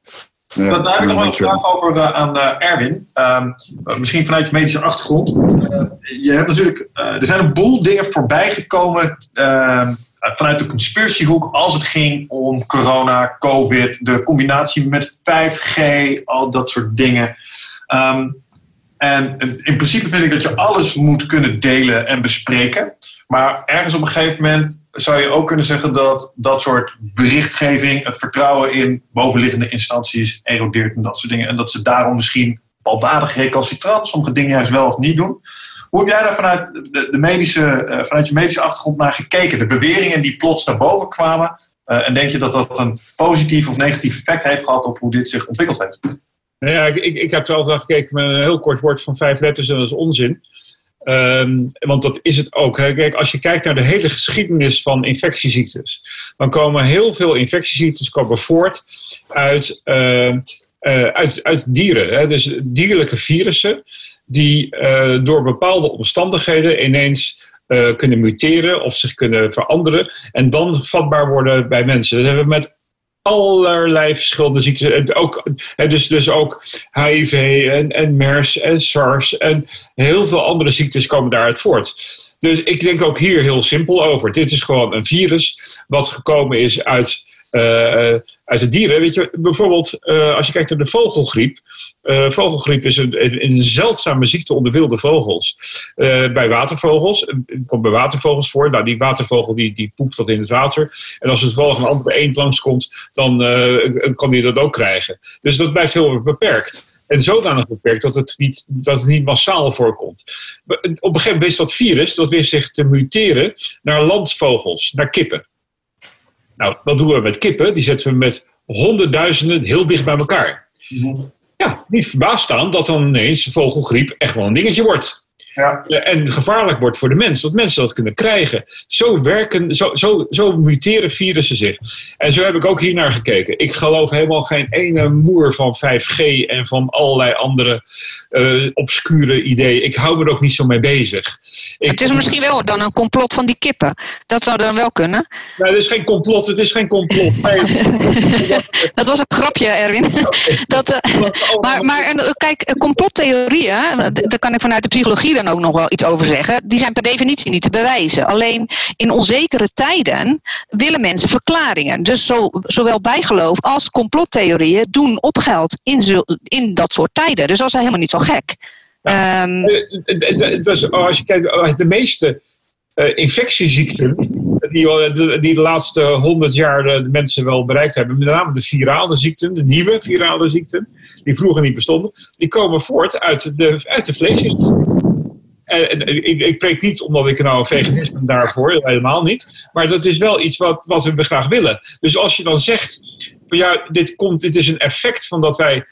Ja, nou, daar heb ik nog wel een vraag over aan Erwin. Misschien vanuit je medische achtergrond. Je hebt natuurlijk, er zijn een boel dingen voorbij gekomen vanuit de conspiratiehoek als het ging om corona, COVID, de combinatie met 5G, al dat soort dingen. En in principe vind ik dat je alles moet kunnen delen en bespreken. Maar ergens op een gegeven moment zou je ook kunnen zeggen dat dat soort berichtgeving het vertrouwen in bovenliggende instanties erodeert en dat soort dingen. En dat ze daarom misschien baldadig recalcitrant sommige dingen juist wel of niet doen. Hoe heb jij daar vanuit vanuit je medische achtergrond naar gekeken? De beweringen die plots naar boven kwamen. En denk je dat dat een positief of negatief effect heeft gehad op hoe dit zich ontwikkeld heeft? Ja, ik heb er altijd naar gekeken met een heel kort woord van 5 letters en dat is onzin. Want dat is het ook. Hè. Kijk, als je kijkt naar de hele geschiedenis van infectieziektes, dan komen heel veel infectieziektes voort uit dieren. Hè. Dus dierlijke virussen die door bepaalde omstandigheden ineens kunnen muteren of zich kunnen veranderen en dan vatbaar worden bij mensen. Dat hebben we met allerlei verschillende ziektes. Dus ook HIV en MERS en SARS en heel veel andere ziektes komen daaruit voort. Dus ik denk ook hier heel simpel over. Dit is gewoon een virus wat gekomen is uit de dieren. Weet je, bijvoorbeeld als je kijkt naar de vogelgriep. Vogelgriep is een zeldzame ziekte onder wilde vogels. Bij watervogels. Het komt bij watervogels voor. Nou, die watervogel die poept dat in het water. En als er toevallig een andere eend langskomt, dan kan die dat ook krijgen. Dus dat blijft heel erg beperkt. En zodanig beperkt dat het niet massaal voorkomt. Op een gegeven moment wist dat virus, dat wist zich te muteren naar landvogels, naar kippen. Nou, wat doen we met kippen? Die zetten we met 100.000 heel dicht bij elkaar. Mm-hmm. Ja, niet verbaasd staan dat dan ineens vogelgriep echt wel een dingetje wordt. Ja. En gevaarlijk wordt voor de mens. Dat mensen dat kunnen krijgen. Zo muteren virussen zich. En zo heb ik ook hiernaar gekeken. Ik geloof helemaal geen ene moer van 5G en van allerlei andere obscure ideeën. Ik hou me er ook niet zo mee bezig. Het is misschien wel dan een complot van die kippen. Dat zou dan wel kunnen. Nee, het is geen complot. Nee. Dat was een grapje, Erwin. Maar kijk, complottheorieën, daar kan ik vanuit de psychologie dan ook nog wel iets over zeggen, die zijn per definitie niet te bewijzen. Alleen in onzekere tijden willen mensen verklaringen. Dus zowel bijgeloof als complottheorieën doen opgeld in dat soort tijden. Dus dat is helemaal niet zo gek. Nou, dus als je kijkt, de meeste infectieziekten die de laatste 100 jaar de mensen wel bereikt hebben, met name de virale ziekten, de nieuwe virale ziekten, die vroeger niet bestonden, die komen voort uit de vleesindustrie. En ik preek niet omdat ik nou veganisme daarvoor, helemaal niet. Maar dat is wel iets wat we graag willen. Dus als je dan zegt, van ja, dit is een effect van dat wij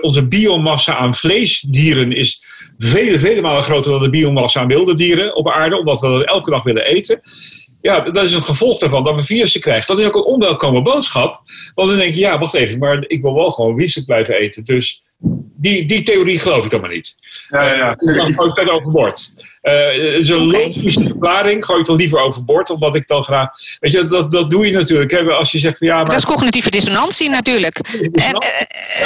onze biomassa aan vleesdieren is vele, vele malen groter dan de biomassa aan wilde dieren op aarde, omdat we dat elke dag willen eten. Ja, dat is een gevolg daarvan, dat we virussen krijgen. Dat is ook een onwelkome boodschap. Want dan denk je, ja, wacht even, maar ik wil wel gewoon biefstuk blijven eten. Dus Die theorie geloof ik dan maar niet. Ja. Dan gooi ik dat overboord. Zo'n logische verklaring gooi ik dan liever overboord, omdat ik dan graag... Weet je, dat doe je natuurlijk. Hè, als je zegt van ja, maar... Dat is cognitieve dissonantie natuurlijk.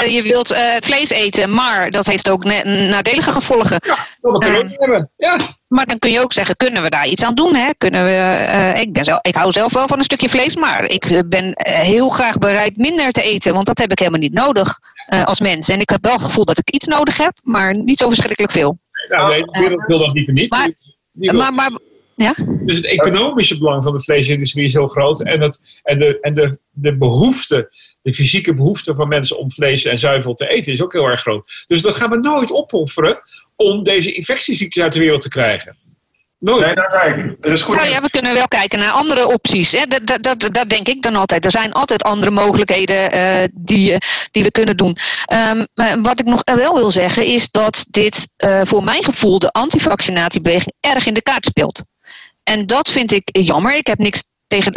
Je wilt vlees eten, maar dat heeft ook nadelige gevolgen. Ja, dat kan ook hebben. Ja. Maar dan kun je ook zeggen, kunnen we daar iets aan doen? Hè? Kunnen we, ik hou zelf wel van een stukje vlees, maar ik ben heel graag bereid minder te eten. Want dat heb ik helemaal niet nodig als mens. En ik heb wel het gevoel dat ik iets nodig heb, maar niet zo verschrikkelijk veel. Nee, de wereld wil dat liever niet. Ja? Dus het economische belang van de vleesindustrie is heel groot. En de behoefte, de fysieke behoefte van mensen om vlees en zuivel te eten is ook heel erg groot. Dus dat gaan we nooit opofferen om deze infectieziektes uit de wereld te krijgen. Nooit. Nee, dat is goed. Nou ja, we kunnen wel kijken naar andere opties. Hè? Dat denk ik dan altijd. Er zijn altijd andere mogelijkheden die we kunnen doen. Wat ik nog wel wil zeggen is dat dit voor mijn gevoel de antivaccinatiebeweging erg in de kaart speelt. En dat vind ik jammer. Ik heb niks tegen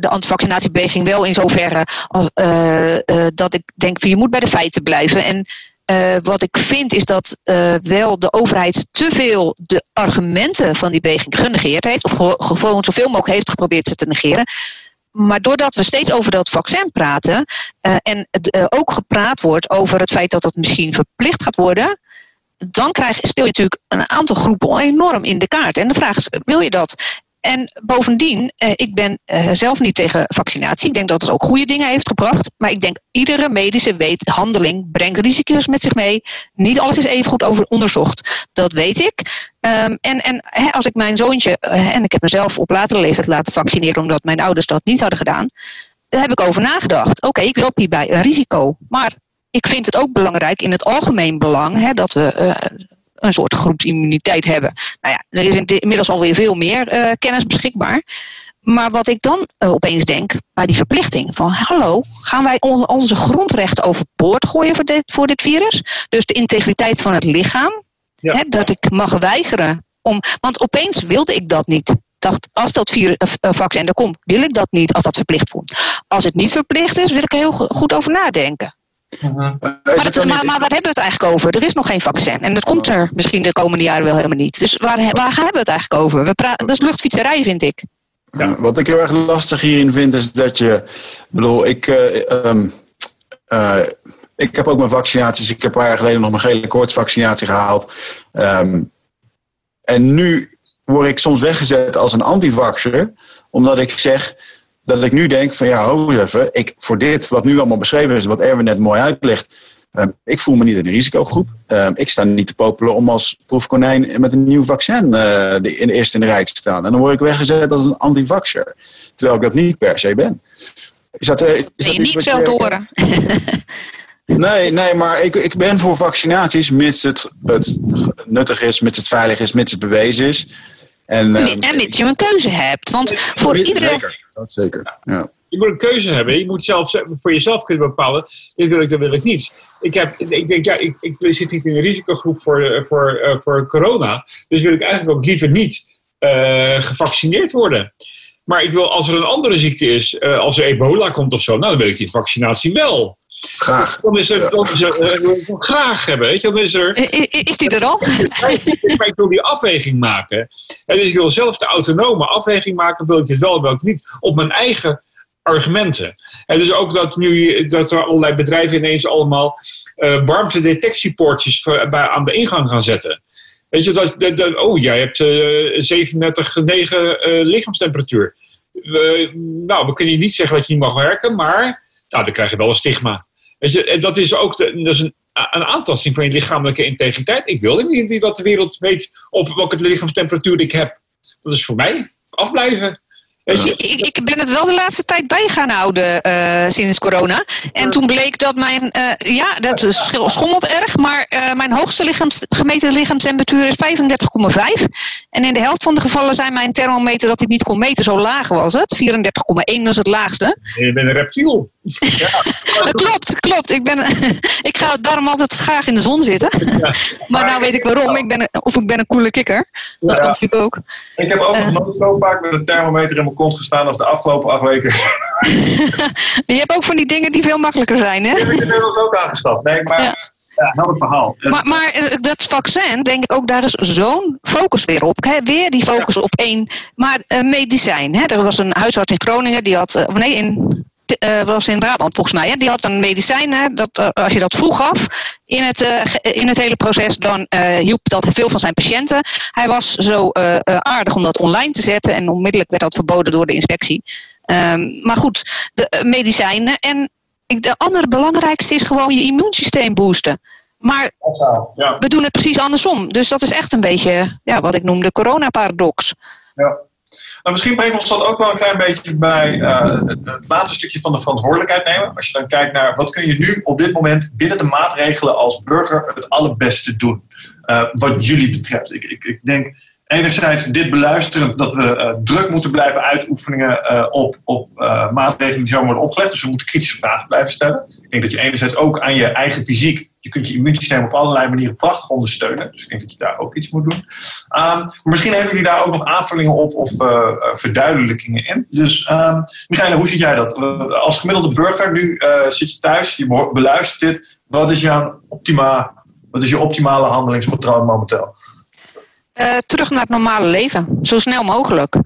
de antivaccinatiebeweging, wel in zoverre dat ik denk van je moet bij de feiten blijven. En wat ik vind is dat wel de overheid te veel de argumenten van die beweging genegeerd heeft. Of gewoon zoveel mogelijk heeft geprobeerd ze te negeren. Maar doordat we steeds over dat vaccin praten. En ook gepraat wordt over het feit dat dat misschien verplicht gaat worden. Dan speel je natuurlijk een aantal groepen enorm in de kaart. En de vraag is, wil je dat? En bovendien, ik ben zelf niet tegen vaccinatie. Ik denk dat het ook goede dingen heeft gebracht. Maar ik denk, iedere medische handeling brengt risico's met zich mee. Niet alles is even goed onderzocht. Dat weet ik. En als ik mijn zoontje, en ik heb mezelf op latere leeftijd laten vaccineren, omdat mijn ouders dat niet hadden gedaan. Daar heb ik over nagedacht. Oké, ik loop hierbij een risico. Maar ik vind het ook belangrijk in het algemeen belang dat we... een soort groepsimmuniteit hebben. Nou ja, er is inmiddels alweer veel meer kennis beschikbaar. Maar wat ik dan opeens denk bij die verplichting van hallo, gaan wij onze grondrechten overboord gooien voor dit virus? Dus de integriteit van het lichaam, dat ik mag weigeren. Want opeens wilde ik dat niet. Dacht, als dat vaccin er komt, wil ik dat niet als dat verplicht wordt. Als het niet verplicht is, wil ik er heel goed over nadenken. Maar waar hebben we het eigenlijk over? Er is nog geen vaccin. En dat komt er misschien de komende jaren wel helemaal niet. Dus waar hebben we het eigenlijk over? Dat is luchtfietserij, vind ik. Ja, wat ik heel erg lastig hierin vind, is dat je... Ik heb ook mijn vaccinaties. Ik heb een paar jaar geleden nog mijn gele koortsvaccinatie gehaald. En nu word ik soms weggezet als een antivaxer. Omdat ik zeg... Dat ik nu denk van ja, hoor even, voor dit wat nu allemaal beschreven is, wat Erwin net mooi uitlegt, ik voel me niet in een risicogroep. Ik sta niet te popelen om als proefkonijn met een nieuw vaccin eerst in de rij te staan. En dan word ik weggezet als een antivaxer, terwijl ik dat niet per se ben. Is dat je niet zo te horen. Nee, maar ik ben voor vaccinaties, mits het nuttig is, mits het veilig is, mits het bewezen is. En mits je een keuze hebt. Want voor iedereen... Dat zeker, ja. Je moet een keuze hebben. Je moet zelf voor jezelf kunnen bepalen. Dit wil ik, dat wil ik niet. Ik zit niet in een risicogroep voor corona. Dus wil ik eigenlijk ook liever niet gevaccineerd worden. Maar ik wil, als er een andere ziekte is, als er ebola komt of zo, nou, dan wil ik die vaccinatie wel. Graag. Dan is het graag hebben. Weet je? Dan is die er al? Maar ik wil die afweging maken. En dus ik wil zelf de autonome afweging maken. Wil ik het wel of wil ik het niet? Op mijn eigen argumenten. En dus ook dat nu dat er allerlei bedrijven ineens allemaal warmtedetectiepoortjes aan de ingang gaan zetten. Weet je, jij hebt 37,9 lichaamstemperatuur. We kunnen je niet zeggen dat je niet mag werken, maar... Nou, dan krijg je wel een stigma. Weet je, en dat is ook een aantasting van je lichamelijke integriteit. Ik wil niet dat de wereld weet op welke lichaamstemperatuur ik heb. Dat is voor mij afblijven. Weet je? Ik ben het wel de laatste tijd bij gaan houden sinds corona. En toen bleek dat mijn... dat schommelt erg, maar mijn hoogste gemeten lichaamstemperatuur is 35,5. En in de helft van de gevallen zei mijn thermometer dat ik niet kon meten. Zo laag was het. 34,1 was het laagste. Je bent een reptiel. Ja. Klopt. Ik ga daarom altijd graag in de zon zitten. Ja. Maar nou weet ik waarom. Ik ben een coole kikker. Ja, dat kan natuurlijk ook. Ik heb ook nog zo vaak met een thermometer in mijn kont gestaan als de afgelopen 8 weken. Je hebt ook van die dingen die veel makkelijker zijn, hè? Ik heb het inmiddels ook aangestapt. Nee, maar... Ja. Ja, helder verhaal. Maar dat vaccin, denk ik ook, daar is zo'n focus weer op. He, weer die focus op één, maar medicijn. He. Er was een huisarts in Groningen, die had, was in Brabant volgens mij. He. Die had een medicijn, he, dat, als je dat vroeg gaf in het hele proces, dan hielp dat veel van zijn patiënten. Hij was zo aardig om dat online te zetten en onmiddellijk werd dat verboden door de inspectie. Maar goed, de medicijnen en... De andere belangrijkste is gewoon je immuunsysteem boosten. Maar we doen het precies andersom. Dus dat is echt een beetje wat ik noem de coronaparadox. Ja. Nou, misschien brengt ons dat ook wel een klein beetje bij het laatste stukje van de verantwoordelijkheid nemen. Als je dan kijkt naar wat kun je nu op dit moment binnen de maatregelen als burger het allerbeste doen. Wat jullie betreft. Ik denk enerzijds dit beluisteren dat we druk moeten blijven uitoefenen op maatregelen die zo worden opgelegd. Dus we moeten kritische vragen blijven stellen. Ik denk dat je enerzijds ook aan je eigen fysiek, je kunt je immuunsysteem op allerlei manieren prachtig ondersteunen. Dus ik denk dat je daar ook iets moet doen. Misschien hebben jullie daar ook nog aanvullingen op of verduidelijkingen in. Dus Michaéla, hoe ziet jij dat? Als gemiddelde burger, nu zit je thuis, je beluistert dit. Wat is je optimale handelingspatroon momenteel? Terug naar het normale leven. Zo snel mogelijk.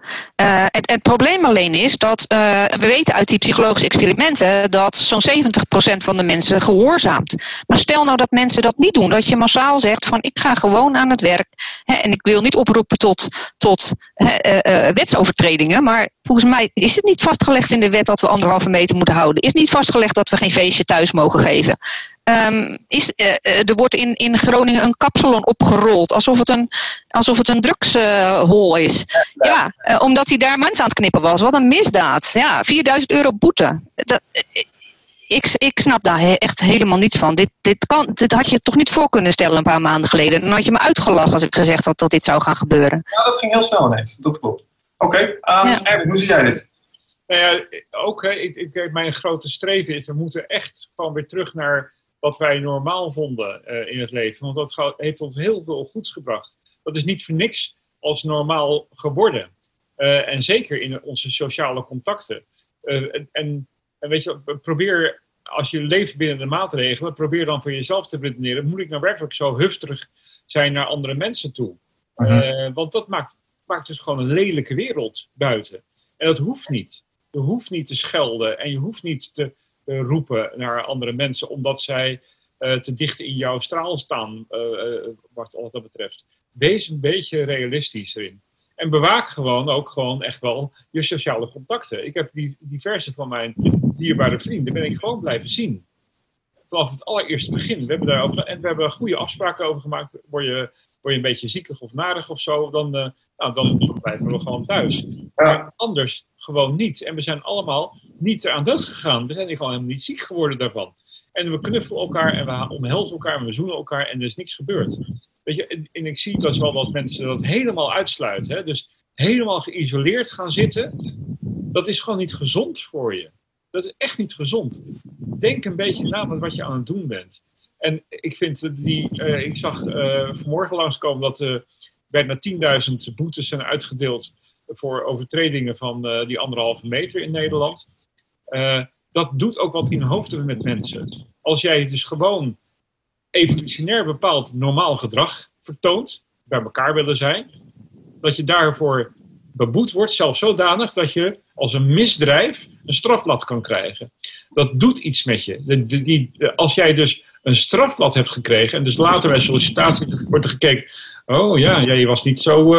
Het probleem alleen is dat we weten uit die psychologische experimenten dat zo'n 70% van de mensen gehoorzaamt. Maar stel nou dat mensen dat niet doen. Dat je massaal zegt van ik ga gewoon aan het werk. Hè, en ik wil niet oproepen tot wetsovertredingen. Maar volgens mij is het niet vastgelegd in de wet dat we 1,5 meter moeten houden. Is niet vastgelegd dat we geen feestje thuis mogen geven. Er wordt in Groningen een kapsalon opgerold. Alsof het een drugshol is. Ja, omdat hij daar mensen aan het knippen was. Wat een misdaad. Ja, 4000 euro boete. Ik snap daar echt helemaal niets van. Dit had je toch niet voor kunnen stellen een paar maanden geleden. Dan had je me uitgelachen als ik gezegd had dat dit zou gaan gebeuren. Ja, dat ging heel snel ineens. Dat klopt. Oké, Erwin, hoe zie jij dit? Nou ja, ook mijn grote streven is, we moeten echt gewoon weer terug naar wat wij normaal vonden in het leven. Want dat heeft ons heel veel goeds gebracht. Dat is niet voor niks als normaal geworden. En zeker in onze sociale contacten. En weet je, probeer, als je leeft binnen de maatregelen, probeer dan voor jezelf te redeneren. Moet ik nou werkelijk zo hufterig zijn naar andere mensen toe? Want dat maakt dus gewoon een lelijke wereld buiten. En dat hoeft niet. Je hoeft niet te schelden en je hoeft niet te roepen naar andere mensen omdat zij te dicht in jouw straal staan, wat dat betreft. Wees een beetje realistisch erin. En bewaak gewoon echt wel je sociale contacten. Ik heb diverse van mijn dierbare vrienden ben ik gewoon blijven zien. Vanaf het allereerste begin. We hebben goede afspraken over gemaakt. Word je een beetje ziekig of narig of zo, dan blijven we gewoon thuis. Maar anders gewoon niet. En we zijn allemaal niet eraan dood gegaan. We zijn gewoon helemaal niet ziek geworden daarvan. En we knuffelen elkaar en we omhelzen elkaar en we zoenen elkaar en er is niks gebeurd. Weet je, en ik zie dat wel wat mensen dat helemaal uitsluiten. Hè? Dus helemaal geïsoleerd gaan zitten, dat is gewoon niet gezond voor je. Dat is echt niet gezond. Denk een beetje na wat je aan het doen bent. En ik vind ik zag vanmorgen langskomen dat bijna 10.000 boetes zijn uitgedeeld voor overtredingen van die 1,5 meter in Nederland. Dat doet ook wat in hoofden met mensen. Als jij dus gewoon evolutionair bepaald normaal gedrag vertoont, bij elkaar willen zijn, dat je daarvoor beboet wordt, zelfs zodanig dat je als een misdrijf een strafblad kan krijgen. Dat doet iets met je. Als jij dus een strafblad hebt gekregen en dus later bij sollicitatie wordt er gekeken, je was niet zo...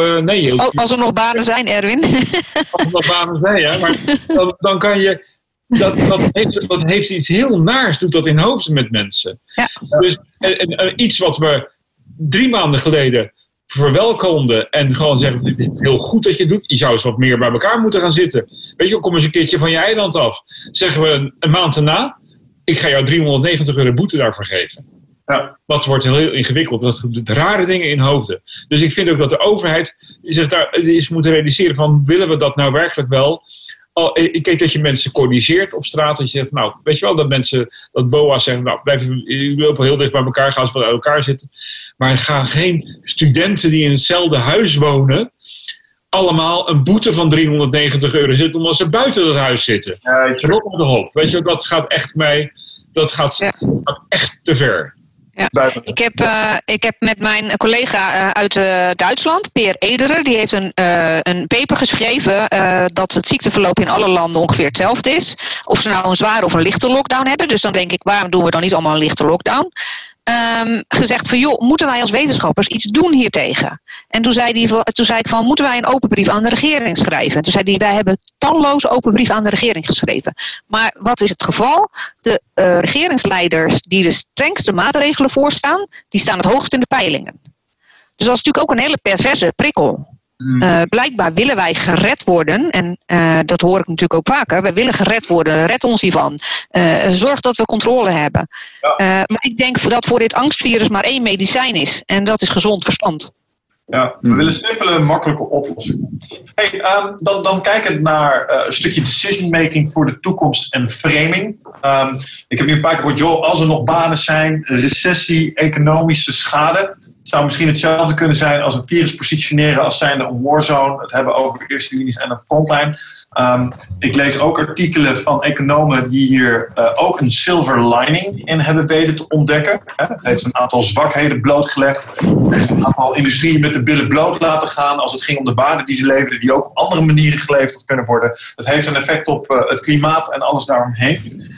als er nog banen zijn, Erwin. Als er nog banen zijn, ja. Maar dan kan je... Dat heeft iets heel naars, doet dat in hoofden met mensen. Ja. Dus, iets wat we 3 maanden geleden verwelkomden en gewoon zeggen, dit is heel goed dat je doet. Je zou eens wat meer bij elkaar moeten gaan zitten. Weet je, kom eens een keertje van je eiland af. Zeggen we een maand daarna, ik ga jou €390 boete daarvoor geven. Ja. Dat wordt heel ingewikkeld. Dat doet rare dingen in hoofden. Dus ik vind ook dat de overheid zich daar is moeten realiseren van, willen we dat nou werkelijk wel? Ik denk dat je mensen corrigeert op straat. Dat je zegt, nou, weet je wel dat mensen, dat BOA's zeggen, nou, jullie lopen heel dicht bij elkaar, gaan ze wel uit elkaar zitten. Maar gaan geen studenten die in hetzelfde huis wonen allemaal een boete van €390 zitten, omdat ze buiten het huis zitten. Rot op de hoop. Weet je, dat gaat echt te ver. Ja. Ik heb met mijn collega uit Duitsland, Peer Ederer, die heeft een paper geschreven dat het ziekteverloop in alle landen ongeveer hetzelfde is. Of ze nou een zware of een lichte lockdown hebben. Dus dan denk ik, waarom doen we dan niet allemaal een lichte lockdown? Gezegd van, joh, moeten wij als wetenschappers iets doen hiertegen? En toen zei ik van, moeten wij een open brief aan de regering schrijven? En toen zei hij, wij hebben talloze open brief aan de regering geschreven. Maar wat is het geval? De regeringsleiders die de strengste maatregelen voorstaan, die staan het hoogst in de peilingen. Dus dat is natuurlijk ook een hele perverse prikkel. Blijkbaar willen wij gered worden. En dat hoor ik natuurlijk ook vaker. Wij willen gered worden. Red ons hiervan. Zorg dat we controle hebben. Ja. Maar ik denk dat voor dit angstvirus maar één medicijn is. En dat is gezond verstand. Ja, we willen simpele, makkelijke oplossingen. Hey, dan kijkend naar een stukje decision making voor de toekomst en framing. Ik heb nu een paar keer gehoord, joh, als er nog banen zijn, recessie, economische schade. Het zou misschien hetzelfde kunnen zijn als een virus positioneren als zijnde een warzone. Het hebben over eerste linies en een frontline. Ik lees ook artikelen van economen die hier ook een silver lining in hebben weten te ontdekken. Het heeft een aantal zwakheden blootgelegd. Het heeft een aantal industrieën met de billen bloot laten gaan als het ging om de waarden die ze leverden, die ook op andere manieren geleverd kunnen worden. Het heeft een effect op het klimaat en alles daaromheen.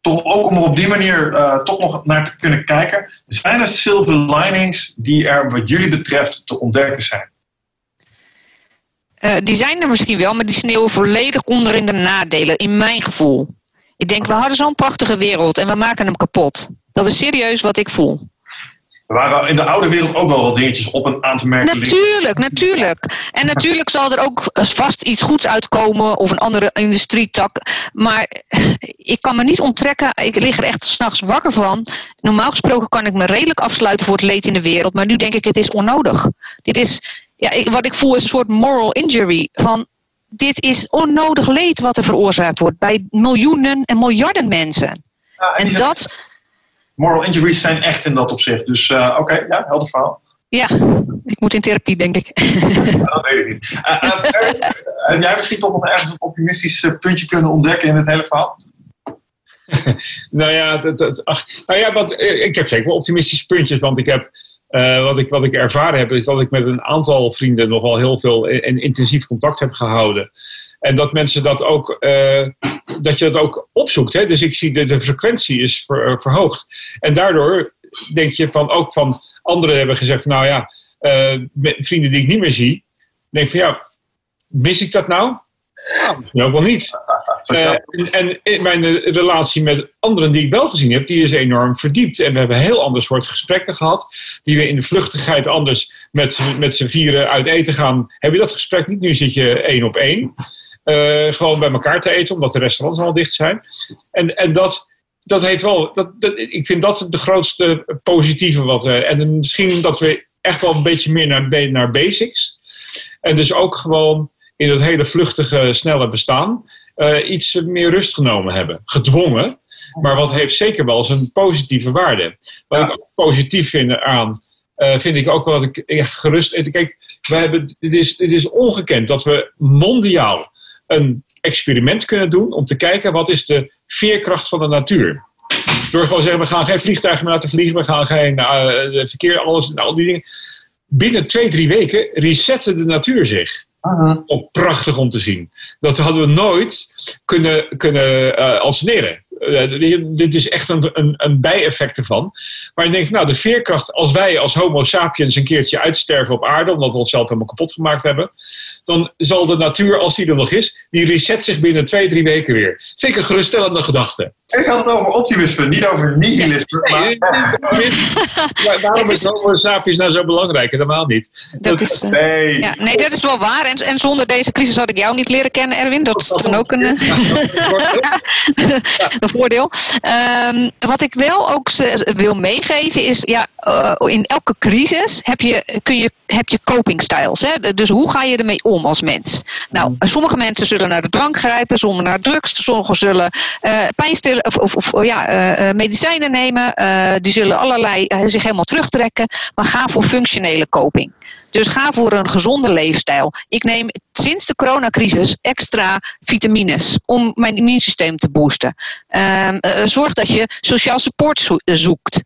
Toch ook om er op die manier toch nog naar te kunnen kijken. Zijn er silver linings die er wat jullie betreft te ontdekken zijn? Die zijn er misschien wel, maar die sneeuwen volledig onder in de nadelen, in mijn gevoel. Ik denk, we hadden zo'n prachtige wereld en we maken hem kapot. Dat is serieus wat ik voel. Er waren in de oude wereld ook wel wat dingetjes op en aan te merken. Natuurlijk. En natuurlijk zal er ook vast iets goeds uitkomen of een andere industrietak. Maar ik kan me niet onttrekken. Ik lig er echt 's nachts wakker van. Normaal gesproken kan ik me redelijk afsluiten voor het leed in de wereld. Maar nu denk ik, het is onnodig. Dit is, wat ik voel is een soort moral injury. Van, dit is onnodig leed wat er veroorzaakt wordt bij miljoenen en miljarden mensen. En dat... Moral injuries zijn echt in dat opzicht. Dus oké, ja, helder verhaal. Ja, ik moet in therapie, denk ik. Dat weet ik niet. Heb jij misschien toch nog ergens een optimistisch puntje kunnen ontdekken in het hele verhaal? Ik heb zeker wel optimistische puntjes. Want ik heb, wat ik ervaren heb, is dat ik met een aantal vrienden nogal heel veel en intensief contact heb gehouden. En dat mensen dat ook, dat je dat ook opzoekt. Hè? Dus ik zie de frequentie is verhoogd. En daardoor denk je van, ook van anderen hebben gezegd, nou ja, vrienden die ik niet meer zie. Denk van ja, mis ik dat nou? Nou, misschien ook wel niet. En in mijn relatie met anderen die ik wel gezien heb, die is enorm verdiept. En we hebben heel ander soort gesprekken gehad. Die we in de vluchtigheid anders met z'n vieren uit eten gaan. Heb je dat gesprek niet? Nu zit je 1 op 1. Gewoon bij elkaar te eten, omdat de restaurants allemaal dicht zijn. En dat heeft wel... ik vind dat de grootste positieve wat we... En misschien dat we echt wel een beetje meer naar basics. En dus ook gewoon in dat hele vluchtige, snelle bestaan iets meer rust genomen hebben. Gedwongen. Maar wat heeft zeker wel zijn positieve waarde. Wat ik ook positief vind aan... vind ik ook wel dat ik echt gerust... Kijk, het is ongekend dat we mondiaal een experiment kunnen doen om te kijken wat is de veerkracht van de natuur. Door gewoon zeggen, we gaan geen vliegtuigen meer laten vliegen, we gaan geen verkeer, alles, al die dingen. Binnen 2-3 weken resette de natuur zich. Ook prachtig om te zien. Dat hadden we nooit kunnen alterneren. Dit is echt een bijeffect ervan. Maar je denkt, nou, de veerkracht, als wij als homo sapiens een keertje uitsterven op aarde, omdat we onszelf helemaal kapot gemaakt hebben, dan zal de natuur, als die er nog is, die reset zich binnen 2-3 weken weer. Vind ik een geruststellende gedachte. Ik had het over optimisme, niet over nihilisme. Waarom is homo sapiens nou zo belangrijk? Helemaal niet. Dat is wel waar. En zonder deze crisis had ik jou niet leren kennen, Erwin. Dat is dan ook een... Een voordeel. Wat ik wel ook wil meegeven is, in elke crisis heb je coping styles. Hè? Dus hoe ga je ermee om als mens? Nou, sommige mensen zullen naar de drank grijpen, sommigen naar drugs, sommigen zullen medicijnen nemen. Die zullen allerlei zich helemaal terugtrekken. Maar ga voor functionele coping. Dus ga voor een gezonde leefstijl. Ik neem sinds de coronacrisis extra vitamines om mijn immuunsysteem te boosten. Zorg dat je sociaal support zoekt.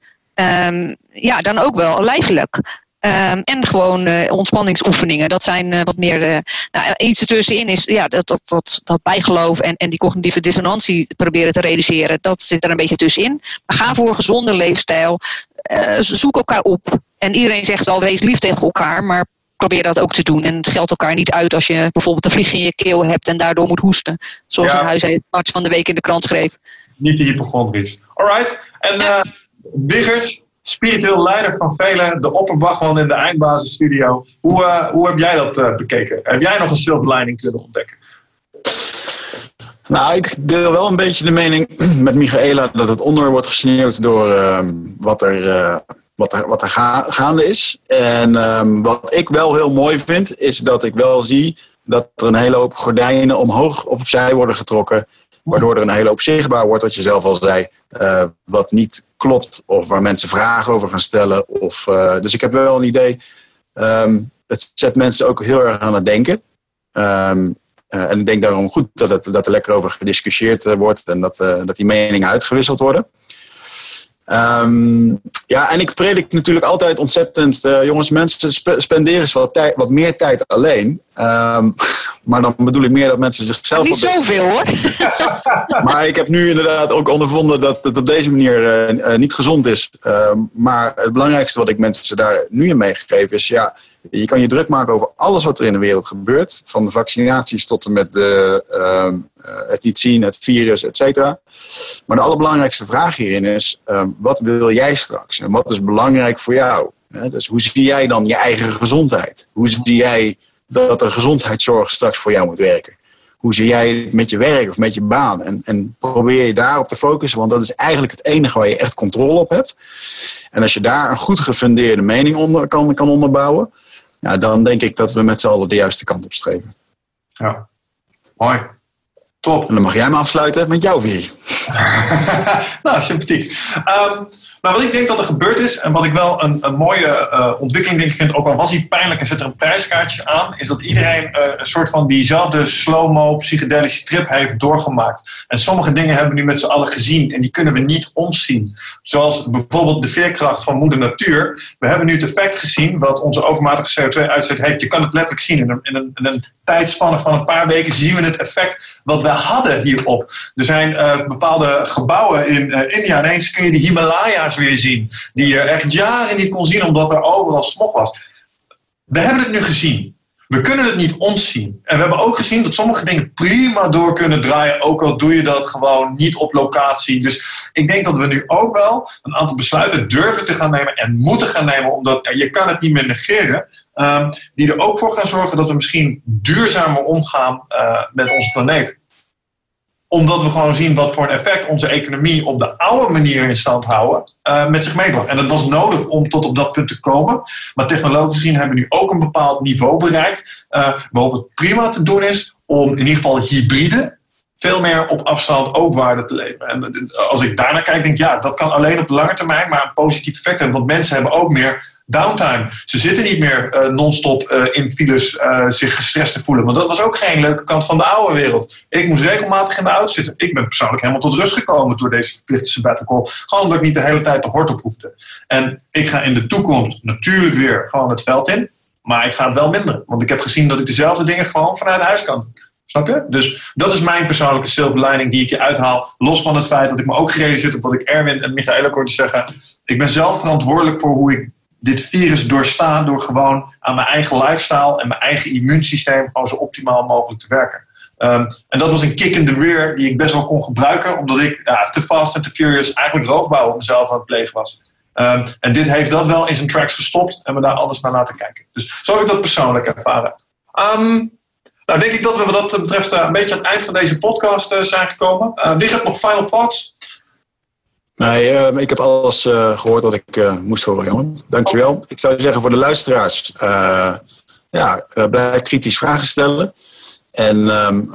dan ook wel lijfelijk. En gewoon ontspanningsoefeningen. Dat zijn wat meer... iets ertussenin is dat bijgeloof en die cognitieve dissonantie proberen te reduceren. Dat zit er een beetje tussenin. Maar ga voor een gezonde leefstijl. Zoek elkaar op. En iedereen zegt al, wees lief tegen elkaar. Maar probeer dat ook te doen. En het geldt elkaar niet uit als je bijvoorbeeld een vlieg in je keel hebt en daardoor moet hoesten. Zoals een huisarts van de week in de krant schreef. Niet de hypochondries. Alright. En Wiggert... spiritueel leider van velen, de opperbachman in de Eindbazen studio. Hoe heb jij dat bekeken? Heb jij nog een silverlining kunnen ontdekken? Nou, ik deel wel een beetje de mening met Michaéla dat het onder wordt gesneeuwd door gaande is. En wat ik wel heel mooi vind, is dat ik wel zie dat er een hele hoop gordijnen omhoog of opzij worden getrokken. Waardoor er een hele hoop zichtbaar wordt, wat je zelf al zei, wat niet klopt. Of waar mensen vragen over gaan stellen. Dus ik heb wel een idee. Het zet mensen ook heel erg aan het denken. En ik denk daarom goed dat er lekker over gediscussieerd wordt. En dat die meningen uitgewisseld worden. En ik predik natuurlijk altijd ontzettend. Jongens, mensen spenderen eens wat meer tijd alleen. Maar dan bedoel ik meer dat mensen zichzelf... Niet zoveel hoor. Maar ik heb nu inderdaad ook ondervonden dat het op deze manier niet gezond is. Maar het belangrijkste wat ik mensen daar nu in meegegeven is... je kan je druk maken over alles wat er in de wereld gebeurt. Van de vaccinaties tot en met het niet zien, het virus, et cetera. Maar de allerbelangrijkste vraag hierin is... wat wil jij straks? En wat is belangrijk voor jou? Dus hoe zie jij dan je eigen gezondheid? Hoe zie jij... dat de gezondheidszorg straks voor jou moet werken. Hoe zie jij het met je werk of met je baan? En probeer je daarop te focussen, want dat is eigenlijk het enige waar je echt controle op hebt. En als je daar een goed gefundeerde mening kan onderbouwen, dan denk ik dat we met z'n allen de juiste kant op streven. Ja, mooi. Top. En dan mag jij me afsluiten met jouw vier. Sympathiek. Wat ik denk dat er gebeurd is... en wat ik wel een mooie ontwikkeling denk ik vind... ook al was die pijnlijk en zit er een prijskaartje aan... is dat iedereen een soort van diezelfde slow-mo psychedelische trip heeft doorgemaakt. En sommige dingen hebben we nu met z'n allen gezien... en die kunnen we niet ontzien. Zoals bijvoorbeeld de veerkracht van moeder natuur. We hebben nu het effect gezien... wat onze overmatige CO2-uitstoot heeft. Je kan het letterlijk zien. In een tijdspanne van een paar weken zien we het effect... wat we hadden hierop. Er zijn bepaalde gebouwen in India. Ineens kun je de Himalaya's weer zien. Die je echt jaren niet kon zien omdat er overal smog was. We hebben het nu gezien. We kunnen het niet ontzien. En we hebben ook gezien dat sommige dingen prima door kunnen draaien. Ook al doe je dat gewoon niet op locatie. Dus ik denk dat we nu ook wel een aantal besluiten durven te gaan nemen. En moeten gaan nemen. Omdat je kan het niet meer negeren. Die er ook voor gaan zorgen dat we misschien duurzamer omgaan met onze planeet. Omdat we gewoon zien wat voor een effect onze economie op de oude manier in stand houden met zich meebracht. En dat was nodig om tot op dat punt te komen. Maar technologisch gezien hebben we nu ook een bepaald niveau bereikt. Waarop het prima te doen is om in ieder geval hybride veel meer op afstand ook waarde te leveren. En als ik daarnaar kijk, denk ik, dat kan alleen op de lange termijn maar een positief effect hebben. Want mensen hebben ook meer... downtime. Ze zitten niet meer non-stop in files zich gestrest te voelen. Want dat was ook geen leuke kant van de oude wereld. Ik moest regelmatig in de auto zitten. Ik ben persoonlijk helemaal tot rust gekomen door deze verplichte sabbatical. Gewoon omdat ik niet de hele tijd de hort op hoefde. En ik ga in de toekomst natuurlijk weer gewoon het veld in. Maar ik ga het wel minderen. Want ik heb gezien dat ik dezelfde dingen gewoon vanuit huis kan. Snap je? Dus dat is mijn persoonlijke silver lining die ik je uithaal. Los van het feit dat ik me ook gerealiseerd heb wat ik Erwin en Michaéla hoorde zeggen. Ik ben zelf verantwoordelijk voor hoe ik dit virus doorstaan door gewoon aan mijn eigen lifestyle en mijn eigen immuunsysteem gewoon zo optimaal mogelijk te werken. En dat was een kick in the rear die ik best wel kon gebruiken, omdat ik te fast en te furious eigenlijk roofbouw op mezelf aan het plegen was. En dit heeft dat wel in zijn tracks gestopt en me daar anders naar laten kijken. Dus zo heb ik dat persoonlijk ervaren. Denk ik dat we wat dat betreft een beetje aan het eind van deze podcast zijn gekomen. Wie gaat nog final thoughts? Nee, ik heb alles gehoord wat ik moest horen, jongen. Dankjewel. Ik zou zeggen voor de luisteraars, blijf kritisch vragen stellen. En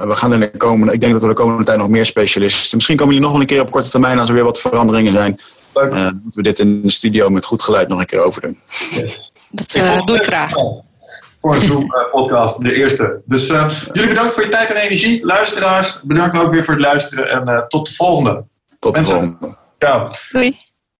we gaan ik denk dat we de komende tijd nog meer specialisten... Misschien komen jullie nog wel een keer op korte termijn als er weer wat veranderingen zijn. Leuk. Dat we dit in de studio met goed geluid nog een keer overdoen. Dat doe ik graag. Voor een Zoom-podcast, de eerste. Dus jullie bedankt voor je tijd en energie. Luisteraars, bedankt ook weer voor het luisteren. En tot de volgende. Tot de volgende. Ciao. Doei.